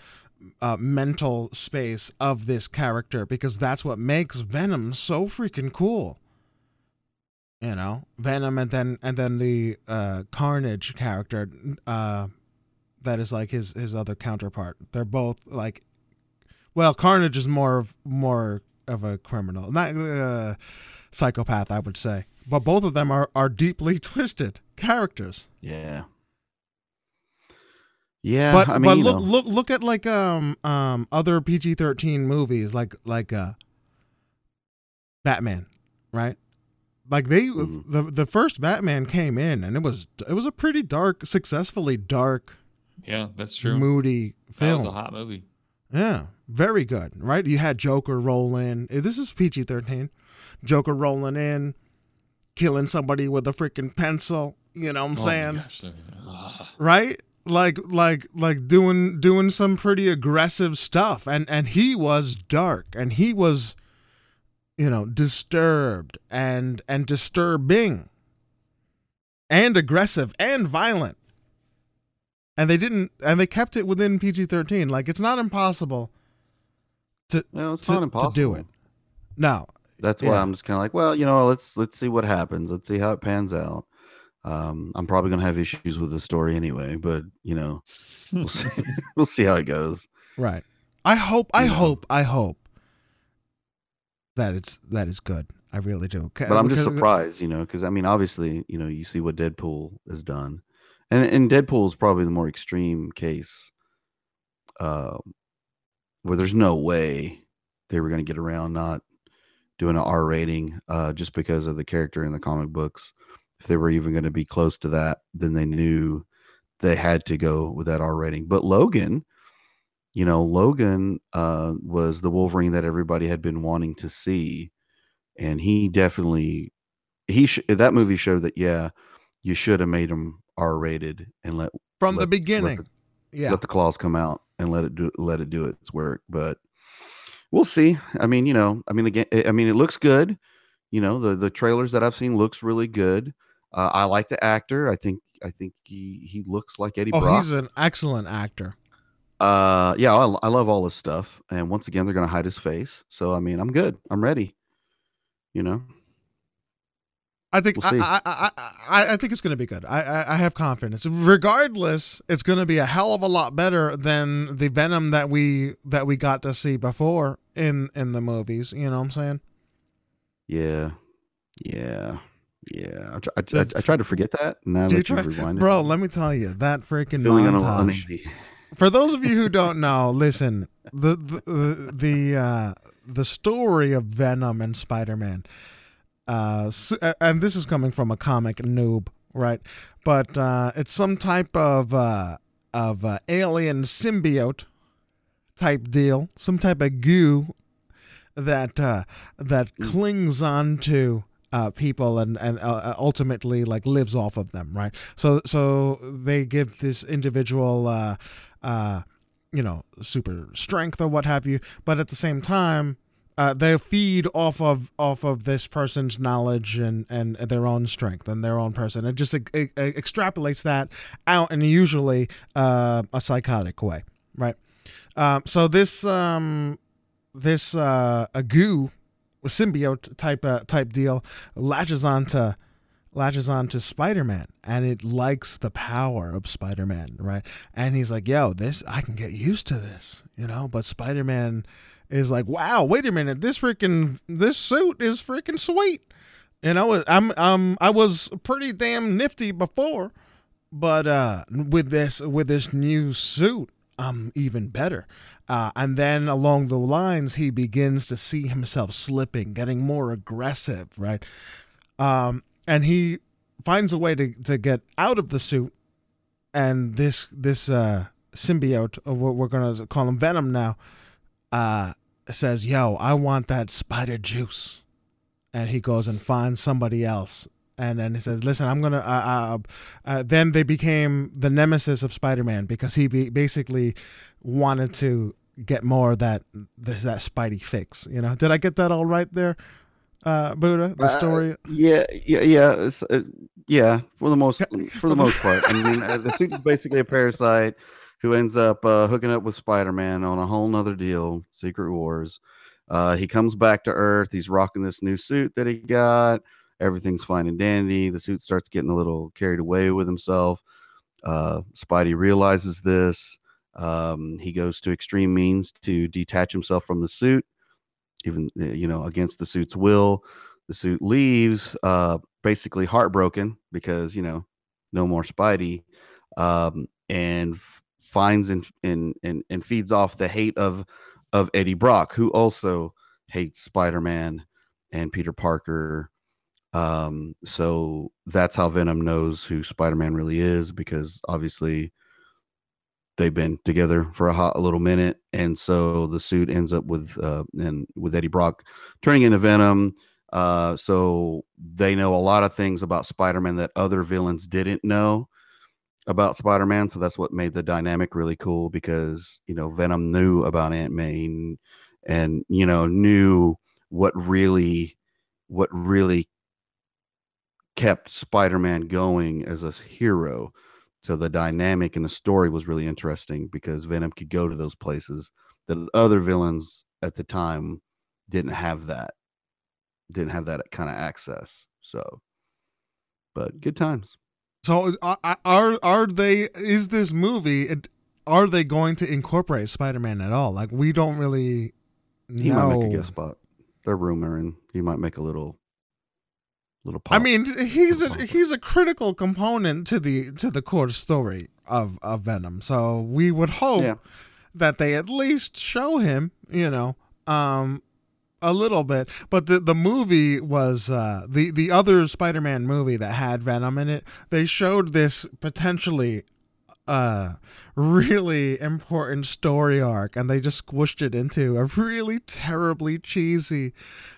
uh, mental space of this character, because that's what makes Venom so freaking cool. You know, Venom, and then and then the uh, Carnage character uh, that is like his his other counterpart. They're both like, well, Carnage is more of more. of a criminal, not uh, psychopath, I would say, but both of them are, are deeply twisted characters. Yeah. Yeah. But, I mean, but look, know. look, look at like, um, um, other P G thirteen movies, like, like, uh, Batman, right? Like they, mm-hmm. the, the first Batman came in and it was, it was a pretty dark, successfully dark. Yeah, that's true. Moody film. That was a hot movie. Yeah. Very good, right? You had Joker roll in. This is P G thirteen. Joker rolling in, killing somebody with a freaking pencil. You know what I'm oh saying? My gosh, ugh. Right? Like, like, like doing doing some pretty aggressive stuff. And and he was dark, and he was, you know, disturbed and and disturbing, and aggressive and violent. And they didn't, and they kept it within P G thirteen. Like, it's not impossible. To, no, it's to, not impossible. To do it. No. That's why yeah. I'm just kind of like, well, you know, let's let's see what happens. Let's see how it pans out. Um, I'm probably going to have issues with the story anyway, but, you know, we'll see, we'll see how it goes. Right. I hope, I yeah. hope, I hope that it's, that is good. I really do. But I'm just surprised, you know, because, I mean, obviously, you know, you see what Deadpool has done. And, and Deadpool is probably the more extreme case. Uh, where there's no way they were going to get around not doing an R rating uh, just because of the character in the comic books. If they were even going to be close to that, then they knew they had to go with that R rating. But Logan, you know, Logan uh, was the Wolverine that everybody had been wanting to see. And he definitely, he sh- that movie showed that, yeah, you should have made him R-rated and let from let, the beginning, let the, yeah, let the claws come out and let it do let it do its work. But we'll see. I mean, you know, I mean, again, I mean, it looks good. You know, the the trailers that I've seen looks really good. Uh, I like the actor. I think I think he, he looks like Eddie Brock. Oh, he's an excellent actor. Uh, yeah, I, I love all his stuff. And once again, they're going to hide his face. So, I mean, I'm good. I'm ready. You know, I think we'll I, I I I think it's going to be good. I, I I have confidence. Regardless, it's going to be a hell of a lot better than the Venom that we that we got to see before in in the movies. You know what I'm saying? Yeah, yeah. Yeah, I, tr- I, I, I tried to forget that. Now that you rewind it, bro, let me tell you that freaking montage. For those of you who don't know, listen, the the the uh, the story of Venom and Spider-Man, uh, and this is coming from a comic noob, right? But uh, it's some type of uh, of uh, alien symbiote type deal, some type of goo that uh, that clings onto Uh, people and and uh, ultimately like lives off of them, right? So so they give this individual, uh, uh, you know, super strength or what have you, but at the same time, uh, they feed off of off of this person's knowledge and, and their own strength and their own person. It just it, it extrapolates that out in usually uh, a psychotic way, right? Um, so this um, this uh, a goo. symbiote type uh, type deal latches onto latches onto Spider-Man, and it likes the power of Spider-Man, right? And he's like, yo, this I can get used to this, you know. But Spider-Man is like, wow, wait a minute, this freaking this suit is freaking sweet, you know. I'm um I was pretty damn nifty before, but uh with this with this new suit, I'm even better. Uh, and then along the lines, he begins to see himself slipping, getting more aggressive, right? Um, and he finds a way to, to get out of the suit. And this this uh, symbiote, or what we're going to call him Venom now, uh, says, yo, I want that spider juice. And he goes and finds somebody else. And then he says, listen, I'm going to, uh, uh, uh, then they became the nemesis of Spider-Man because he be- basically wanted to get more of that, this, that Spidey fix, you know? Did I get that all right there, uh, Buddha, the story? Uh, yeah, yeah, yeah, it's, uh, yeah, for the most, for the most part. I mean, the suit is basically a parasite who ends up uh, hooking up with Spider-Man on a whole nother deal, Secret Wars. Uh, he comes back to Earth. He's rocking this new suit that he got. Everything's fine and dandy. The suit starts getting a little carried away with himself. Uh, Spidey realizes this. Um, he goes to extreme means to detach himself from the suit, even, you know, against the suit's will. The suit leaves, uh, basically heartbroken because, you know, no more Spidey, um, and f- finds and, and, and, and feeds off the hate of, of Eddie Brock, who also hates Spider-Man and Peter Parker. Um, so that's how Venom knows who Spider-Man really is, because obviously they've been together for a hot little minute. And so the suit ends up with, uh, and with Eddie Brock turning into Venom. Uh, so they know a lot of things about Spider-Man that other villains didn't know about Spider-Man. So that's what made the dynamic really cool, because, you know, Venom knew about Ant-Man and, you know, knew what really, what really kept Spider-Man going as a hero. So the dynamic and the story was really interesting because Venom could go to those places that other villains at the time didn't have that, didn't have that kind of access. So, but good times. So are, are, are they, is this movie, are they going to incorporate Spider-Man at all? Like, we don't really know. He might make a guest spot. They're rumoring he might make a little Little pop. I mean, he's a he's a critical component to the to the core story of, of Venom. So we would hope yeah. that they at least show him, you know, um, a little bit. But the, the movie was uh, the the other Spider-Man movie that had Venom in it. They showed this potentially uh, really important story arc, and they just squished it into a really terribly cheesy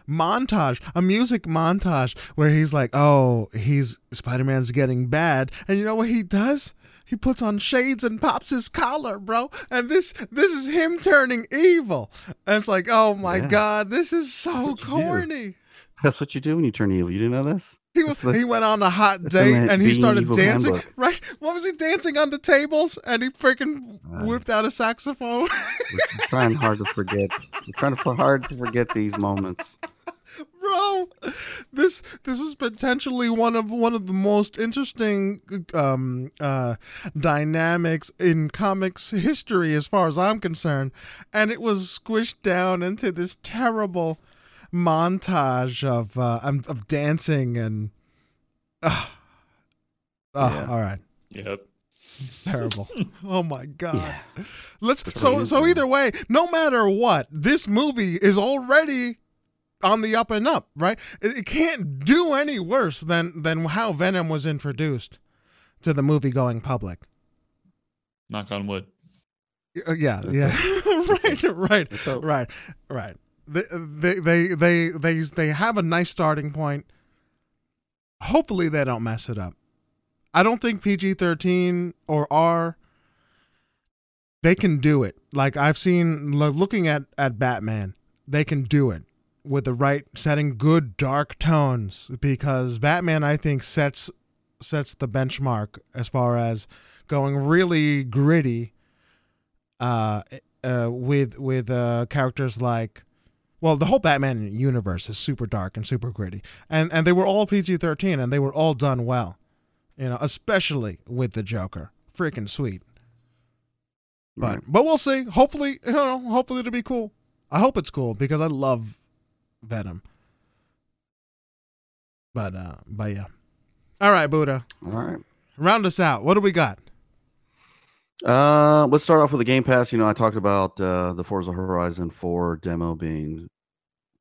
montage, a music montage where he's like, oh, he's Spider-Man's getting bad. And you know what he does? He puts on shades and pops his collar, bro. And this this is him turning evil. And it's like, oh my yeah. God, this is so corny. Do. That's what you do when you turn evil. You didn't know this? He, was, like, he went on a hot date a, and he started dancing. Handbook. Right? What was he dancing on the tables? And he freaking uh, whipped out a saxophone. We're trying hard to forget. We're trying to hard to forget these moments. Bro, this this is potentially one of one of the most interesting um, uh, dynamics in comics history, as far as I'm concerned, and it was squished down into this terrible montage of uh, of dancing and. Uh, oh, yeah. All right. Yep. Terrible. Oh my God. Yeah. Let's so so either way, no matter what, this movie is already on the up and up, right? It can't do any worse than than how Venom was introduced to the movie-going public. Knock on wood. Uh, yeah, yeah, right, right, right, right. They, they, they, they, they, they have a nice starting point. Hopefully, they don't mess it up. I don't think P G thirteen or R. They can do it. Like I've seen, looking at at Batman, they can do it. With the right setting, good dark tones, because Batman, I think, sets sets the benchmark as far as going really gritty uh, uh, with with uh, characters like, well, the whole Batman universe is super dark and super gritty, and and they were all P G thirteen and they were all done well, you know, especially with the Joker, freaking sweet. But right. but we'll see. Hopefully, you know, hopefully it'll be cool. I hope it's cool because I love Venom. But uh but yeah. All right, Buddha. All right. Round us out. What do we got? Uh let's start off with the Game Pass. You know, I talked about uh the Forza Horizon four demo being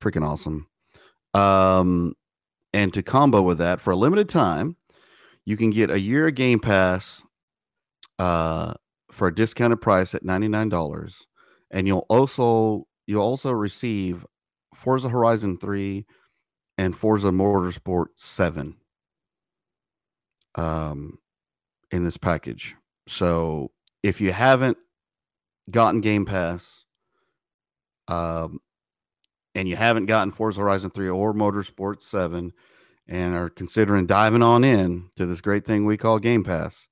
freaking awesome. Um and to combo with that, for a limited time, you can get a year of Game Pass uh for a discounted price at ninety-nine dollars, and you'll also you'll also receive Forza Horizon three and Forza Motorsport seven um, in this package. So if you haven't gotten Game Pass um, and you haven't gotten Forza Horizon three or Motorsport seven and are considering diving on in to this great thing we call Game Pass,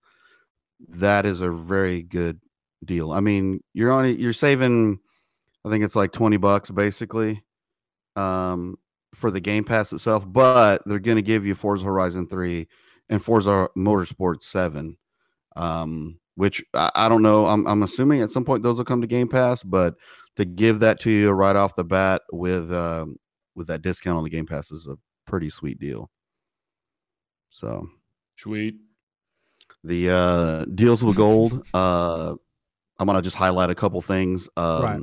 that is a very good deal. I mean, you're on you're saving, I think it's like twenty bucks basically. Um, for the Game Pass itself, but they're going to give you Forza Horizon three and Forza Motorsport seven, um, which I, I don't know. I'm, I'm assuming at some point those will come to Game Pass, but to give that to you right off the bat with um, with that discount on the Game Pass is a pretty sweet deal. So sweet. The uh, deals with gold. uh, I'm going to just highlight a couple things. Um, right.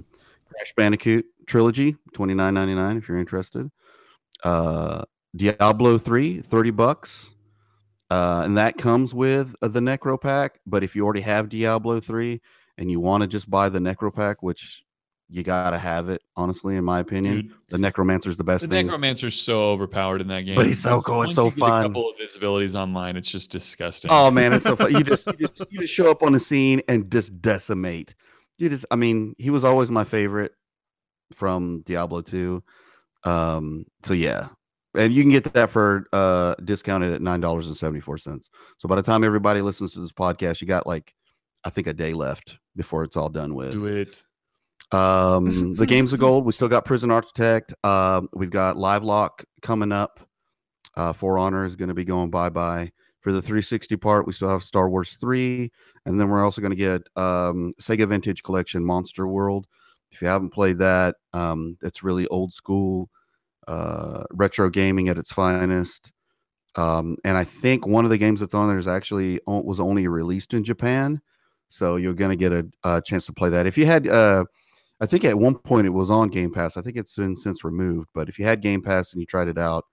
Crash Bandicoot Trilogy, twenty-nine ninety-nine if you're interested. Uh, Diablo three, thirty bucks. Uh, and that comes with uh, the Necro Pack. But if you already have Diablo three and you want to just buy the Necro Pack, which you got to have it, honestly, in my opinion. Dude, the Necromancer's the best the thing. The Necromancer's so overpowered in that game. But he's so cool. Once it's so you fun. Get a couple of his abilities online, it's just disgusting. Oh, man, it's so fun. You just, you just, you just show up on the scene and just decimate. You just, I mean, he was always my favorite from Diablo two. Um, so yeah. And you can get that for uh discounted at nine dollars and seventy-four cents. So by the time everybody listens to this podcast, you got like I think a day left before it's all done with. Do it. Um the games of gold, we still got Prison Architect. Um, we've got LiveLock coming up. Uh For Honor is gonna be going bye-bye. For the three sixty part, we still have Star Wars three, and then we're also gonna get um Sega Vintage Collection Monster World. If you haven't played that, um, it's really old school uh, retro gaming at its finest. Um, and I think one of the games that's on there is actually was only released in Japan, so you're going to get a, a chance to play that. If you had, uh, I think at one point it was on Game Pass. I think it's been since removed. But if you had Game Pass and you tried it out,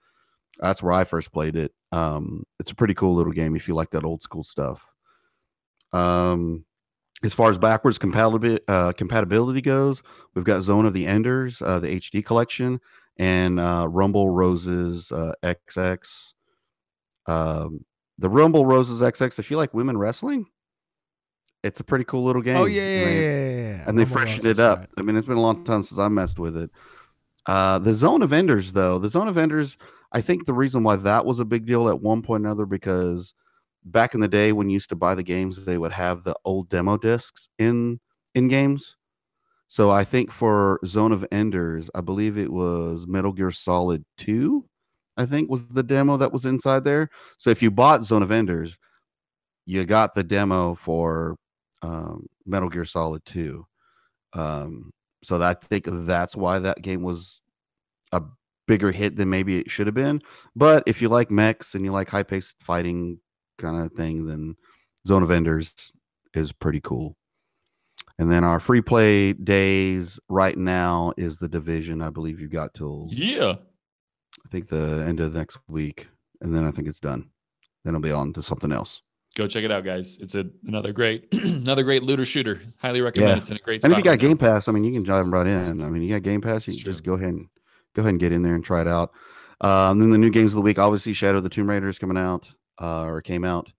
that's where I first played it. Um, it's a pretty cool little game if you like that old school stuff. Um, as far as backwards compatibility, uh, compatibility goes, we've got Zone of the Enders, uh, the H D collection, and uh, Rumble Roses uh, X X. Um, the Rumble Roses X X, if you like women wrestling, it's a pretty cool little game. Oh, yeah, yeah, yeah, yeah. And they freshened it up. Right. I mean, it's been a long time since I messed with it. Uh, the Zone of Enders, though, the Zone of Enders, I think the reason why that was a big deal at one point or another, because back in the day when you used to buy the games, they would have the old demo discs in in games. So I think for Zone of Enders, I believe it was Metal Gear Solid two, I think, was the demo that was inside there. So if you bought Zone of Enders, you got the demo for um, Metal Gear Solid two. Um, so that, I think that's why that game was a bigger hit than maybe it should have been. But if you like mechs and you like high-paced fighting kind of thing, then Zone of Enders is pretty cool. And then our free play days right now is The Division. I believe you've got till yeah, I think the end of the next week, and then I think it's done. Then it'll be on to something else. Go check it out, guys. It's a, another great another great looter shooter. Highly recommend. Yeah. It's in a great spot. And if you got right Game now. Pass, I mean, you can dive right in. I mean, you got Game Pass, you That's can true. just go ahead and go ahead and get in there and try it out. Um, then the new games of the week, obviously Shadow of the Tomb Raider is coming out. Uh, or came out,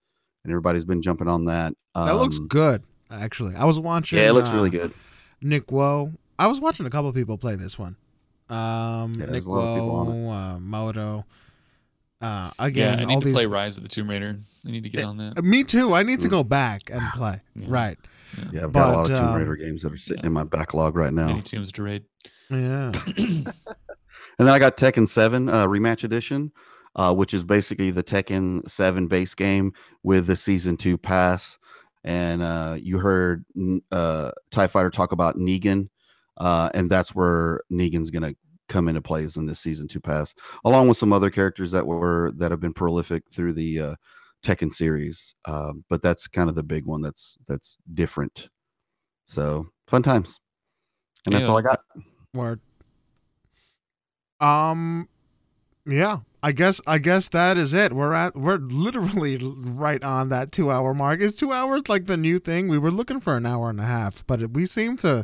and everybody's been jumping on that. Um, that looks good, actually. I was watching. Yeah, it looks uh, really good. Nick Woe. I was watching a couple of people play this one. Um, yeah, Nick Woe, uh, Moto. Uh, again, yeah, I need all to these... play Rise of the Tomb Raider. I need to get it, on that. Me too. I need to go back and play. Yeah. Right. Yeah, yeah I've but, got a lot of Tomb Raider um, games that are sitting yeah. in my backlog right now. Many tombs to raid. Yeah. And then I got Tekken seven uh, Rematch Edition. Uh, which is basically the Tekken seven base game with the Season two pass. And uh, you heard uh, TIE Fighter talk about Negan, uh, and that's where Negan's going to come into play is in this Season two pass, along with some other characters that were that have been prolific through the uh, Tekken series. Uh, but that's kind of the big one that's that's different. So, fun times. And yeah. that's all I got. Word. Um, yeah. I guess I guess that is it. We're at we're literally right on that two hour mark. Is two hours like the new thing? We were looking for an hour and a half, but we seem to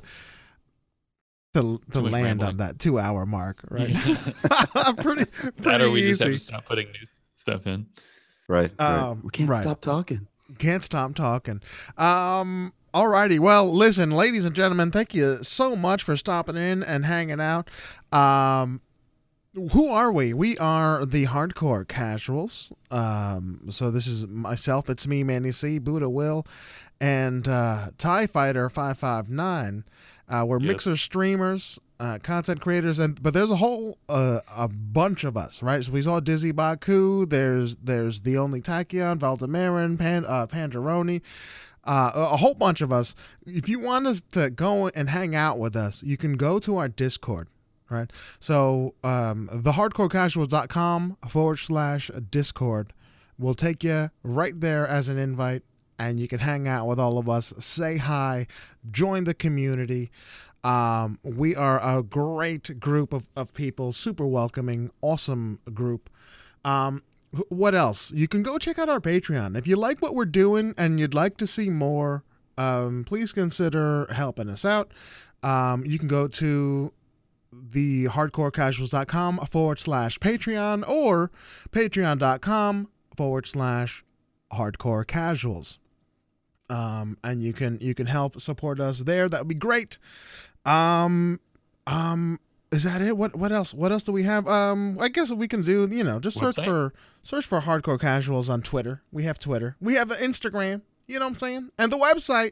to to land rambling. on that two hour mark, right? pretty pretty that or we easy. Just have to stop putting new stuff in. Right. right. Um, we can't right. stop talking. Can't stop talking. Um. Alrighty. Well, listen, ladies and gentlemen, thank you so much for stopping in and hanging out. Um. Who are we? We are the Hardcore Casuals. Um, so this is myself. It's me, Manny C, Buddha Will, and uh, TIE Fighter five five nine. Uh, we're yep. mixer streamers, uh, content creators, and but there's a whole uh, a bunch of us, right? So we saw Dizzy Baku. There's there's the only Tachyon, Valdemarin, Pan, uh, Pangeroni. Uh, a whole bunch of us. If you want us to go and hang out with us, you can go to our Discord. Right. So um, the hardcore casuals dot com forward slash Discord will take you right there as an invite, and you can hang out with all of us, say hi, join the community. Um, we are a great group of, of people, super welcoming, awesome group. Um, what else? You can go check out our Patreon. If you like what we're doing and you'd like to see more, um, please consider helping us out. Um, you can go to the hardcore casuals dot com forward slash Patreon or patreon dot com forward slash hardcore casuals. Um, and you can, you can help support us there. That would be great. Um, um, is that it? What, what else? What else do we have? Um, I guess we can do, you know, just search for, search for Hardcore Casuals on Twitter. We have Twitter, we have Instagram, you know what I'm saying? And the website,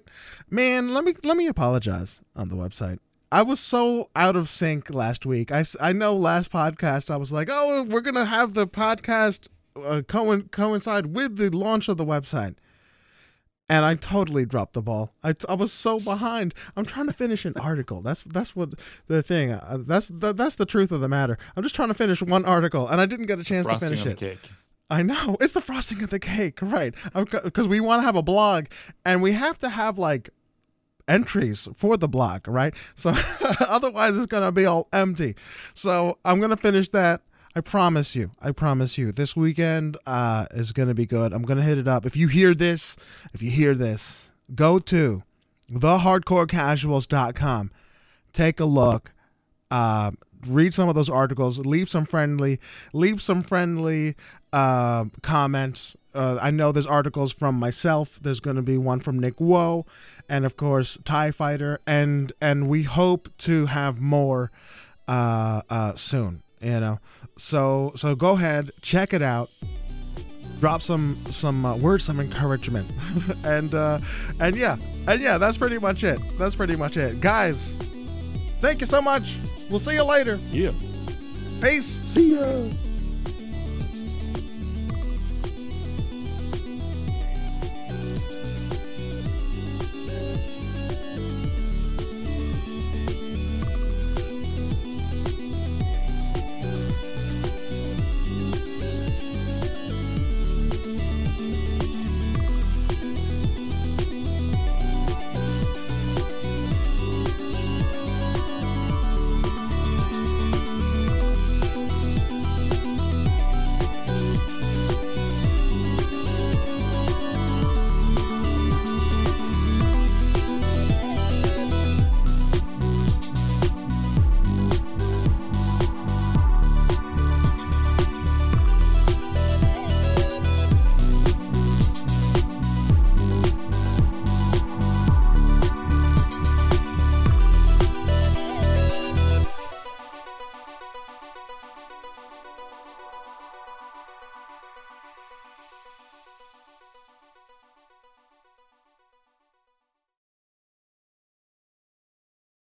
man, let me, let me apologize on the website. I was so out of sync last week. I, I know last podcast I was like, oh, we're going to have the podcast uh, co- coincide with the launch of the website. And I totally dropped the ball. I, t- I was so behind. I'm trying to finish an article. That's that's what the thing. Uh, that's the, that's the truth of the matter. I'm just trying to finish one article, and I didn't get a chance to finish it. Cake. I know. It's the frosting of the cake, right? Because we want to have a blog, and we have to have, like, entries for the blog, right? So otherwise it's gonna be all empty. So I'm gonna finish that. I promise you. I promise you. This weekend uh, is gonna be good. I'm gonna hit it up. If you hear this, if you hear this, go to the hardcore casuals dot com. Take a look. Uh, read some of those articles. Leave some friendly, leave some friendly uh, comments. Uh, I know there's articles from myself. There's going to be one from Nick Woe, and of course TIE Fighter, and and we hope to have more uh, uh, soon. You know, so so go ahead, check it out. Drop some some uh, words, some encouragement, and uh, and yeah, and yeah. That's pretty much it. That's pretty much it, guys. Thank you so much. We'll see you later. Yeah. Peace. See ya.